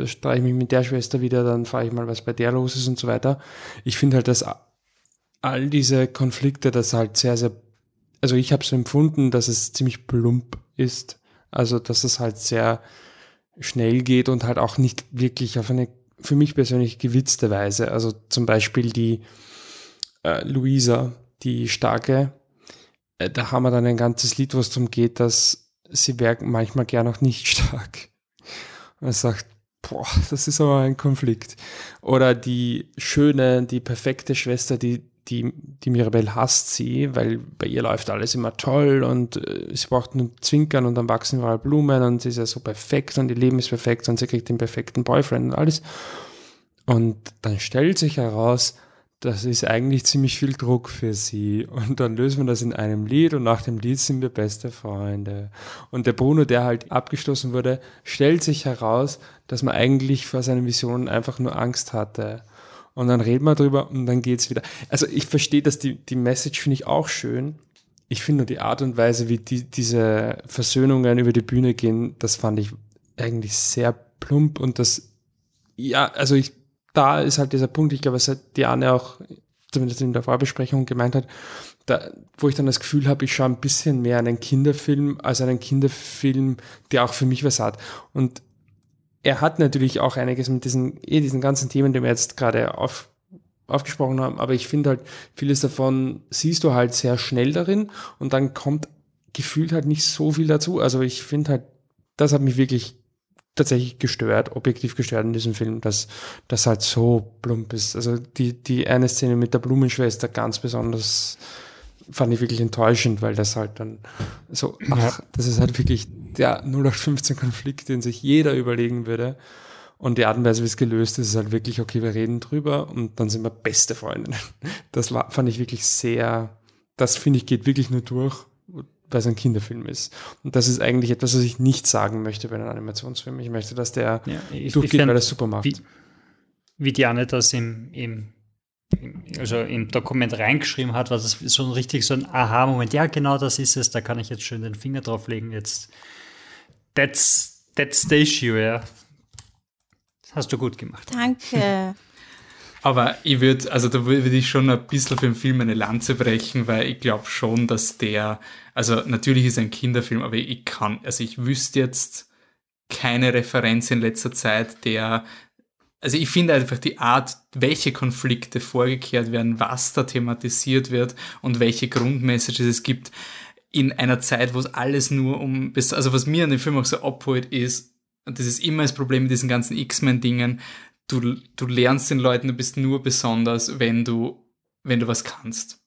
streich mich mit der Schwester wieder, dann frage ich mal, was bei der los ist und so weiter. Ich finde halt, dass all diese Konflikte, das halt sehr, sehr, also ich habe so empfunden, dass es ziemlich plump ist. Also, dass es halt sehr schnell geht und halt auch nicht wirklich auf eine, für mich persönlich, gewitzte Weise. Also zum Beispiel die äh, Luisa, die Starke, äh, da haben wir dann ein ganzes Lied, wo es darum geht, dass sie wäre manchmal gern auch nicht stark. Man sagt, boah, das ist aber ein Konflikt. Oder die schöne, die perfekte Schwester, die, die, die Mirabelle hasst sie, weil bei ihr läuft alles immer toll und äh, sie braucht nur zwinkern und dann wachsen überall Blumen und sie ist ja so perfekt und ihr Leben ist perfekt und sie kriegt den perfekten Boyfriend und alles. Und dann stellt sich heraus, das ist eigentlich ziemlich viel Druck für sie. Und dann lösen wir das in einem Lied und nach dem Lied sind wir beste Freunde. Und der Bruno, der halt abgestoßen wurde, stellt sich heraus, dass man eigentlich vor seinen Visionen einfach nur Angst hatte. Und dann reden wir drüber und dann geht's wieder. Also ich verstehe, dass die, die Message finde ich auch schön. Ich finde nur die Art und Weise, wie die, diese Versöhnungen über die Bühne gehen, das fand ich eigentlich sehr plump und das, ja, also ich, da ist halt dieser Punkt, ich glaube, was die Anne auch zumindest in der Vorbesprechung gemeint hat, da, wo ich dann das Gefühl habe, ich schaue ein bisschen mehr einen Kinderfilm als einen Kinderfilm, der auch für mich was hat. Und er hat natürlich auch einiges mit diesen, eh diesen ganzen Themen, die wir jetzt gerade auf, aufgesprochen haben, aber ich finde halt, vieles davon siehst du halt sehr schnell darin und dann kommt gefühlt halt nicht so viel dazu. Also ich finde halt, das hat mich wirklich tatsächlich gestört, objektiv gestört in diesem Film, dass das halt so plump ist. Also die, die eine Szene mit der Blumenschwester ganz besonders fand ich wirklich enttäuschend, weil das halt dann so, ach, das ist halt wirklich der null acht fünfzehn-Konflikt, den sich jeder überlegen würde. Und die Art und Weise, wie es gelöst ist, ist halt wirklich, okay, wir reden drüber und dann sind wir beste Freundinnen. Das war, fand ich wirklich sehr, das finde ich geht wirklich nur durch, weil es ein Kinderfilm ist. Und das ist eigentlich etwas, was ich nicht sagen möchte bei einem Animationsfilm. Ich möchte, dass der ja, ich, durchgeht, ich find, weil er super macht. Wie, wie Diane das im, im, im, also im Dokument reingeschrieben hat, war das so ein richtig so ein Aha-Moment. Ja, genau das ist es. Da kann ich jetzt schön den Finger drauflegen. Jetzt, that's, that's the issue, ja. Das hast du gut gemacht. Danke. Aber ich würde, also da würde ich schon ein bisschen für den Film eine Lanze brechen, weil ich glaube schon, dass der, also natürlich ist ein Kinderfilm, aber ich kann, also ich wüsste jetzt keine Referenz in letzter Zeit, der, also ich finde einfach die Art, welche Konflikte vorgekehrt werden, was da thematisiert wird und welche Grundmessages es gibt in einer Zeit, wo es alles nur um, also was mir an dem Film auch so abholt ist, und das ist immer das Problem mit diesen ganzen X-Men-Dingen, Du, du lernst den Leuten, du bist nur besonders, wenn du, wenn du was kannst.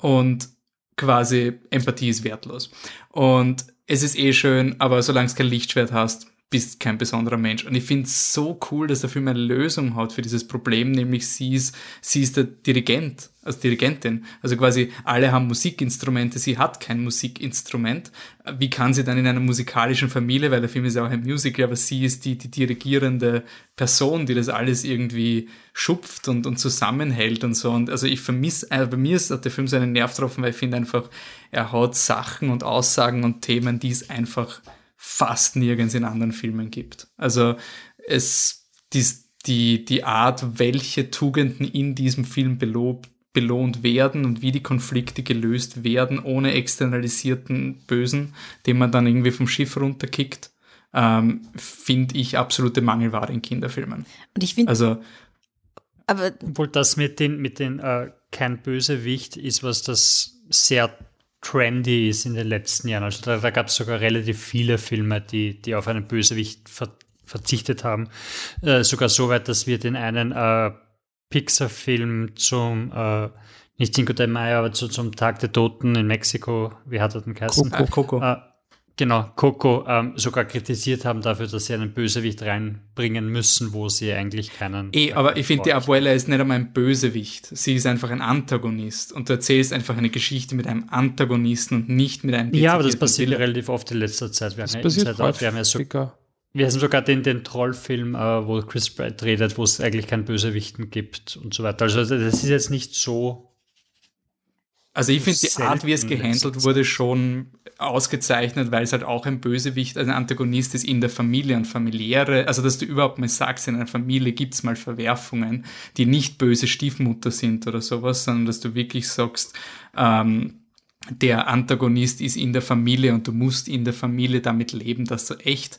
Und quasi Empathie ist wertlos. Und es ist eh schön, aber solange du kein Lichtschwert hast, bist kein besonderer Mensch. Und ich finde es so cool, dass der Film eine Lösung hat für dieses Problem, nämlich sie ist, sie ist der Dirigent, also Dirigentin. Also quasi alle haben Musikinstrumente, sie hat kein Musikinstrument. Wie kann sie dann in einer musikalischen Familie, weil der Film ist ja auch ein Musical, aber sie ist die, die dirigierende Person, die das alles irgendwie schupft und, und zusammenhält und so. Und also ich vermisse, also bei mir ist, hat der Film so einen Nerv getroffen, weil ich finde einfach, er hat Sachen und Aussagen und Themen, die es einfach fast nirgends in anderen Filmen gibt. Also es die, die, die Art, welche Tugenden in diesem Film belob, belohnt werden und wie die Konflikte gelöst werden, ohne externalisierten Bösen, den man dann irgendwie vom Schiff runterkickt, ähm, finde ich absolute Mangelware in Kinderfilmen. Und ich finde, also, aber obwohl das mit den, mit den äh, kein Bösewicht ist, was das sehr trendy ist in den letzten Jahren. Also da, da gab es sogar relativ viele Filme, die, die auf einen Bösewicht ver- verzichtet haben. Äh, sogar so weit, dass wir den einen äh, Pixar-Film zum, äh, nicht Cinco de Mayo, aber zu, zum Tag der Toten in Mexiko, wie hat er denn geheißen? Coco. Coco. Äh, genau, Coco, ähm, sogar kritisiert haben dafür, dass sie einen Bösewicht reinbringen müssen, wo sie eigentlich keinen... Eh, aber ich finde, die Abuela ist nicht einmal ein Bösewicht. Sie ist einfach ein Antagonist. Und du erzählst einfach eine Geschichte mit einem Antagonisten und nicht mit einem... Ja, aber das passiert relativ oft in letzter Zeit. Wir haben ja, Zeit oft, wir haben ja so, wir haben sogar den, den Trollfilm, äh, wo Chris Pratt redet, wo es eigentlich keinen Bösewichten gibt und so weiter. Also das ist jetzt nicht so... Also ich finde, die Art, wie es gehandelt wurde, schon ausgezeichnet, weil es halt auch ein Bösewicht, also ein Antagonist ist in der Familie und familiäre, also dass du überhaupt mal sagst, in einer Familie gibt es mal Verwerfungen, die nicht böse Stiefmutter sind oder sowas, sondern dass du wirklich sagst, ähm, der Antagonist ist in der Familie und du musst in der Familie damit leben, dass du echt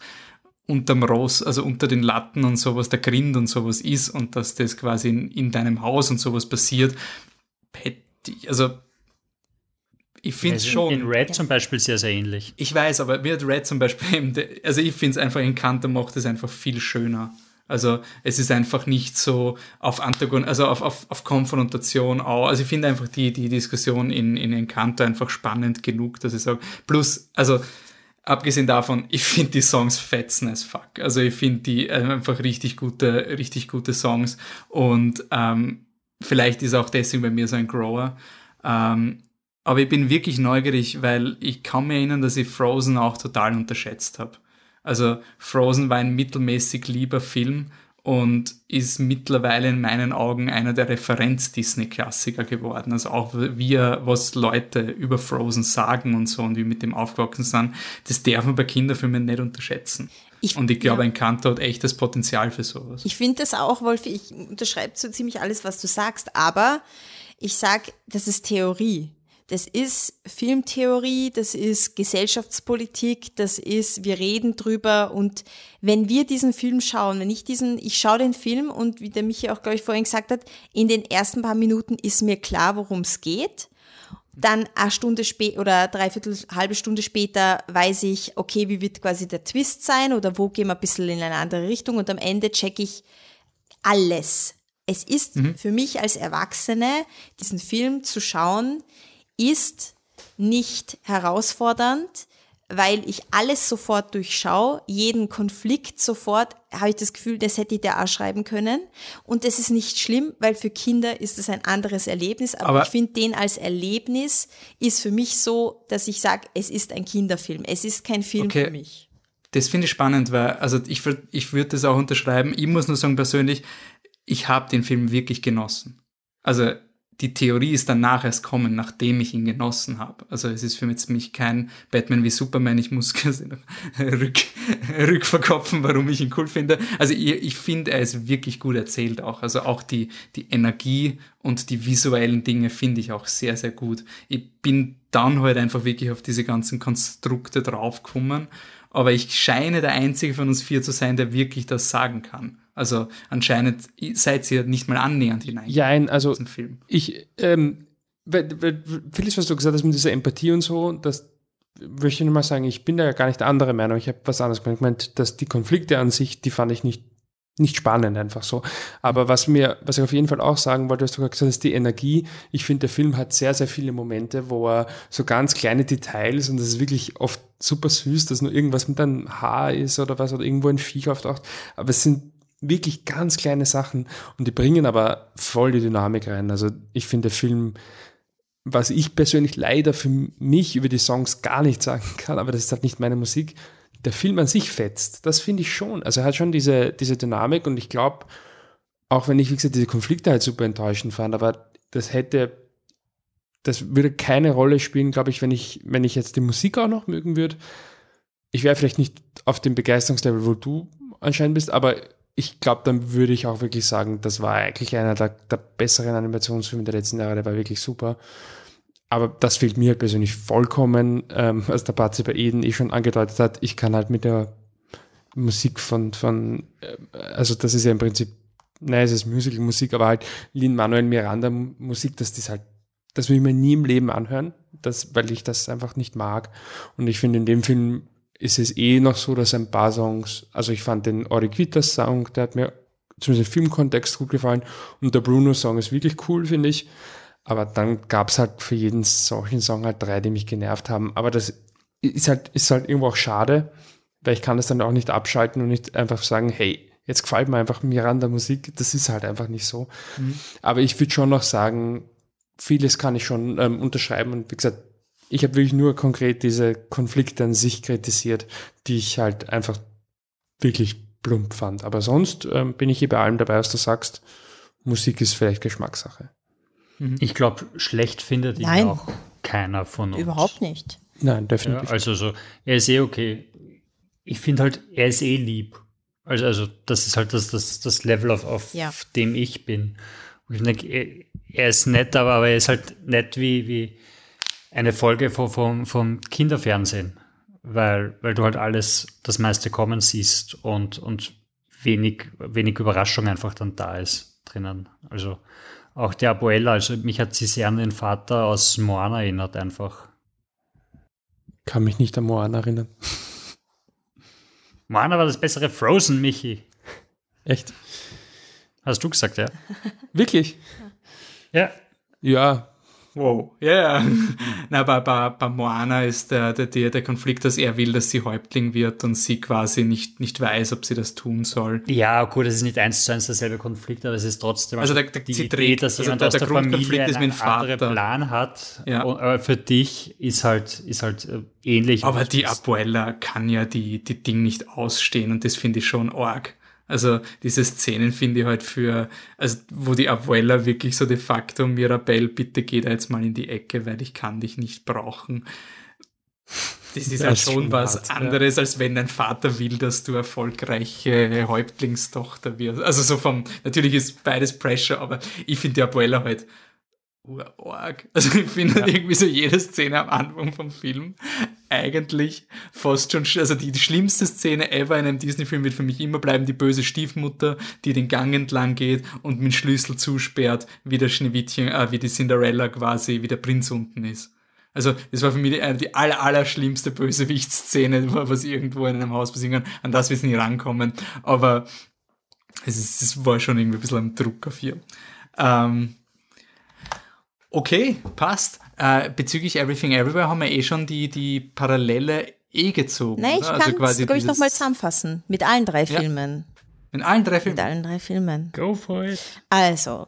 unterm Ross, also unter den Latten und sowas, der Grind und sowas ist und dass das quasi in, in deinem Haus und sowas passiert. Also ich finde es schon. In Red zum Beispiel sehr, sehr ähnlich. Ich weiß, aber mir hat Red zum Beispiel eben, also ich finde es einfach, Encanto macht es einfach viel schöner. Also es ist einfach nicht so auf Antagon, also auf, auf, auf Konfrontation auch. Also ich finde einfach die, die Diskussion in, in Encanto einfach spannend genug, dass ich sage, plus, also abgesehen davon, ich finde die Songs fetzen as fuck. Also ich finde die einfach richtig gute, richtig gute Songs und ähm, vielleicht ist auch deswegen bei mir so ein Grower. Ähm, Aber ich bin wirklich neugierig, weil ich kann mir erinnern, dass ich Frozen auch total unterschätzt habe. Also Frozen war ein mittelmäßig lieber Film und ist mittlerweile in meinen Augen einer der Referenz-Disney-Klassiker geworden. Also auch wir, was Leute über Frozen sagen und so und wie mit dem aufgewachsen sind, das darf man bei Kinderfilmen nicht unterschätzen. Ich, und ich glaube, ja. Encanto hat echt das Potenzial für sowas. Ich finde das auch, Wolfi, ich unterschreibe so ziemlich alles, was du sagst, aber ich sage, das ist Theorie. Das ist Filmtheorie, das ist Gesellschaftspolitik, das ist, wir reden drüber und wenn wir diesen Film schauen, wenn ich diesen, ich schaue den Film und wie der Michi auch, glaube ich, vorhin gesagt hat, in den ersten paar Minuten ist mir klar, worum es geht. Dann eine Stunde später oder dreiviertel, halbe Stunde später weiß ich, okay, wie wird quasi der Twist sein oder wo gehen wir ein bisschen in eine andere Richtung und am Ende checke ich alles. Es ist mhm. für mich als Erwachsene, diesen Film zu schauen, ist nicht herausfordernd, weil ich alles sofort durchschaue, jeden Konflikt sofort, habe ich das Gefühl, das hätte ich da auch schreiben können. Und das ist nicht schlimm, weil für Kinder ist das ein anderes Erlebnis. Aber, aber ich finde, den als Erlebnis ist für mich so, dass ich sage, es ist ein Kinderfilm, es ist kein Film okay. für mich. Das finde ich spannend, weil also ich, ich würde das auch unterschreiben. Ich muss nur sagen persönlich, ich habe den Film wirklich genossen. Also die Theorie ist dann nachher erst kommen, nachdem ich ihn genossen habe. Also es ist für mich kein Batman wie Superman, ich muss rück, rückverkopfen, warum ich ihn cool finde. Also ich, ich finde, er ist wirklich gut erzählt auch. Also auch die, die Energie und die visuellen Dinge finde ich auch sehr, sehr gut. Ich bin dann halt einfach wirklich auf diese ganzen Konstrukte draufgekommen. Aber ich scheine der Einzige von uns vier zu sein, der wirklich das sagen kann. Also anscheinend seid ihr nicht mal annähernd hinein. Ja, also in Film. Ich, ähm, vieles, was du gesagt hast mit dieser Empathie und so, das würde ich nur mal sagen, ich bin da ja gar nicht der andere Meinung. Ich habe was anderes gemeint. Ich meinte, dass die Konflikte an sich, die fand ich nicht, nicht spannend, einfach so. Aber was mir, was ich auf jeden Fall auch sagen wollte, was du gesagt hast, die Energie. Ich finde, der Film hat sehr, sehr viele Momente, wo er so ganz kleine Details, und das ist wirklich oft super süß, dass nur irgendwas mit einem Haar ist oder was, oder irgendwo ein Viech auftaucht. Aber es sind wirklich ganz kleine Sachen und die bringen aber voll die Dynamik rein. Also ich finde, der Film, was ich persönlich leider für mich über die Songs gar nicht sagen kann, aber das ist halt nicht meine Musik, der Film an sich fetzt. Das finde ich schon. Also er hat schon diese, diese Dynamik und ich glaube, auch wenn ich, wie gesagt, diese Konflikte halt super enttäuschend fand, aber das hätte, das würde keine Rolle spielen, glaube ich, wenn ich, wenn ich jetzt die Musik auch noch mögen würde. Ich wäre vielleicht nicht auf dem Begeisterungslevel, wo du anscheinend bist, aber ich glaube, dann würde ich auch wirklich sagen, das war eigentlich einer der, der besseren Animationsfilme der letzten Jahre, der war wirklich super. Aber das fehlt mir persönlich vollkommen, ähm, als der Patzi bei Eden eh schon angedeutet hat, ich kann halt mit der Musik von, von äh, also das ist ja im Prinzip, naja, es ist Musical-Musik, aber halt Lin-Manuel Miranda-Musik, das ist halt, das will ich mir nie im Leben anhören, das, weil ich das einfach nicht mag. Und ich finde, in dem Film ist es eh noch so, dass ein paar Songs, also ich fand den Oriquitas-Song, der hat mir zumindest im Filmkontext gut gefallen und der Bruno-Song ist wirklich cool, finde ich, aber dann gab es halt für jeden solchen Song halt drei, die mich genervt haben, aber das ist halt, ist halt irgendwo auch schade, weil ich kann das dann auch nicht abschalten und nicht einfach sagen, hey, jetzt gefällt mir einfach Miranda-Musik, das ist halt einfach nicht so, mhm. aber ich würde schon noch sagen, vieles kann ich schon ähm, unterschreiben und wie gesagt, ich habe wirklich nur konkret diese Konflikte an sich kritisiert, die ich halt einfach wirklich plump fand. Aber sonst ähm, bin ich hier bei allem dabei, was du sagst. Musik ist vielleicht Geschmackssache. Ich glaube, schlecht findet ihn Nein. auch keiner von uns. Überhaupt nicht. Nein, definitiv. Ja, also so, er ist eh okay. Ich finde halt, er ist eh lieb. Also, also das ist halt das, das, das Level, auf, auf ja. dem ich bin. Und ich denke, er, er ist nett, aber, aber er ist halt nett wie... wie eine Folge vom, vom, vom Kinderfernsehen, weil, weil du halt alles, das meiste kommen siehst und, und wenig, wenig Überraschung einfach dann da ist drinnen. Also auch die Abuela, also mich hat sie sehr an den Vater aus Moana erinnert einfach. Kann mich nicht an Moana erinnern. Moana war das bessere Frozen, Michi. Echt? Hast du gesagt, ja. Wirklich? Ja. Ja. Wow, ja, yeah. Na, bei, bei, bei Moana ist der, der, der Konflikt, dass er will, dass sie Häuptling wird und sie quasi nicht, nicht weiß, ob sie das tun soll. Ja, gut, das ist nicht eins zu eins derselbe Konflikt, aber es ist trotzdem also der, der, die sie Idee, trägt, dass jemand also der, der aus der Familie ist einen anderen Plan hat. Ja. Und, aber für dich ist halt, ist halt ähnlich. Aber die Abuela kann ja die, die Ding nicht ausstehen und das finde ich schon arg. Also diese Szenen finde ich halt für, also wo die Abuela wirklich so de facto, Mirabelle, bitte geh da jetzt mal in die Ecke, weil ich kann dich nicht brauchen. Das ist ja halt schon, schon was hart, anderes, ja. als wenn dein Vater will, dass du erfolgreiche Häuptlingstochter wirst. Also so vom, natürlich ist beides Pressure, aber ich finde die Abuela halt urarg. Also ich finde ja. halt irgendwie so jede Szene am Anfang vom Film eigentlich fast schon, also die, die schlimmste Szene ever in einem Disney-Film wird für mich immer bleiben, die böse Stiefmutter, die den Gang entlang geht und mit Schlüssel zusperrt, wie der Schneewittchen, äh, wie die Cinderella quasi, wie der Prinz unten ist. Also das war für mich die, die aller, aller schlimmste Bösewichtsszene, was irgendwo in einem Haus passieren kann, an das wir es nie rankommen, aber es, ist, es war schon irgendwie ein bisschen ein Druck auf hier. Ähm, Okay, passt. Äh, bezüglich Everything Everywhere haben wir eh schon die, die Parallele eh gezogen. Nein, ich kann es, also glaube ich, nochmal zusammenfassen. Mit allen drei ja. Filmen. Mit allen drei Filmen? Mit allen drei Filmen. Go for it. Also,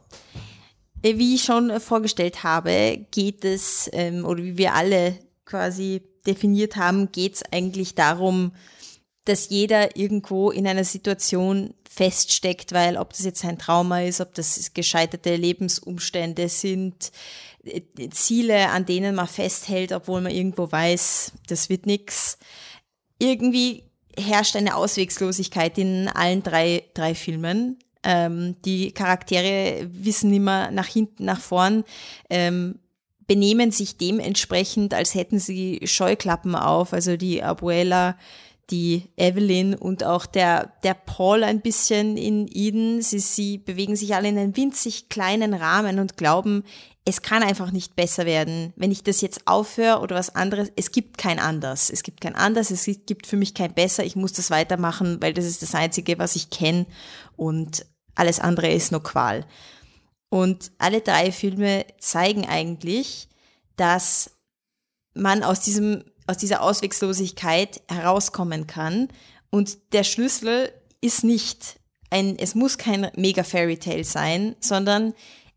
wie ich schon vorgestellt habe, geht es, ähm, oder wie wir alle quasi definiert haben, geht es eigentlich darum, dass jeder irgendwo in einer Situation feststeckt, weil ob das jetzt ein Trauma ist, ob das gescheiterte Lebensumstände sind, Ziele, an denen man festhält, obwohl man irgendwo weiß, das wird nix. Irgendwie herrscht eine Auswegslosigkeit in allen drei, drei Filmen. Ähm, die Charaktere wissen immer nach hinten, nach vorn, ähm, benehmen sich dementsprechend, als hätten sie Scheuklappen auf. Also die Abuela, die Evelyn und auch der, der Paul ein bisschen in Eden. Sie, sie bewegen sich alle in einem winzig kleinen Rahmen und glauben, es kann einfach nicht besser werden. Wenn ich das jetzt aufhöre oder was anderes, es gibt kein anders. Es gibt kein anders, es gibt für mich kein besser. Ich muss das weitermachen, weil das ist das Einzige, was ich kenne und alles andere ist nur Qual. Und alle drei Filme zeigen eigentlich, dass man aus diesem aus dieser Auswegslosigkeit herauskommen kann. Und der Schlüssel ist nicht ein, es muss kein Mega-Fairytale sein, sondern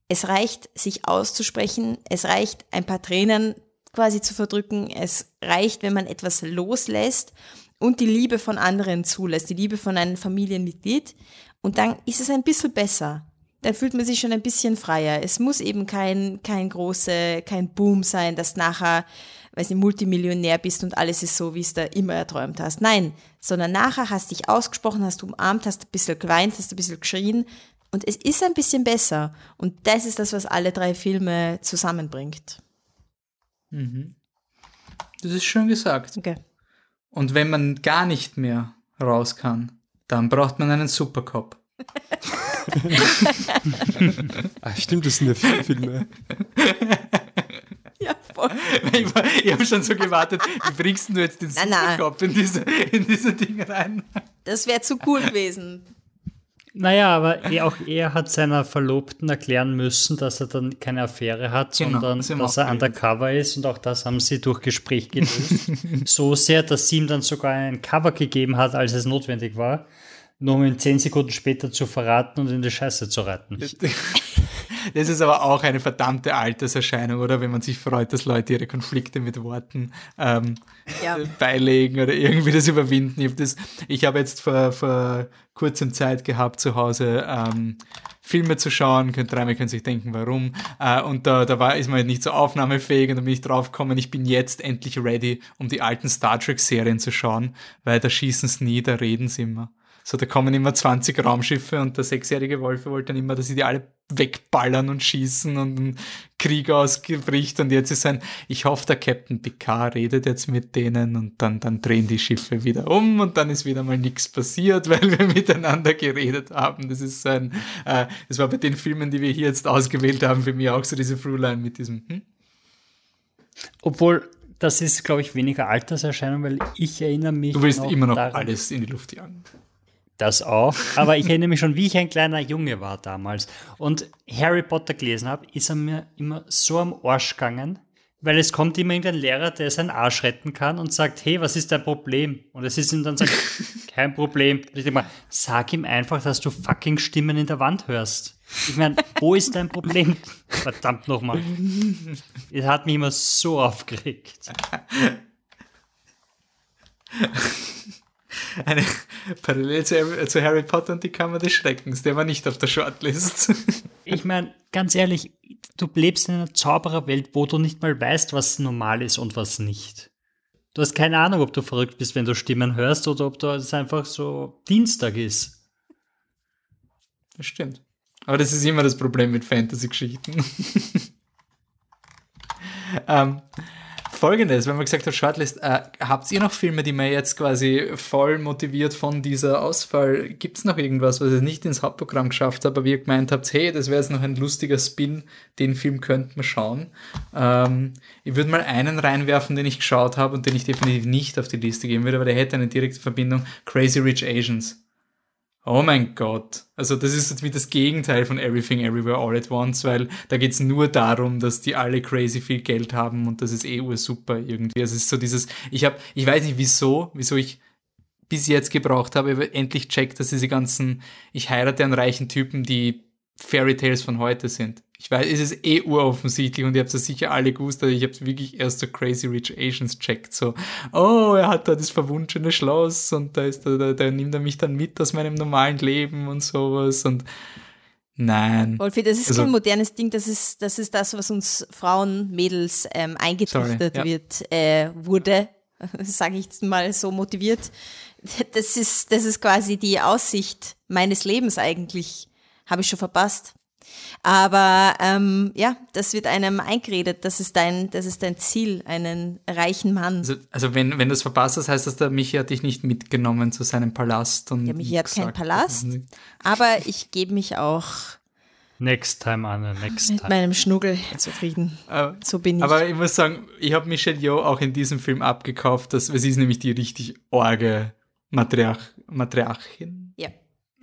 es reicht, sich auszusprechen, es reicht, ein paar Tränen quasi zu verdrücken, es reicht, wenn man etwas loslässt und die Liebe von anderen zulässt, die Liebe von einem Familienmitglied. Und dann ist es ein bisschen besser. Dann fühlt man sich schon ein bisschen freier. Es muss eben kein, kein große, kein Boom sein, dass nachher, weil du Multimillionär bist und alles ist so, wie es da immer erträumt hast. Nein, sondern nachher hast du dich ausgesprochen, hast du umarmt, hast ein bisschen geweint, hast ein bisschen geschrien und es ist ein bisschen besser. Und das ist das, was alle drei Filme zusammenbringt. Mhm. Das ist schön gesagt. Okay. Und wenn man gar nicht mehr raus kann, dann braucht man einen Supercop. Ah, stimmt, das sind ja viele Filme. Ja, voll. Ich, ich habe schon so gewartet, wie bringst du jetzt den Supercop in diese, in diese Dinge rein? Das wäre zu cool gewesen. Naja, aber er, auch er hat seiner Verlobten erklären müssen, dass er dann keine Affäre hat, genau, sondern das dass er undercover ist. Und auch das haben sie durch Gespräch gelöst. So sehr, dass sie ihm dann sogar ein Cover gegeben hat, als es notwendig war, nur um ihn zehn Sekunden später zu verraten und in die Scheiße zu retten. Das ist aber auch eine verdammte Alterserscheinung, oder? Wenn man sich freut, dass Leute ihre Konflikte mit Worten ähm, ja. beilegen oder irgendwie das überwinden. Ich habe das, ich habe jetzt vor, vor kurzem Zeit gehabt, zu Hause ähm, Filme zu schauen. Könnt, dreimal können sich denken, warum. Äh, und da, da war, ist man nicht so aufnahmefähig und da bin ich drauf gekommen, ich bin jetzt endlich ready, um die alten Star Trek-Serien zu schauen, weil da schießen sie nie, da reden sie immer. So, da kommen immer zwanzig Raumschiffe und der sechsjährige Wolfe wollte dann immer, dass sie die alle wegballern und schießen und ein Krieg ausbricht. Und jetzt ist ein, ich hoffe, der Captain Picard redet jetzt mit denen und dann, dann drehen die Schiffe wieder um und dann ist wieder mal nichts passiert, weil wir miteinander geredet haben. Das ist ein, äh, das war bei den Filmen, die wir hier jetzt ausgewählt haben, für mich auch so diese Throughline mit diesem, hm? Obwohl, das ist, glaube ich, weniger Alterserscheinung, weil ich erinnere mich. Du willst noch immer noch daran, alles in die Luft jagen. Das auch, aber ich erinnere mich schon, wie ich ein kleiner Junge war damals und Harry Potter gelesen habe, ist er mir immer so am Arsch gegangen, weil es kommt immer irgendein Lehrer, der seinen Arsch retten kann und sagt, hey, was ist dein Problem? Und es ist ihm dann sagt, kein Problem. Und ich denke mal, sag ihm einfach, dass du fucking Stimmen in der Wand hörst. Ich meine, wo ist dein Problem? Verdammt nochmal. Es hat mich immer so aufgeregt. Eine Parallel zu Harry Potter und die Kammer des Schreckens, der war nicht auf der Shortlist. Ich meine, ganz ehrlich, du lebst in einer Zaubererwelt, wo du nicht mal weißt, was normal ist und was nicht. Du hast keine Ahnung, ob du verrückt bist, wenn du Stimmen hörst oder ob das einfach so Dienstag ist. Das stimmt. Aber das ist immer das Problem mit Fantasy-Geschichten. ähm... Folgendes, wenn man gesagt hat, Shortlist, äh, habt ihr noch Filme, die mir jetzt quasi voll motiviert von dieser Auswahl, gibt es noch irgendwas, was ich nicht ins Hauptprogramm geschafft habe, aber ihr gemeint habt, hey, das wäre jetzt noch ein lustiger Spin, den Film könnten wir schauen. Ähm, ich würde mal einen reinwerfen, den ich geschaut habe und den ich definitiv nicht auf die Liste geben würde, aber der hätte eine direkte Verbindung, Crazy Rich Asians. Oh mein Gott. Also das ist jetzt wie das Gegenteil von Everything, Everywhere, All at Once, weil da geht's nur darum, dass die alle crazy viel Geld haben und das ist eh ursuper irgendwie. Es ist so dieses, ich hab, ich weiß nicht wieso, wieso ich bis jetzt gebraucht habe, aber endlich checkt, dass diese ganzen, ich heirate einen reichen Typen, die Fairy Tales von heute sind. Ich weiß, es ist eh uroffensichtlich und ihr habt es sicher alle gewusst, aber ich habe es wirklich erst so Crazy Rich Asians checkt, so, oh, er hat da das verwunschene Schloss und da ist da, da, da nimmt er mich dann mit aus meinem normalen Leben und sowas und nein. Wolfi, das ist also, kein modernes Ding, das ist, das ist das, was uns Frauen, Mädels ähm, eingetrichtert sorry, ja. wird, äh, wurde, sage ich mal so motiviert. Das ist, das ist quasi die Aussicht meines Lebens eigentlich, habe ich schon verpasst. Aber ähm, ja, das wird einem eingeredet, das ist dein, das ist dein Ziel, einen reichen Mann. Also, also wenn, wenn du es verpasst hast, heißt das, der Michi hat dich nicht mitgenommen zu seinem Palast. Und ja, Michi hat keinen Palast, aber ich gebe mich auch next time, Anne, next mit time. meinem Schnuggel zufrieden. Aber, so bin ich. Aber ich muss sagen, ich habe Michelle Yeoh auch in diesem Film abgekauft, dass, sie ist nämlich die richtig orge Matriarch, Matriarchin. Ja.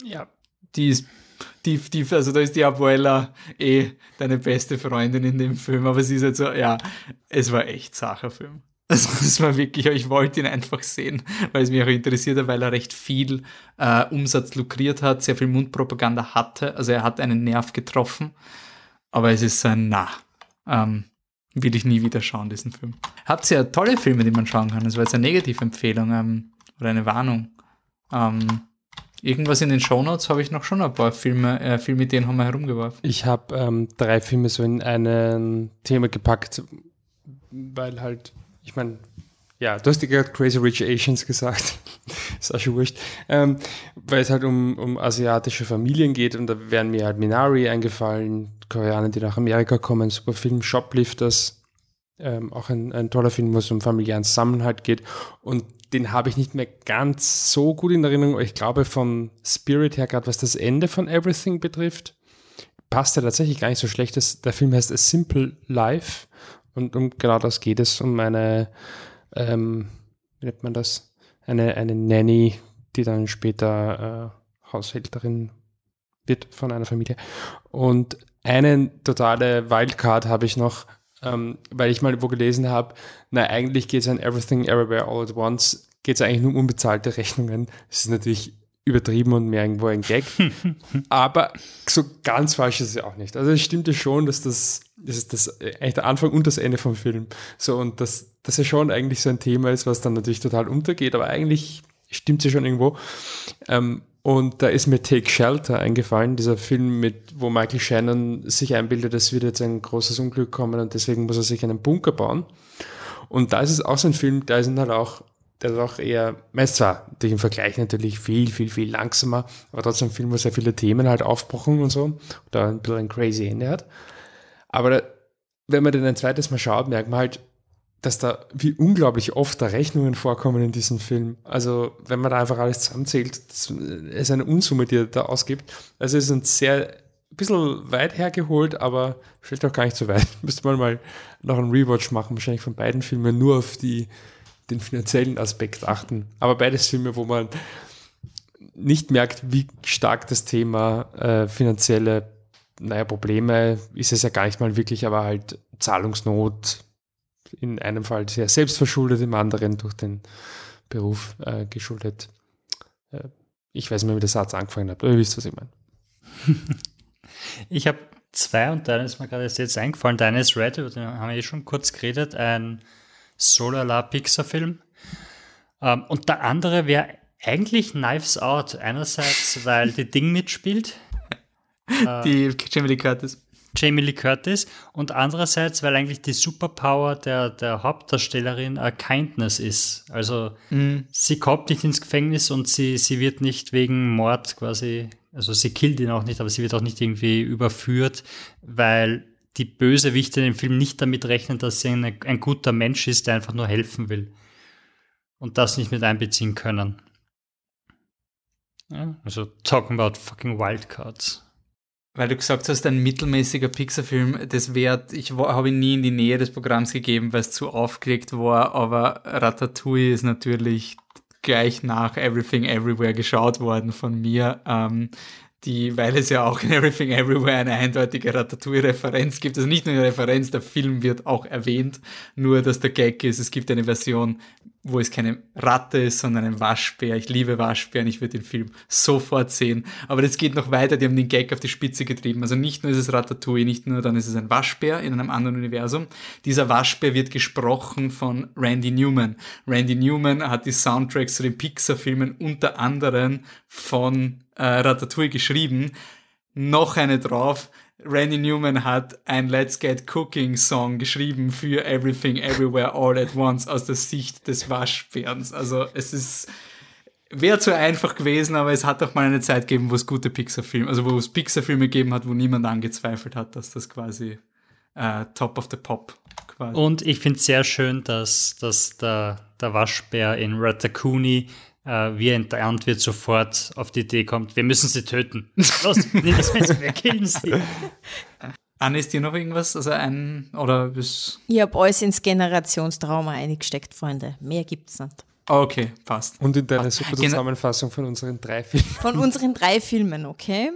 Ja. Die ist tief, tief, also da ist die Abuela eh deine beste Freundin in dem Film, aber sie ist halt so, ja, es war echt Sacherfilm. Also es war wirklich, ich wollte ihn einfach sehen, weil es mich auch interessiert hat, weil er recht viel äh, Umsatz lukriert hat, sehr viel Mundpropaganda hatte, also er hat einen Nerv getroffen, aber es ist so ein, na, ähm, will ich nie wieder schauen, diesen Film. Habt ihr ja tolle Filme, die man schauen kann, das war jetzt eine Negativempfehlung ähm, oder eine Warnung, ähm, irgendwas in den Shownotes habe ich noch schon ein paar Filme, äh, Filmideen haben wir herumgeworfen. Ich habe ähm, drei Filme so in ein Thema gepackt, weil halt, ich meine, ja, du hast ja gerade Crazy Rich Asians gesagt, ist auch schon wurscht, ähm, weil es halt um, um asiatische Familien geht und da wären mir halt Minari eingefallen, Koreaner, die nach Amerika kommen, super Film, Shoplifters, ähm, auch ein, ein toller Film, wo es um familiären Zusammenhalt geht und den habe ich nicht mehr ganz so gut in Erinnerung. Ich glaube, vom Spirit her, gerade was das Ende von Everything betrifft, passt er tatsächlich gar nicht so schlecht. Das, der Film heißt A Simple Life und um genau das geht es, um eine, ähm, wie nennt man das, eine, eine Nanny, die dann später äh, Haushälterin wird von einer Familie. Und eine totale Wildcard habe ich noch, Um, weil ich mal wo gelesen habe, na eigentlich geht es an Everything, Everywhere, All at Once, geht es eigentlich nur um unbezahlte Rechnungen. Das ist natürlich übertrieben und mehr irgendwo ein Gag. Aber so ganz falsch ist es ja auch nicht. Also es stimmte schon, dass das, das ist das, eigentlich der Anfang und das Ende vom Film. So, und dass das ja schon eigentlich so ein Thema ist, was dann natürlich total untergeht, aber eigentlich stimmt es ja schon irgendwo. Um, Und da ist mir Take Shelter eingefallen, dieser Film, mit wo Michael Shannon sich einbildet, es wird jetzt ein großes Unglück kommen und deswegen muss er sich einen Bunker bauen. Und da ist es auch so ein Film, da ist halt auch, der ist auch eher, meist zwar im Vergleich natürlich viel, viel, viel langsamer, aber trotzdem ein Film, wo sehr viele Themen halt aufbrochen und so, da ein bisschen ein crazy Ende hat. Aber da, wenn man den ein zweites Mal schaut, merkt man halt, dass da, wie unglaublich oft da Rechnungen vorkommen in diesem Film. Also, wenn man da einfach alles zusammenzählt, es ist eine Unsumme, die er da ausgibt. Also, es ist ein sehr, ein bisschen weit hergeholt, aber vielleicht auch gar nicht so weit. Müsste man mal noch einen Rewatch machen, wahrscheinlich von beiden Filmen, nur auf die, den finanziellen Aspekt achten. Aber beides Filme, wo man nicht merkt, wie stark das Thema äh, finanzielle, naja, Probleme ist es ja gar nicht mal wirklich, aber halt Zahlungsnot, in einem Fall sehr selbstverschuldet, im anderen durch den Beruf äh, geschuldet. Äh, ich weiß nicht mehr, wie der Satz angefangen hat, aber ihr wisst, was ich meine. Ich habe zwei und da ist mir gerade erst jetzt eingefallen. Der eine ist Red, über den haben wir eh schon kurz geredet, ein Solala-Pixar-Film. Ähm, und der andere wäre eigentlich Knives Out. Einerseits, weil die Ding mitspielt. Äh, die Jamie Lee Curtis. Jamie Lee Curtis und andererseits, weil eigentlich die Superpower der, der Hauptdarstellerin uh, Kindness ist. Also mhm. sie kommt nicht ins Gefängnis und sie, sie wird nicht wegen Mord quasi, also sie killt ihn auch nicht, aber sie wird auch nicht irgendwie überführt, weil die Bösewichte in dem Film nicht damit rechnen, dass sie ein, ein guter Mensch ist, der einfach nur helfen will und das nicht mit einbeziehen können. Ja, also talking about fucking Wildcards. Weil du gesagt hast, ein mittelmäßiger Pixar-Film, das wär, ich habe ihn nie in die Nähe des Programms gegeben, weil es zu aufgeregt war, aber Ratatouille ist natürlich gleich nach Everything Everywhere geschaut worden von mir, ähm, die, weil es ja auch in Everything Everywhere eine eindeutige Ratatouille-Referenz gibt, also nicht nur eine Referenz, der Film wird auch erwähnt, nur dass der Gag ist, es gibt eine Version wo es keine Ratte ist, sondern ein Waschbär. Ich liebe Waschbären, ich würde den Film sofort sehen. Aber das geht noch weiter, die haben den Gag auf die Spitze getrieben. Also nicht nur ist es Ratatouille, nicht nur dann ist es ein Waschbär in einem anderen Universum. Dieser Waschbär wird gesprochen von Randy Newman. Randy Newman hat die Soundtracks zu den Pixar-Filmen unter anderem von äh, Ratatouille geschrieben. Noch eine drauf. Randy Newman hat ein Let's Get Cooking Song geschrieben für Everything, Everywhere, All at Once aus der Sicht des Waschbärens. Also es ist, wäre zu einfach gewesen, aber es hat auch mal eine Zeit gegeben, wo es gute Pixar-Filme, also wo es Pixar-Filme gegeben hat, wo niemand angezweifelt hat, dass das quasi äh, Top of the Pop quasi. Und ich finde es sehr schön, dass, dass der, der Waschbär in Ratatouille, Uh, wie er enttarnt wird, sofort auf die Idee kommt, wir müssen sie töten. Los, nimm das Messer, wir killen sie. Anne, ist dir noch irgendwas? Also ein, oder bis ich habe alles ins Generationstrauma eingesteckt, Freunde. Mehr gibt's nicht. Okay, passt. Und in deiner super Zusammenfassung von unseren drei Filmen. Von unseren drei Filmen, okay?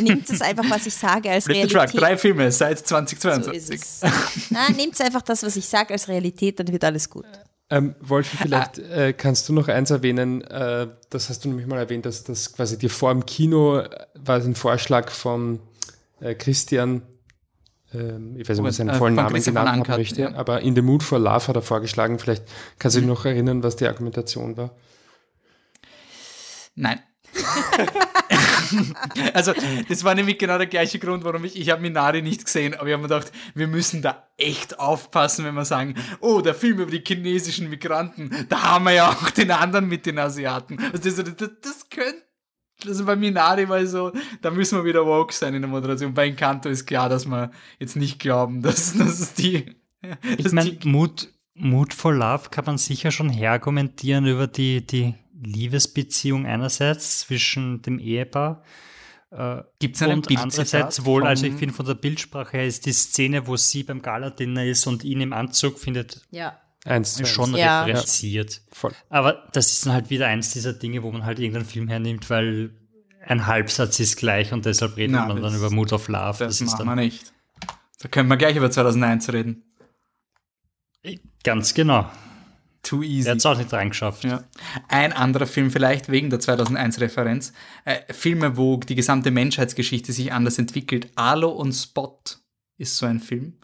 Nehmt es einfach, was ich sage, als Realität. Flip the Truck, drei Filme seit zwanzig zweiundzwanzig. So nehmt einfach das, was ich sage, als Realität, dann wird alles gut. Ähm, Wolfi, vielleicht äh, kannst du noch eins erwähnen, äh, das hast du nämlich mal erwähnt, dass das quasi dir vor dem Kino war ein Vorschlag von äh, Christian, äh, ich weiß nicht, ob ich seinen äh, vollen Namen genannt haben möchte, ja. Aber In the Mood for Love hat er vorgeschlagen, vielleicht kannst du dich mhm. noch erinnern, was die Argumentation war? Nein. Also das war nämlich genau der gleiche Grund, warum ich, ich habe Minari nicht gesehen, aber ich habe mir gedacht, wir müssen da echt aufpassen, wenn wir sagen, oh, der Film über die chinesischen Migranten, da haben wir ja auch den anderen mit den Asiaten. Also das, das, das könnte, also bei Minari war so, da müssen wir wieder woke sein in der Moderation. Bei Encanto ist klar, dass wir jetzt nicht glauben, dass, dass es die... Dass ich meine, Mut, Mut for Love kann man sicher schon herargumentieren über die... die Liebesbeziehung einerseits zwischen dem Ehepaar äh, gibt's einen und andererseits wohl, also ich finde von der Bildsprache her ist die Szene, wo sie beim Galadinner ist und ihn im Anzug findet, ja. eins, schon ja. referenziert. Ja. Aber das ist dann halt wieder eins dieser Dinge, wo man halt irgendeinen Film hernimmt, weil ein Halbsatz ist gleich und deshalb redet man dann über Mood of Love. Das, das ist machen dann, wir nicht. Da können wir gleich über zweitausendeins reden. Ganz genau. Too easy. Er hat es auch nicht reingeschafft. Ja. Ein anderer Film vielleicht, wegen der zweitausendeins-Referenz, äh, Filme, wo die gesamte Menschheitsgeschichte sich anders entwickelt. Arlo und Spot ist so ein Film.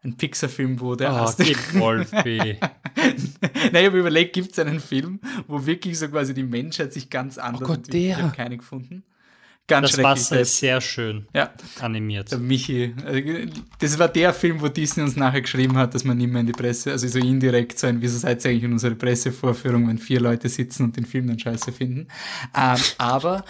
Ein Pixar-Film, wo der... Oh, gib Wolfi. Nein, ich habe überlegt, gibt es einen Film, wo wirklich so quasi die Menschheit sich ganz anders oh Gott, entwickelt. Der. Ich habe keinen gefunden. Ganz das Wasser ist sehr schön ja. animiert. Der Michi, das war der Film, wo Disney uns nachher geschrieben hat, dass man nicht mehr in die Presse, also so indirekt sein, wieso seid ihr eigentlich in unserer Pressevorführung, wenn vier Leute sitzen und den Film dann scheiße finden. Ähm, aber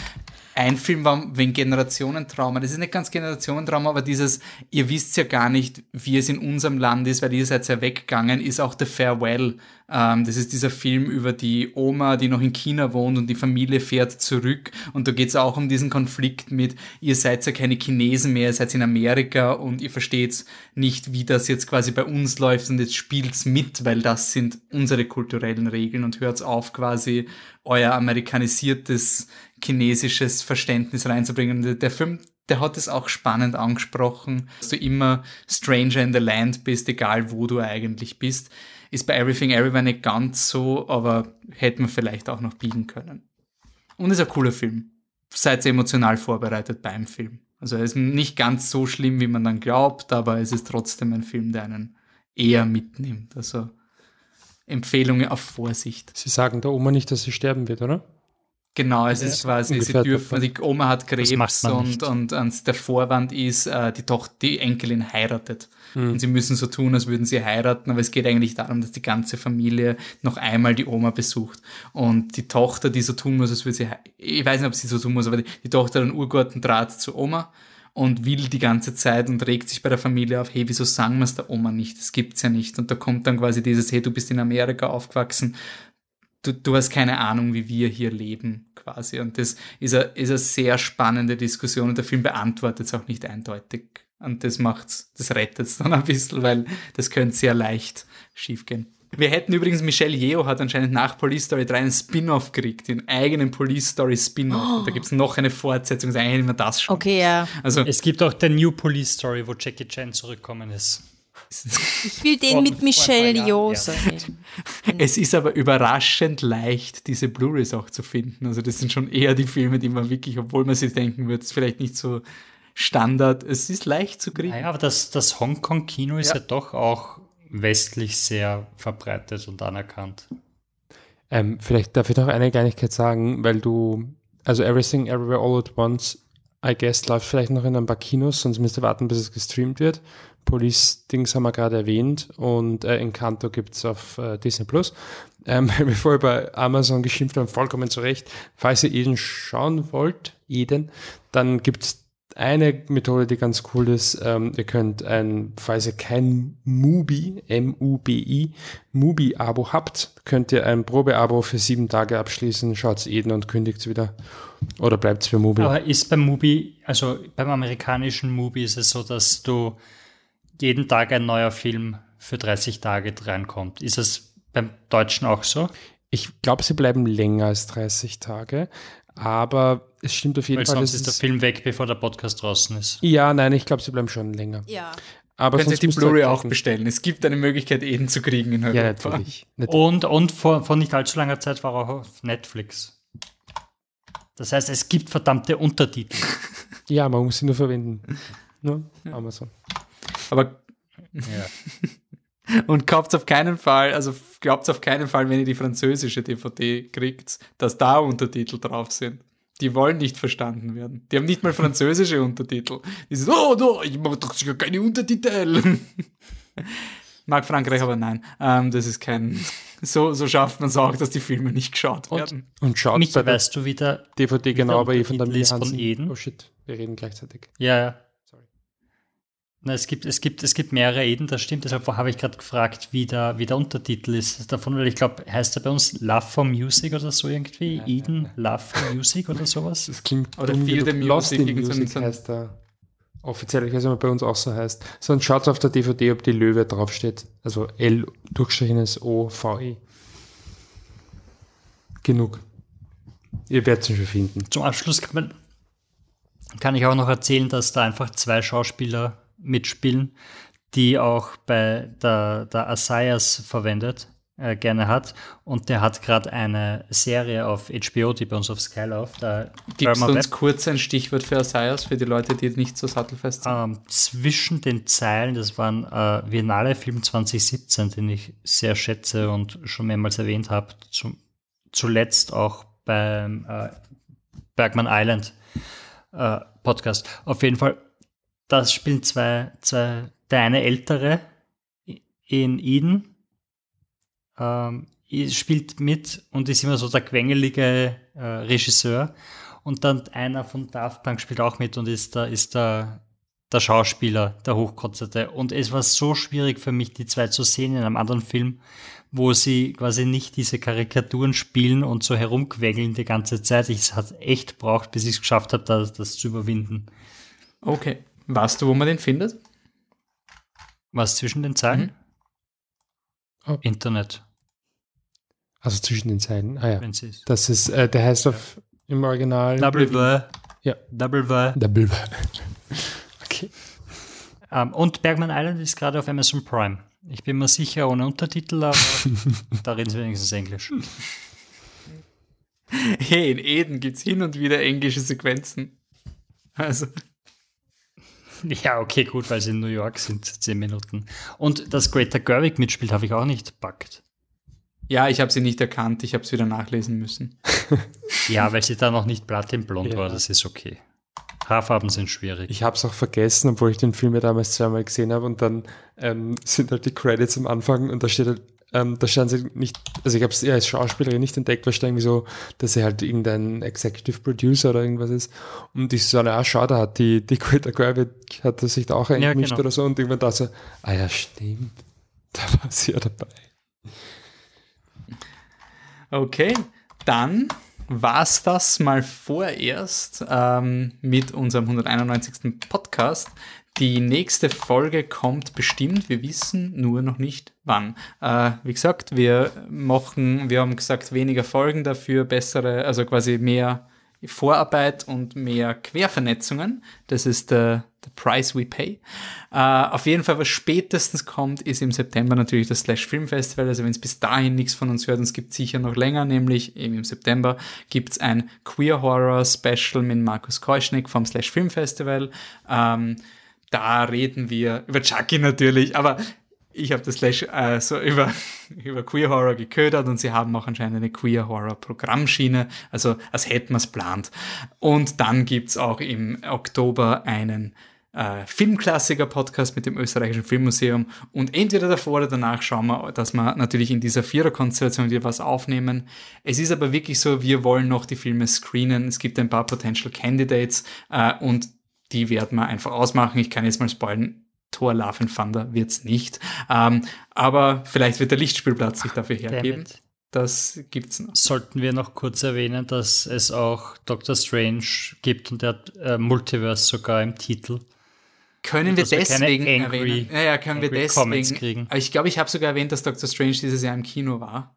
ein Film war wegen Generationentrauma. Das ist nicht ganz Generationentrauma, aber dieses, ihr wisst ja gar nicht, wie es in unserem Land ist, weil ihr seid ja weggegangen, ist auch The Farewell. Ähm, das ist dieser Film über die Oma, die noch in China wohnt und die Familie fährt zurück. Und da geht es auch um diesen Konflikt mit, ihr seid ja keine Chinesen mehr, ihr seid in Amerika und ihr versteht nicht, wie das jetzt quasi bei uns läuft und jetzt spielt's mit, weil das sind unsere kulturellen Regeln und hört's auf quasi euer amerikanisiertes chinesisches Verständnis reinzubringen. Der Film, der hat es auch spannend angesprochen, dass du immer Stranger in the Land bist, egal wo du eigentlich bist. Ist bei Everything Everywhere nicht ganz so, aber hätte man vielleicht auch noch biegen können. Und ist ein cooler Film. Seid emotional vorbereitet beim Film. Also er ist nicht ganz so schlimm, wie man dann glaubt, aber es ist trotzdem ein Film, der einen eher mitnimmt. Also Empfehlungen auf Vorsicht. Sie sagen der Oma nicht, dass sie sterben wird, oder? Genau, es ja, ist quasi, sie dürfen, die Oma hat Krebs und, und, und der Vorwand ist, die Tochter, die Enkelin heiratet. Mhm. Und sie müssen so tun, als würden sie heiraten, aber es geht eigentlich darum, dass die ganze Familie noch einmal die Oma besucht. Und die Tochter, die so tun muss, als würde sie, ich weiß nicht, ob sie so tun muss, aber die, die Tochter hat einen urguten Draht zur Oma und will die ganze Zeit und regt sich bei der Familie auf, hey, wieso sagen wir es der Oma nicht? Das gibt's ja nicht. Und da kommt dann quasi dieses, hey, du bist in Amerika aufgewachsen, Du, du hast keine Ahnung, wie wir hier leben, quasi. Und das ist eine, ist eine sehr spannende Diskussion und der Film beantwortet es auch nicht eindeutig. Und das macht's, das rettet's dann ein bisschen, weil das könnte sehr leicht schiefgehen. Wir hätten übrigens, Michelle Yeoh hat anscheinend nach Police Story drei einen Spin-Off gekriegt, den eigenen Police Story Spin-Off. Und da gibt's noch eine Fortsetzung, das ist eigentlich immer das schon. Okay, ja. Also, es gibt auch der New Police Story, wo Jackie Chan zurückgekommen ist. Ich will den von, mit Michelle Yeoh sehen. Ja. Es ist aber überraschend leicht, diese Blu-rays auch zu finden. Also das sind schon eher die Filme, die man wirklich, obwohl man sich denken wird, ist vielleicht nicht so Standard. Es ist leicht zu kriegen. Naja, aber das, das Hongkong-Kino ist ja. ja doch auch westlich sehr verbreitet und anerkannt. Ähm, vielleicht darf ich noch eine Kleinigkeit sagen, weil du, also Everything, Everywhere, All at Once, I guess, läuft vielleicht noch in ein paar Kinos, sonst müsst ihr warten, bis es gestreamt wird. Police-Dings haben wir gerade erwähnt und äh, Encanto gibt es auf äh, Disney Plus. Ähm, bevor ihr bei Amazon geschimpft habt, vollkommen zu Recht, falls ihr Eden schauen wollt, Eden, dann gibt es eine Methode, die ganz cool ist. Ähm, ihr könnt, ein, falls ihr kein Mubi, M U B I, Mubi-Abo habt, könnt ihr ein Probe-Abo für sieben Tage abschließen, schaut's Eden und kündigt's wieder. Oder bleibt's bei Mubi? Aber ist beim Mubi, also beim amerikanischen Mubi ist es so, dass du jeden Tag ein neuer Film für dreißig Tage reinkommt. Ist es beim Deutschen auch so? Ich glaube, sie bleiben länger als dreißig Tage, aber es stimmt auf jeden Weil Fall. Sonst ist der Film weg, bevor der Podcast draußen ist. Ja, nein, ich glaube, sie bleiben schon länger. Ja. Aber könnt ihr die Blu-ray auch bestellen. Es gibt eine Möglichkeit, Eden zu kriegen in Europa. Ja, natürlich. Und, und vor, vor nicht allzu langer Zeit war er auf Netflix. Das heißt, es gibt verdammte Untertitel. Ja, man muss sie nur verwenden. Nur ja. Amazon. Aber ja. Und kauft auf keinen Fall, also glaubt auf keinen Fall, wenn ihr die französische D V D kriegt, dass da Untertitel drauf sind. Die wollen nicht verstanden werden. Die haben nicht mal französische Untertitel. Die sind, oh, no, ich mache doch sogar keine Untertitel. Mag Frankreich, aber nein. Ähm, das ist kein. So, so schafft man es auch, dass die Filme nicht geschaut werden. Und, und schaut mich, bei weißt du wieder D V D genau, aber eh von der Liste von Eden. Oh shit, wir reden gleichzeitig. Ja, ja. Na, es gibt, es gibt, es gibt mehrere Eden, das stimmt. Deshalb habe ich gerade gefragt, wie der, wie der Untertitel ist davon, weil ich glaube, heißt er bei uns Love for Music oder so irgendwie? Ja, Eden, ja, ja. Love for Music oder sowas? Das klingt oder Feel the Music, in Music so heißt er. Offiziell, ich weiß nicht, ob er bei uns auch so heißt. Sonst schaut auf der D V D, ob die Löwe draufsteht. Also L durchgestrichenes O V E. Genug. Ihr werdet es schon finden. Zum Abschluss kann man, kann ich auch noch erzählen, dass da einfach zwei Schauspieler mitspielen, die auch bei der, der Assayas verwendet, äh, gerne hat. Und der hat gerade eine Serie auf H B O, die bei uns auf Sky läuft. Gibst du uns kurz ein Stichwort für Assayas, für die Leute, die nicht so sattelfest sind? Ähm, zwischen den Zeilen, das war ein äh, Viennale-Film zwanzig siebzehn, den ich sehr schätze und schon mehrmals erwähnt habe, zu, zuletzt auch beim äh, Bergman Island äh, Podcast. Auf jeden Fall, das spielen zwei, zwei, der eine Ältere in Eden, ähm, spielt mit und ist immer so der quengelige äh, Regisseur. Und dann einer von Daft Punk spielt auch mit und ist da, ist da der Schauspieler, der Hochkotzerte. Und es war so schwierig für mich, die zwei zu sehen in einem anderen Film, wo sie quasi nicht diese Karikaturen spielen und so herumquengeln die ganze Zeit. Ich hat echt braucht, bis ich es geschafft habe, das, das zu überwinden. Okay. Weißt du, wo man den findet? Was zwischen den Zeilen? Mhm. Oh. Internet. Also zwischen den Zeilen. Ah ja. Ist. Das ist, äh, der heißt auf ja. im Original. Double W. Ja. Double W. Double W. Okay. Um, und Bergman Island ist gerade auf Amazon Prime. Ich bin mir sicher ohne Untertitel, aber da reden sie wenigstens Englisch. Hey, in Eden gibt es hin und wieder englische Sequenzen. Also. Ja, okay, gut, weil sie in New York sind, zehn Minuten. Und dass Greta Gerwig mitspielt, habe ich auch nicht gepackt. Ja, ich habe sie nicht erkannt, ich habe es wieder nachlesen müssen. Ja, weil sie da noch nicht platinblond ja. war, das ist okay. Haarfarben sind schwierig. Ich habe es auch vergessen, obwohl ich den Film ja damals zweimal gesehen habe und dann ähm, sind halt die Credits am Anfang und da steht halt, ähm, da stand sie nicht, also ich habe es ja als Schauspielerin nicht entdeckt, weil ich irgendwie so, dass sie halt irgendein Executive Producer oder irgendwas ist. Und ich so, na ja, schade, hat die, die Greta Gerwig hat sich da auch eingemischt ja, genau. oder so und irgendwann da so, ah ja, stimmt, da war sie ja dabei. Okay, dann war's das mal vorerst ähm, mit unserem hunderteinundneunzigsten Podcast. Die nächste Folge kommt bestimmt, wir wissen nur noch nicht wann. Äh, wie gesagt, wir machen, wir haben gesagt, weniger Folgen dafür, bessere, also quasi mehr Vorarbeit und mehr Quervernetzungen. Das ist der the, the price we pay. Uh, auf jeden Fall, was spätestens kommt, ist im September natürlich das Slash Filmfestival. Also wenn es bis dahin nichts von uns hört, und es gibt sicher noch länger, nämlich eben im September gibt's ein Queer Horror Special mit Markus Keuschnick vom Slash Filmfestival. Um, da reden wir über Chucky natürlich, aber ich habe das Slash äh, so über, über Queer Horror geködert und sie haben auch anscheinend eine Queer Horror Programmschiene, also als hätten wir es geplant. Und dann gibt's auch im Oktober einen äh, Filmklassiker-Podcast mit dem österreichischen Filmmuseum und entweder davor oder danach schauen wir, dass wir natürlich in dieser Vierer-Konstellation wieder was aufnehmen. Es ist aber wirklich so, wir wollen noch die Filme screenen, es gibt ein paar Potential Candidates äh, und die werden wir einfach ausmachen. Ich kann jetzt mal spoilern, Thor Love and Thunder wird's nicht. Ähm, aber vielleicht wird der Lichtspielplatz sich dafür hergeben. Das gibt's noch. Sollten wir noch kurz erwähnen, dass es auch Doctor Strange gibt und der hat äh, Multiverse sogar im Titel. Können und wir deswegen wir angry, erwähnen? Naja, können wir deswegen. Ich glaube, ich habe sogar erwähnt, dass Doctor Strange dieses Jahr im Kino war.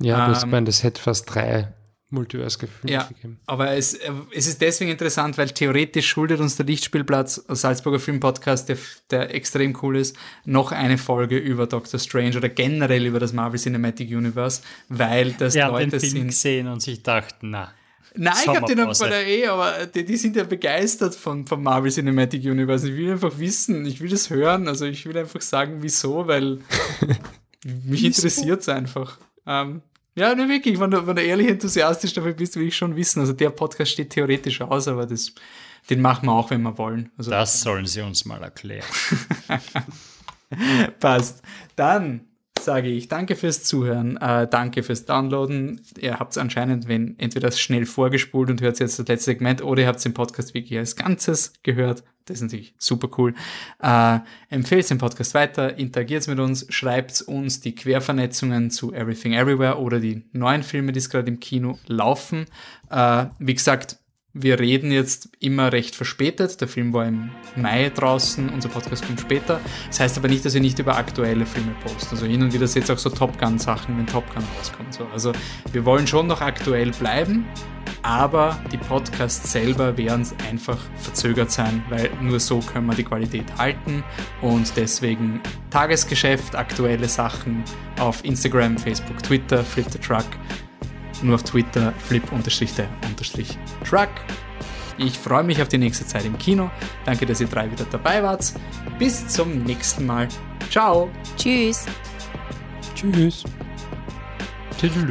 Ja, ähm, das, ich meine, das hätte fast drei Multiverse-Gefühl. Ja, gegeben. Aber es, es ist deswegen interessant, weil theoretisch schuldet uns der Lichtspielplatz, Salzburger Film-Podcast, der, der extrem cool ist, noch eine Folge über Doctor Strange oder generell über das Marvel Cinematic Universe, weil das ja, Leute den Film sind gesehen und sich dachten, na. Nein, ich habe den bei der eh, aber die, die sind ja begeistert von, vom Marvel Cinematic Universe. Ich will einfach wissen, ich will das hören, also ich will einfach sagen, wieso, weil mich interessiert es einfach. Ähm, Ja, ne, wirklich, wenn du, wenn du ehrlich enthusiastisch dafür bist, will ich schon wissen. Also der Podcast steht theoretisch aus, aber das, den machen wir auch, wenn wir wollen. Also, das sollen sie uns mal erklären. Passt. Dann sage ich danke fürs Zuhören, äh, danke fürs Downloaden. Ihr habt es anscheinend, wenn entweder schnell vorgespult und hört jetzt das letzte Segment oder ihr habt es im Podcast-Wiki als Ganzes gehört. Das ist natürlich super cool. Äh, empfehlt den Podcast weiter, interagiert mit uns, schreibt uns die Quervernetzungen zu Everything, Everywhere oder die neuen Filme, die es gerade im Kino laufen. Äh, wie gesagt, wir reden jetzt immer recht verspätet. Der Film war im Mai draußen, unser Podcast kommt später. Das heißt aber nicht, dass wir nicht über aktuelle Filme posten. Also hin und wieder seht ihr auch so Top Gun-Sachen, wenn Top Gun rauskommt. So. Also wir wollen schon noch aktuell bleiben, aber die Podcasts selber werden einfach verzögert sein, weil nur so können wir die Qualität halten. Und deswegen Tagesgeschäft, aktuelle Sachen auf Instagram, Facebook, Twitter, Flip the Truck. Nur auf Twitter, flip-the-truck. Ich freue mich auf die nächste Zeit im Kino. Danke, dass ihr drei wieder dabei wart. Bis zum nächsten Mal. Ciao. Tschüss. Tschüss. Tschüss.